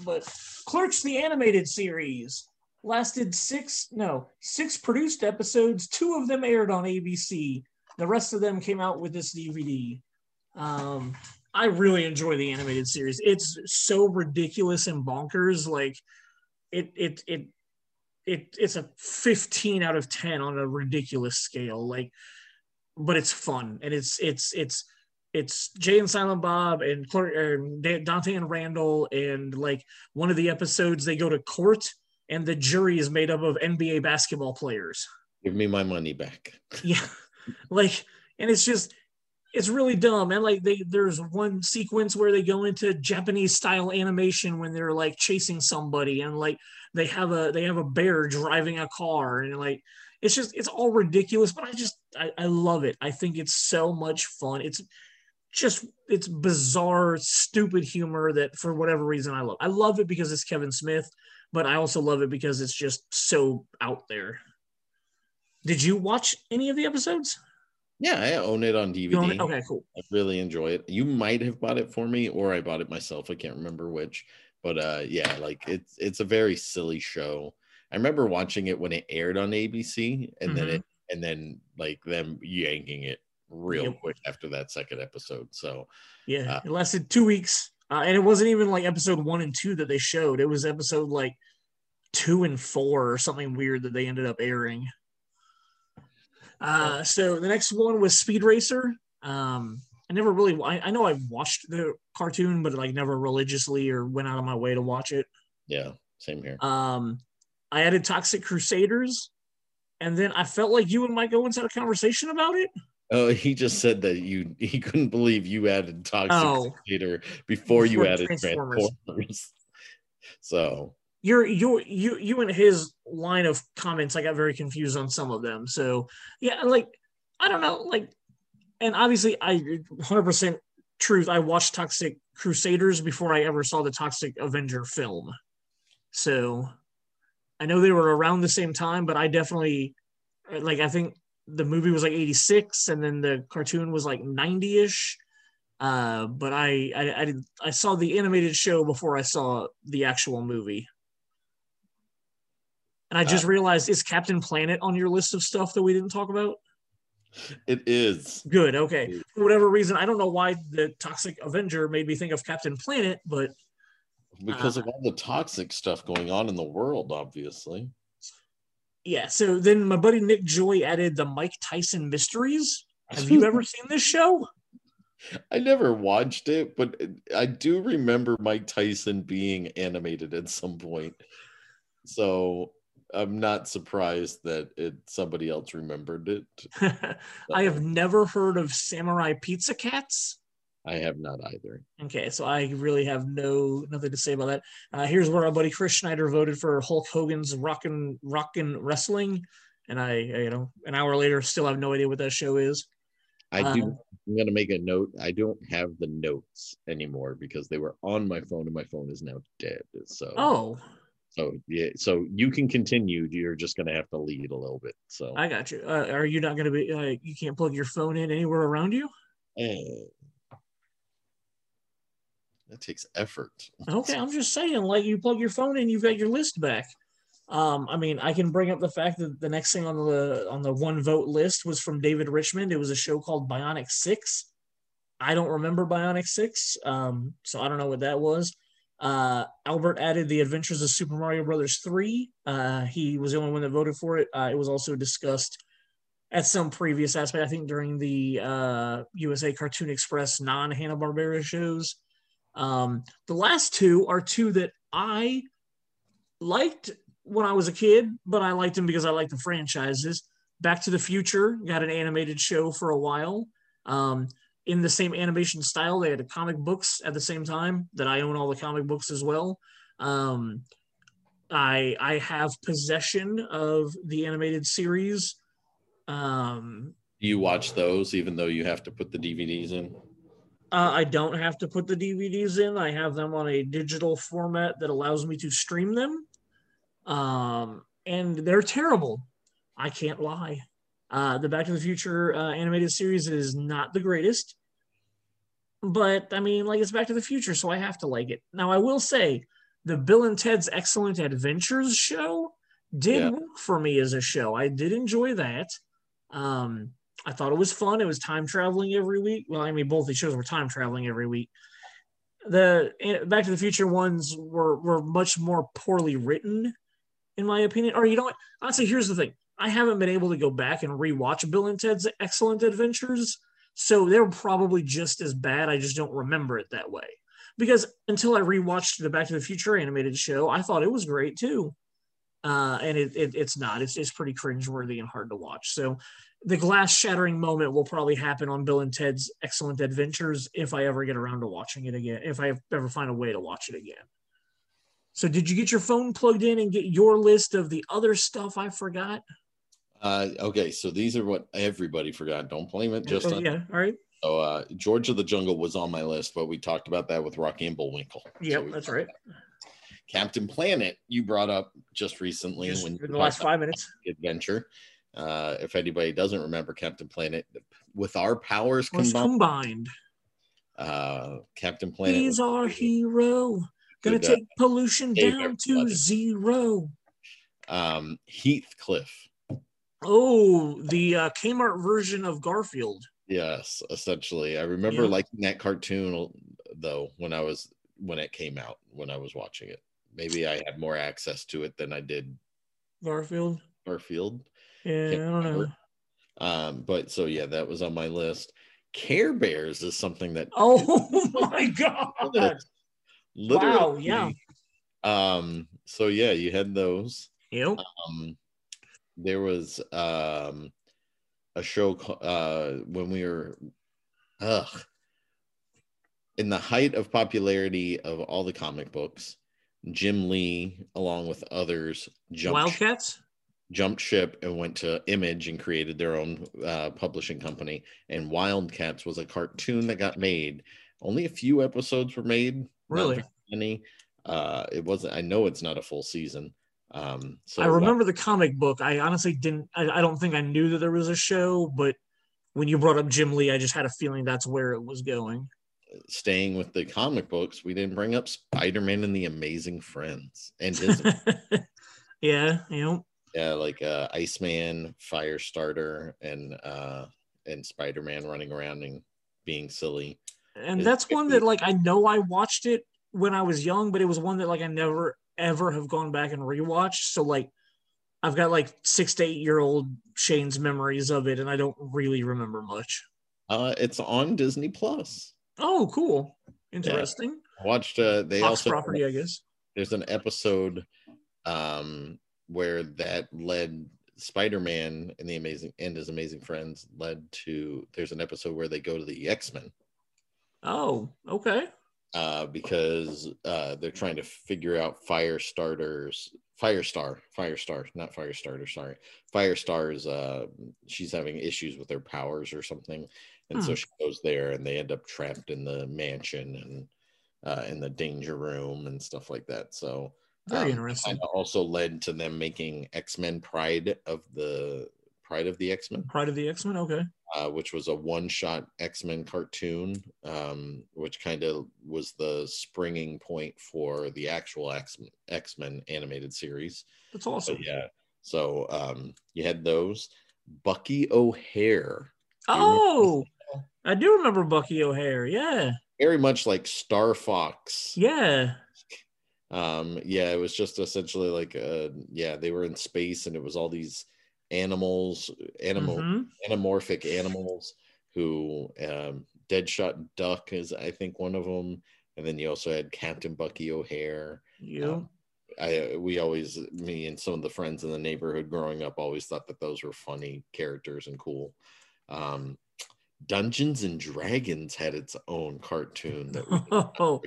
but Clerks the Animated Series lasted six produced episodes. 2 of them aired on ABC. The rest of them came out with this DVD. I really enjoy the animated series. It's so ridiculous and bonkers. Like it's a 15 out of 10 on a ridiculous scale. Like, but it's fun, and it's Jay and Silent Bob and Dante and Randall, and like one of the episodes they go to court and the jury is made up of NBA basketball players. Give me my money back. Yeah, like, and it's just, it's really dumb. And like there's one sequence where they go into Japanese style animation when they're like chasing somebody, and like they have a bear driving a car, and like it's just, it's all ridiculous, but I love it. I think it's so much fun. It's bizarre, stupid humor that for whatever reason I love. I love it because it's Kevin Smith, but I also love it because it's just so out there. Did you watch any of the episodes? Yeah, I own it on DVD. Okay, cool. I really enjoy it. You might have bought it for me, or I bought it myself. I can't remember which, but yeah, like it's a very silly show. I remember watching it when it aired on ABC, and then like them yanking it real quick after that second episode. So yeah, it lasted 2 weeks, and it wasn't even like episode 1 and 2 that they showed. It was episode like 2 and 4 or something weird that they ended up airing. So the next one was Speed Racer. I never really, I know I watched the cartoon, but like never religiously or went out of my way to watch it. Yeah, same here. I added Toxic Crusaders, and then I felt like you and Mike Owens had a conversation about it. Oh, he just said that he couldn't believe you added Toxic Crusader before you added Transformers. So you and his line of comments, I got very confused on some of them. So yeah, like I don't know, like, and obviously I 100% truth. I watched Toxic Crusaders before I ever saw the Toxic Avenger film. So I know they were around the same time, but I definitely like, I think the movie was like 86 and then the cartoon was like 90-ish. But I saw the animated show before I saw the actual movie. And I just realized, is Captain Planet on your list of stuff that we didn't talk about? It is. Good. Okay. For whatever reason, I don't know why the Toxic Avenger made me think of Captain Planet, but because of all the toxic stuff going on in the world, obviously. Yeah, so then my buddy Nick Joy added the Mike Tyson Mysteries. Have you ever seen this show? I never watched it, but I do remember Mike Tyson being animated at some point. So I'm not surprised that somebody else remembered it. I have never heard of Samurai Pizza Cats. I have not either. Okay, so I really have nothing to say about that. Here's where our buddy Chris Schneider voted for Hulk Hogan's Rockin' Wrestling, and I, you know, an hour later still have no idea what that show is. I do. I'm gonna make a note. I don't have the notes anymore because they were on my phone, and my phone is now dead. So. Oh. So yeah. So you can continue. You're just gonna have to lead a little bit. So. I got you. Are you not gonna be? You can't plug your phone in anywhere around you? That takes effort. Okay, I'm just saying, like, you plug your phone in, you've got your list back. I mean, I can bring up the fact that the next thing on the one vote list was from David Richmond. It was a show called Bionic 6. I don't remember Bionic 6, so I don't know what that was. Albert added The Adventures of Super Mario Brothers 3. He was the only one that voted for it. It was also discussed at some previous aspect, I think during the USA Cartoon Express non-Hanna-Barbera shows. The last two are two that I liked when I was a kid, but I liked them because I liked the franchises. Back to the Future got an animated show for a while, in the same animation style. They had the comic books at the same time that I own all the comic books as well. I have possession of the animated series. You watch those even though you have to put the DVDs in? I don't have to put the DVDs in. I have them on a digital format that allows me to stream them. And they're terrible. I can't lie. The Back to the Future animated series is not the greatest. But, I mean, like, it's Back to the Future, so I have to like it. Now, I will say, the Bill and Ted's Excellent Adventures show did work for me as a show. I did enjoy that. I thought it was fun. It was time traveling every week. Well, I mean, both these shows were time traveling every week. The Back to the Future ones were much more poorly written, in my opinion. Or, you know what? Honestly, here's the thing. I haven't been able to go back and rewatch Bill and Ted's Excellent Adventures, so they're probably just as bad. I just don't remember it that way. Because until I rewatched the Back to the Future animated show, I thought it was great too. And it's not. It's pretty cringeworthy and hard to watch. So the glass shattering moment will probably happen on Bill and Ted's Excellent Adventures if I ever get around to watching it again, if I ever find a way to watch it again. So did you get your phone plugged in and get your list of the other stuff I forgot? Okay, so these are what everybody forgot. Don't blame it. Just all right. So George of the Jungle was on my list, but we talked about that with Rocky and Bullwinkle. Yeah, so that's right. Captain Planet, you brought up just recently. Just when in the last 5 minutes. Adventure. If anybody doesn't remember Captain Planet, with our powers combined. Captain Planet. He's our hero. Gonna take pollution down to zero. Heathcliff. Oh, the Kmart version of Garfield. Yes, essentially. I remember liking that cartoon though when it came out, when I was watching it. Maybe I had more access to it than I did Garfield. Yeah, I don't know. But so yeah, that was on my list. Care Bears is something that my god. Literally. Wow, yeah. So yeah, you had those. Yep. There was a show when we were in the height of popularity of all the comic books, Jim Lee, along with others, jumped ship and went to Image and created their own publishing company. And Wildcats was a cartoon that got made. Only a few episodes were made. Really? Any? It wasn't. I know it's not a full season. So I remember the comic book. I honestly didn't. I don't think I knew that there was a show, but when you brought up Jim Lee, I just had a feeling that's where it was going. Staying with the comic books, we didn't bring up Spider-Man and the Amazing Friends and his. Like Iceman, Firestarter, and Spider-Man running around and being silly. And that's one that, like, I know I watched it when I was young, but it was one that, like, I never ever have gone back and rewatched. So, like, I've got like 6 to 8 year old Shane's memories of it, and I don't really remember much. It's on Disney Plus. Oh, cool! Interesting. Yeah. I watched. They Fox also property, I guess. There's an episode where that led Spider-Man and his Amazing Friends led to. There's an episode where they go to the X-Men. Oh, okay. Because they're trying to figure out Firestar's she's having issues with her powers or something, and so she goes there and they end up trapped in the mansion and in the danger room and stuff like that. So very interesting. Also led to them making X-Men Pride of the X-Men. Okay. Which was a one-shot X-Men cartoon, which kind of was the springing point for the actual X-Men animated series. That's awesome. But yeah. So you had those. Bucky O'Hare. Oh, I do remember Bucky O'Hare. Yeah. Very much like Star Fox. Yeah. It was just essentially like, they were in space and it was all these anamorphic animals who Deadshot Duck is, I think, one of them, and then you also had Captain Bucky O'Hare. Me and some of the friends in the neighborhood growing up always thought that those were funny characters and cool. Dungeons and Dragons had its own cartoon that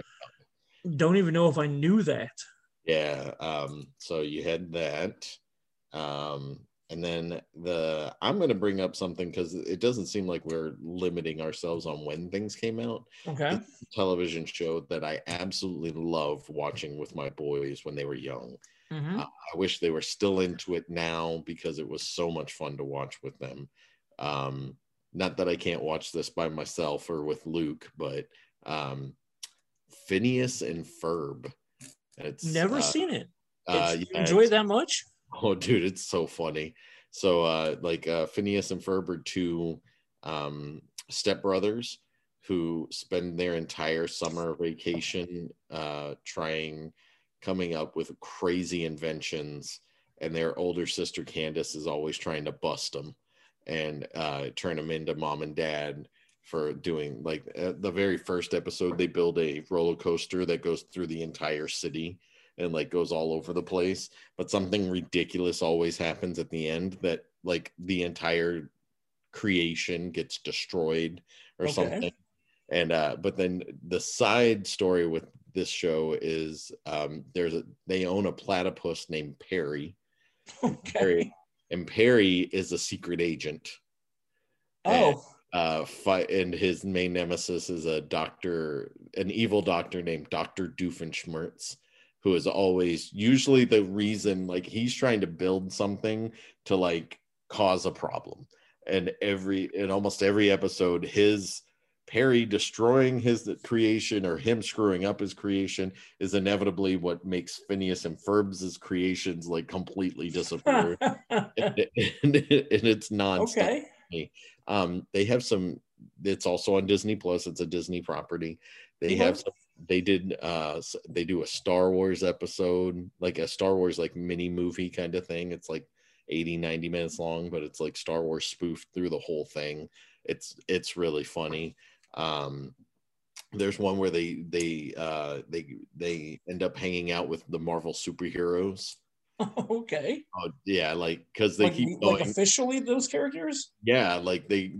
don't even know if I knew that. So you had that. And then I'm going to bring up something because it doesn't seem like we're limiting ourselves on when things came out. Okay. Television show that I absolutely loved watching with my boys when they were young. Mm-hmm. I wish they were still into it now because it was so much fun to watch with them. Not that I can't watch this by myself or with Luke, but Phineas and Ferb. It's never seen it. Enjoy it that much? Oh, dude, it's so funny. So, Phineas and Ferb are two stepbrothers who spend their entire summer vacation coming up with crazy inventions, and their older sister Candace is always trying to bust them and turn them into mom and dad for doing, the very first episode, they build a roller coaster that goes through the entire city and goes all over the place, but something ridiculous always happens at the end that the entire creation gets destroyed or something. And but then the side story with this show is they own a platypus named Perry. Perry is a secret agent. And his main nemesis is an evil doctor named Dr. Doofenshmirtz, who is always usually the reason, he's trying to build something to cause a problem. And in almost every episode, his Perry destroying his creation or him screwing up his creation is inevitably what makes Phineas and Ferb's creations completely disappear. and it's nonstop. Okay. They have some, it's also on Disney Plus. It's a Disney property. They have some. They do a Star Wars episode, a Star Wars mini movie kind of thing. It's 80-90 minutes long, but it's Star Wars spoofed through the whole thing. It's really funny. There's one where they end up hanging out with the Marvel superheroes. Okay. Oh yeah, because they keep going. Officially those characters. Yeah, they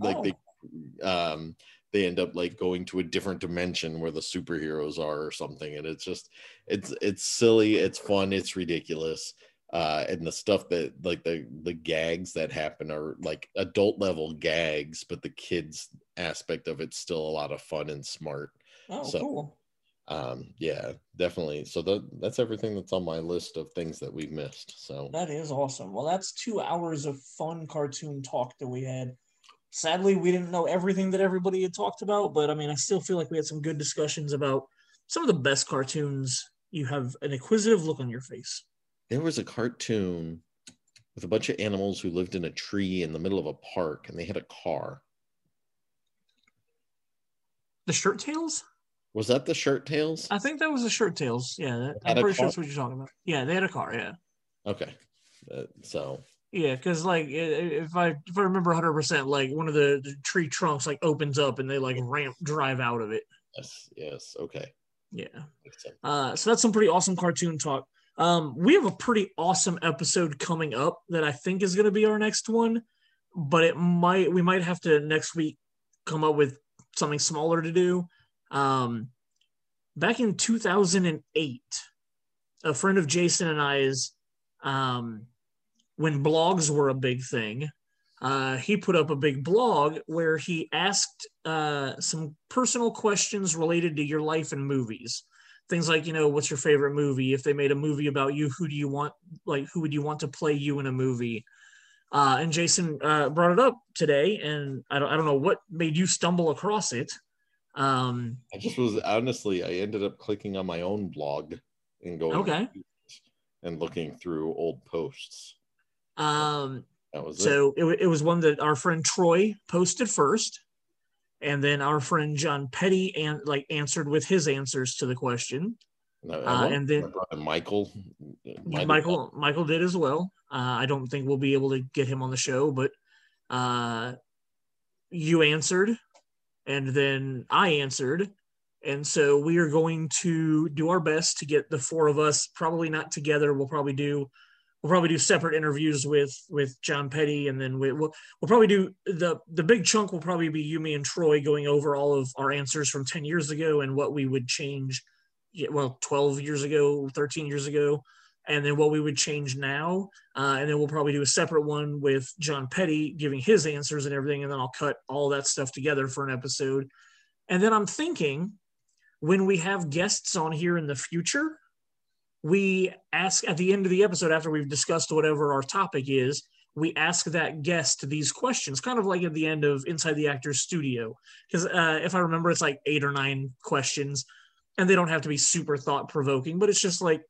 end up going to a different dimension where the superheroes are or something, and it's silly, it's fun, it's ridiculous, and the stuff that the gags that happen are adult level gags, but the kids aspect of it's still a lot of fun and smart. Cool. Yeah, definitely. So that's everything that's on my list of things that we've missed. So that is awesome. Well, that's 2 hours of fun cartoon talk that we had. Sadly, we didn't know everything that everybody had talked about, but I mean, I still feel like we had some good discussions about some of the best cartoons. You have an inquisitive look on your face. There was a cartoon with a bunch of animals who lived in a tree in the middle of a park, and they had a car. The Shirt Tails? Was that the Shirt Tails? I think that was the Shirt Tails. Yeah, I'm pretty sure that's what you're talking about. Yeah, they had a car, yeah. Okay, so... Yeah, because if I remember 100%, one of the tree trunks opens up and they ramp drive out of it. Yes. Okay. Yeah. So that's some pretty awesome cartoon talk. We have a pretty awesome episode coming up that I think is going to be our next one, but we might have to next week come up with something smaller to do. Back in 2008, a friend of Jason and I's. When blogs were a big thing, he put up a big blog where he asked some personal questions related to your life and movies. Things like, what's your favorite movie? If they made a movie about you, who would you want to play you in a movie? And Jason brought it up today, and I don't know what made you stumble across it. I ended up clicking on my own blog and going and looking through old posts. It was one that our friend Troy posted first, and then our friend John Petty answered with his answers to the question. And then Michael did as well. I don't think we'll be able to get him on the show, but you answered, and then I answered, and so we are going to do our best to get the four of us. Probably not together. We'll probably do separate interviews with John Petty, and then we'll probably do the big chunk will probably be you, me, and Troy going over all of our answers from 10 years ago and what we would change, 12 years ago, 13 years ago, and then what we would change now. And then we'll probably do a separate one with John Petty giving his answers and everything. And then I'll cut all that stuff together for an episode. And then I'm thinking when we have guests on here in the future, we ask at the end of the episode, after we've discussed whatever our topic is, we ask that guest these questions, kind of like at the end of Inside the Actor's Studio. Because if I remember, it's like 8 or 9 questions, and they don't have to be super thought-provoking, but it's just like,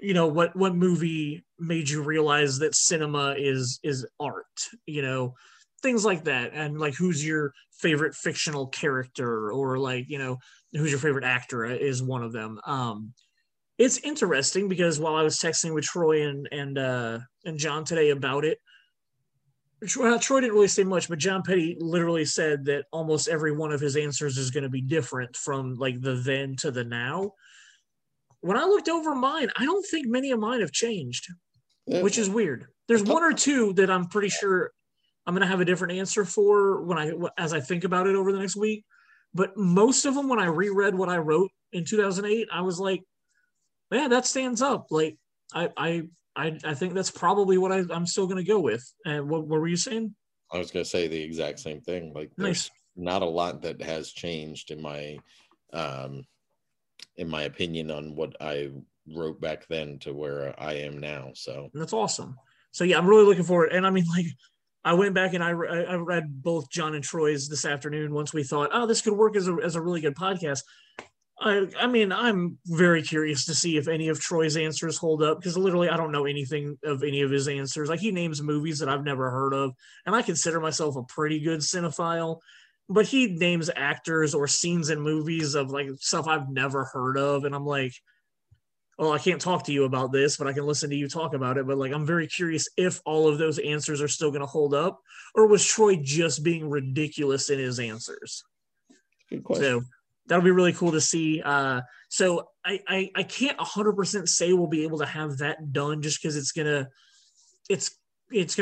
you know, what movie made you realize that cinema is art, you know, things like that. And like, who's your favorite fictional character, or like, you know, who's your favorite actor is one of them. It's interesting because while I was texting with Troy and John today about it, Troy didn't really say much, but John Petty literally said that almost every one of his answers is going to be different from like the then to the now. When I looked over mine, I don't think many of mine have changed, which is weird. There's one or two that I'm pretty sure I'm going to have a different answer for when as I think about it over the next week. But most of them, when I reread what I wrote in 2008, I was like, yeah, that stands up. Like, I think that's probably what I'm still going to go with. And what were you saying? I was going to say the exact same thing. Like, there's not a lot that has changed in my opinion on what I wrote back then to where I am now. So that's awesome. So yeah, I'm really looking forward. And I mean, like, I went back and I read both John and Troy's this afternoon. Once we thought, oh, this could work as a really good podcast. I mean, I'm very curious to see if any of Troy's answers hold up, because literally I don't know anything of any of his answers. Like, he names movies that I've never heard of, and I consider myself a pretty good cinephile. But he names actors or scenes in movies of like stuff I've never heard of. And I'm like, well, I can't talk to you about this, but I can listen to you talk about it. But like, I'm very curious if all of those answers are still going to hold up, or was Troy just being ridiculous in his answers? Good question. So that'll be really cool to see. So I can't 100% say we'll be able to have that done, just because it's going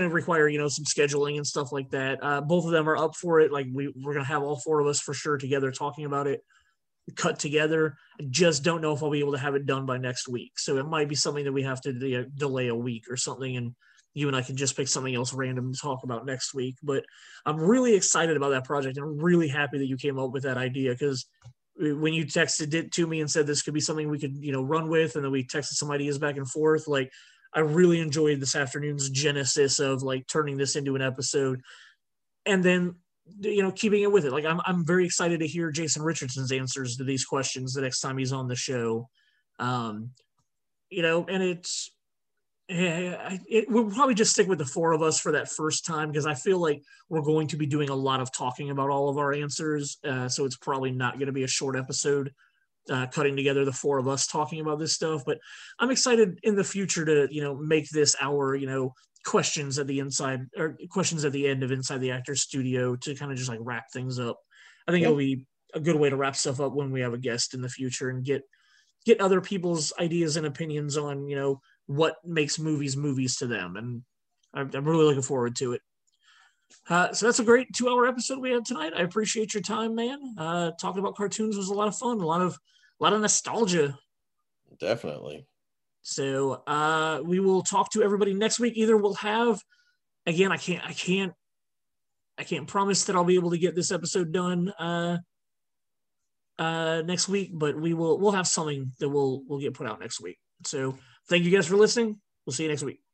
to require, you know, some scheduling and stuff like that. Both of them are up for it. Like, we're going to have all 4 of us for sure together talking about it, cut together. I just don't know if I'll be able to have it done by next week. So it might be something that we have to delay a week or something. And you and I can just pick something else random to talk about next week. But I'm really excited about that project. And I'm really happy that you came up with that idea, because when you texted it to me and said this could be something we could, you know, run with, and then we texted some ideas back and forth, like, I really enjoyed this afternoon's genesis of like turning this into an episode, and then, you know, keeping it with it. Like, I'm very excited to hear Jason Richardson's answers to these questions the next time he's on the show. You know, and we'll probably just stick with the 4 of us for that first time, because I feel like we're going to be doing a lot of talking about all of our answers. So it's probably not going to be a short episode. Cutting together the 4 of us talking about this stuff. But I'm excited in the future to, you know, make this our, you know, questions at the end of Inside the Actor's Studio to kind of just like wrap things up. I think it'll be a good way to wrap stuff up when we have a guest in the future, and get other people's ideas and opinions on, you know, what makes movies to them. And I'm really looking forward to it. So that's a great 2-hour episode we had tonight. I appreciate your time, man. Talking about cartoons was a lot of fun. A lot of nostalgia. Definitely. So we will talk to everybody next week. Either we'll have, again, I can't promise that I'll be able to get this episode done next week, but we'll have something that we'll get put out next week. So thank you guys for listening. We'll see you next week.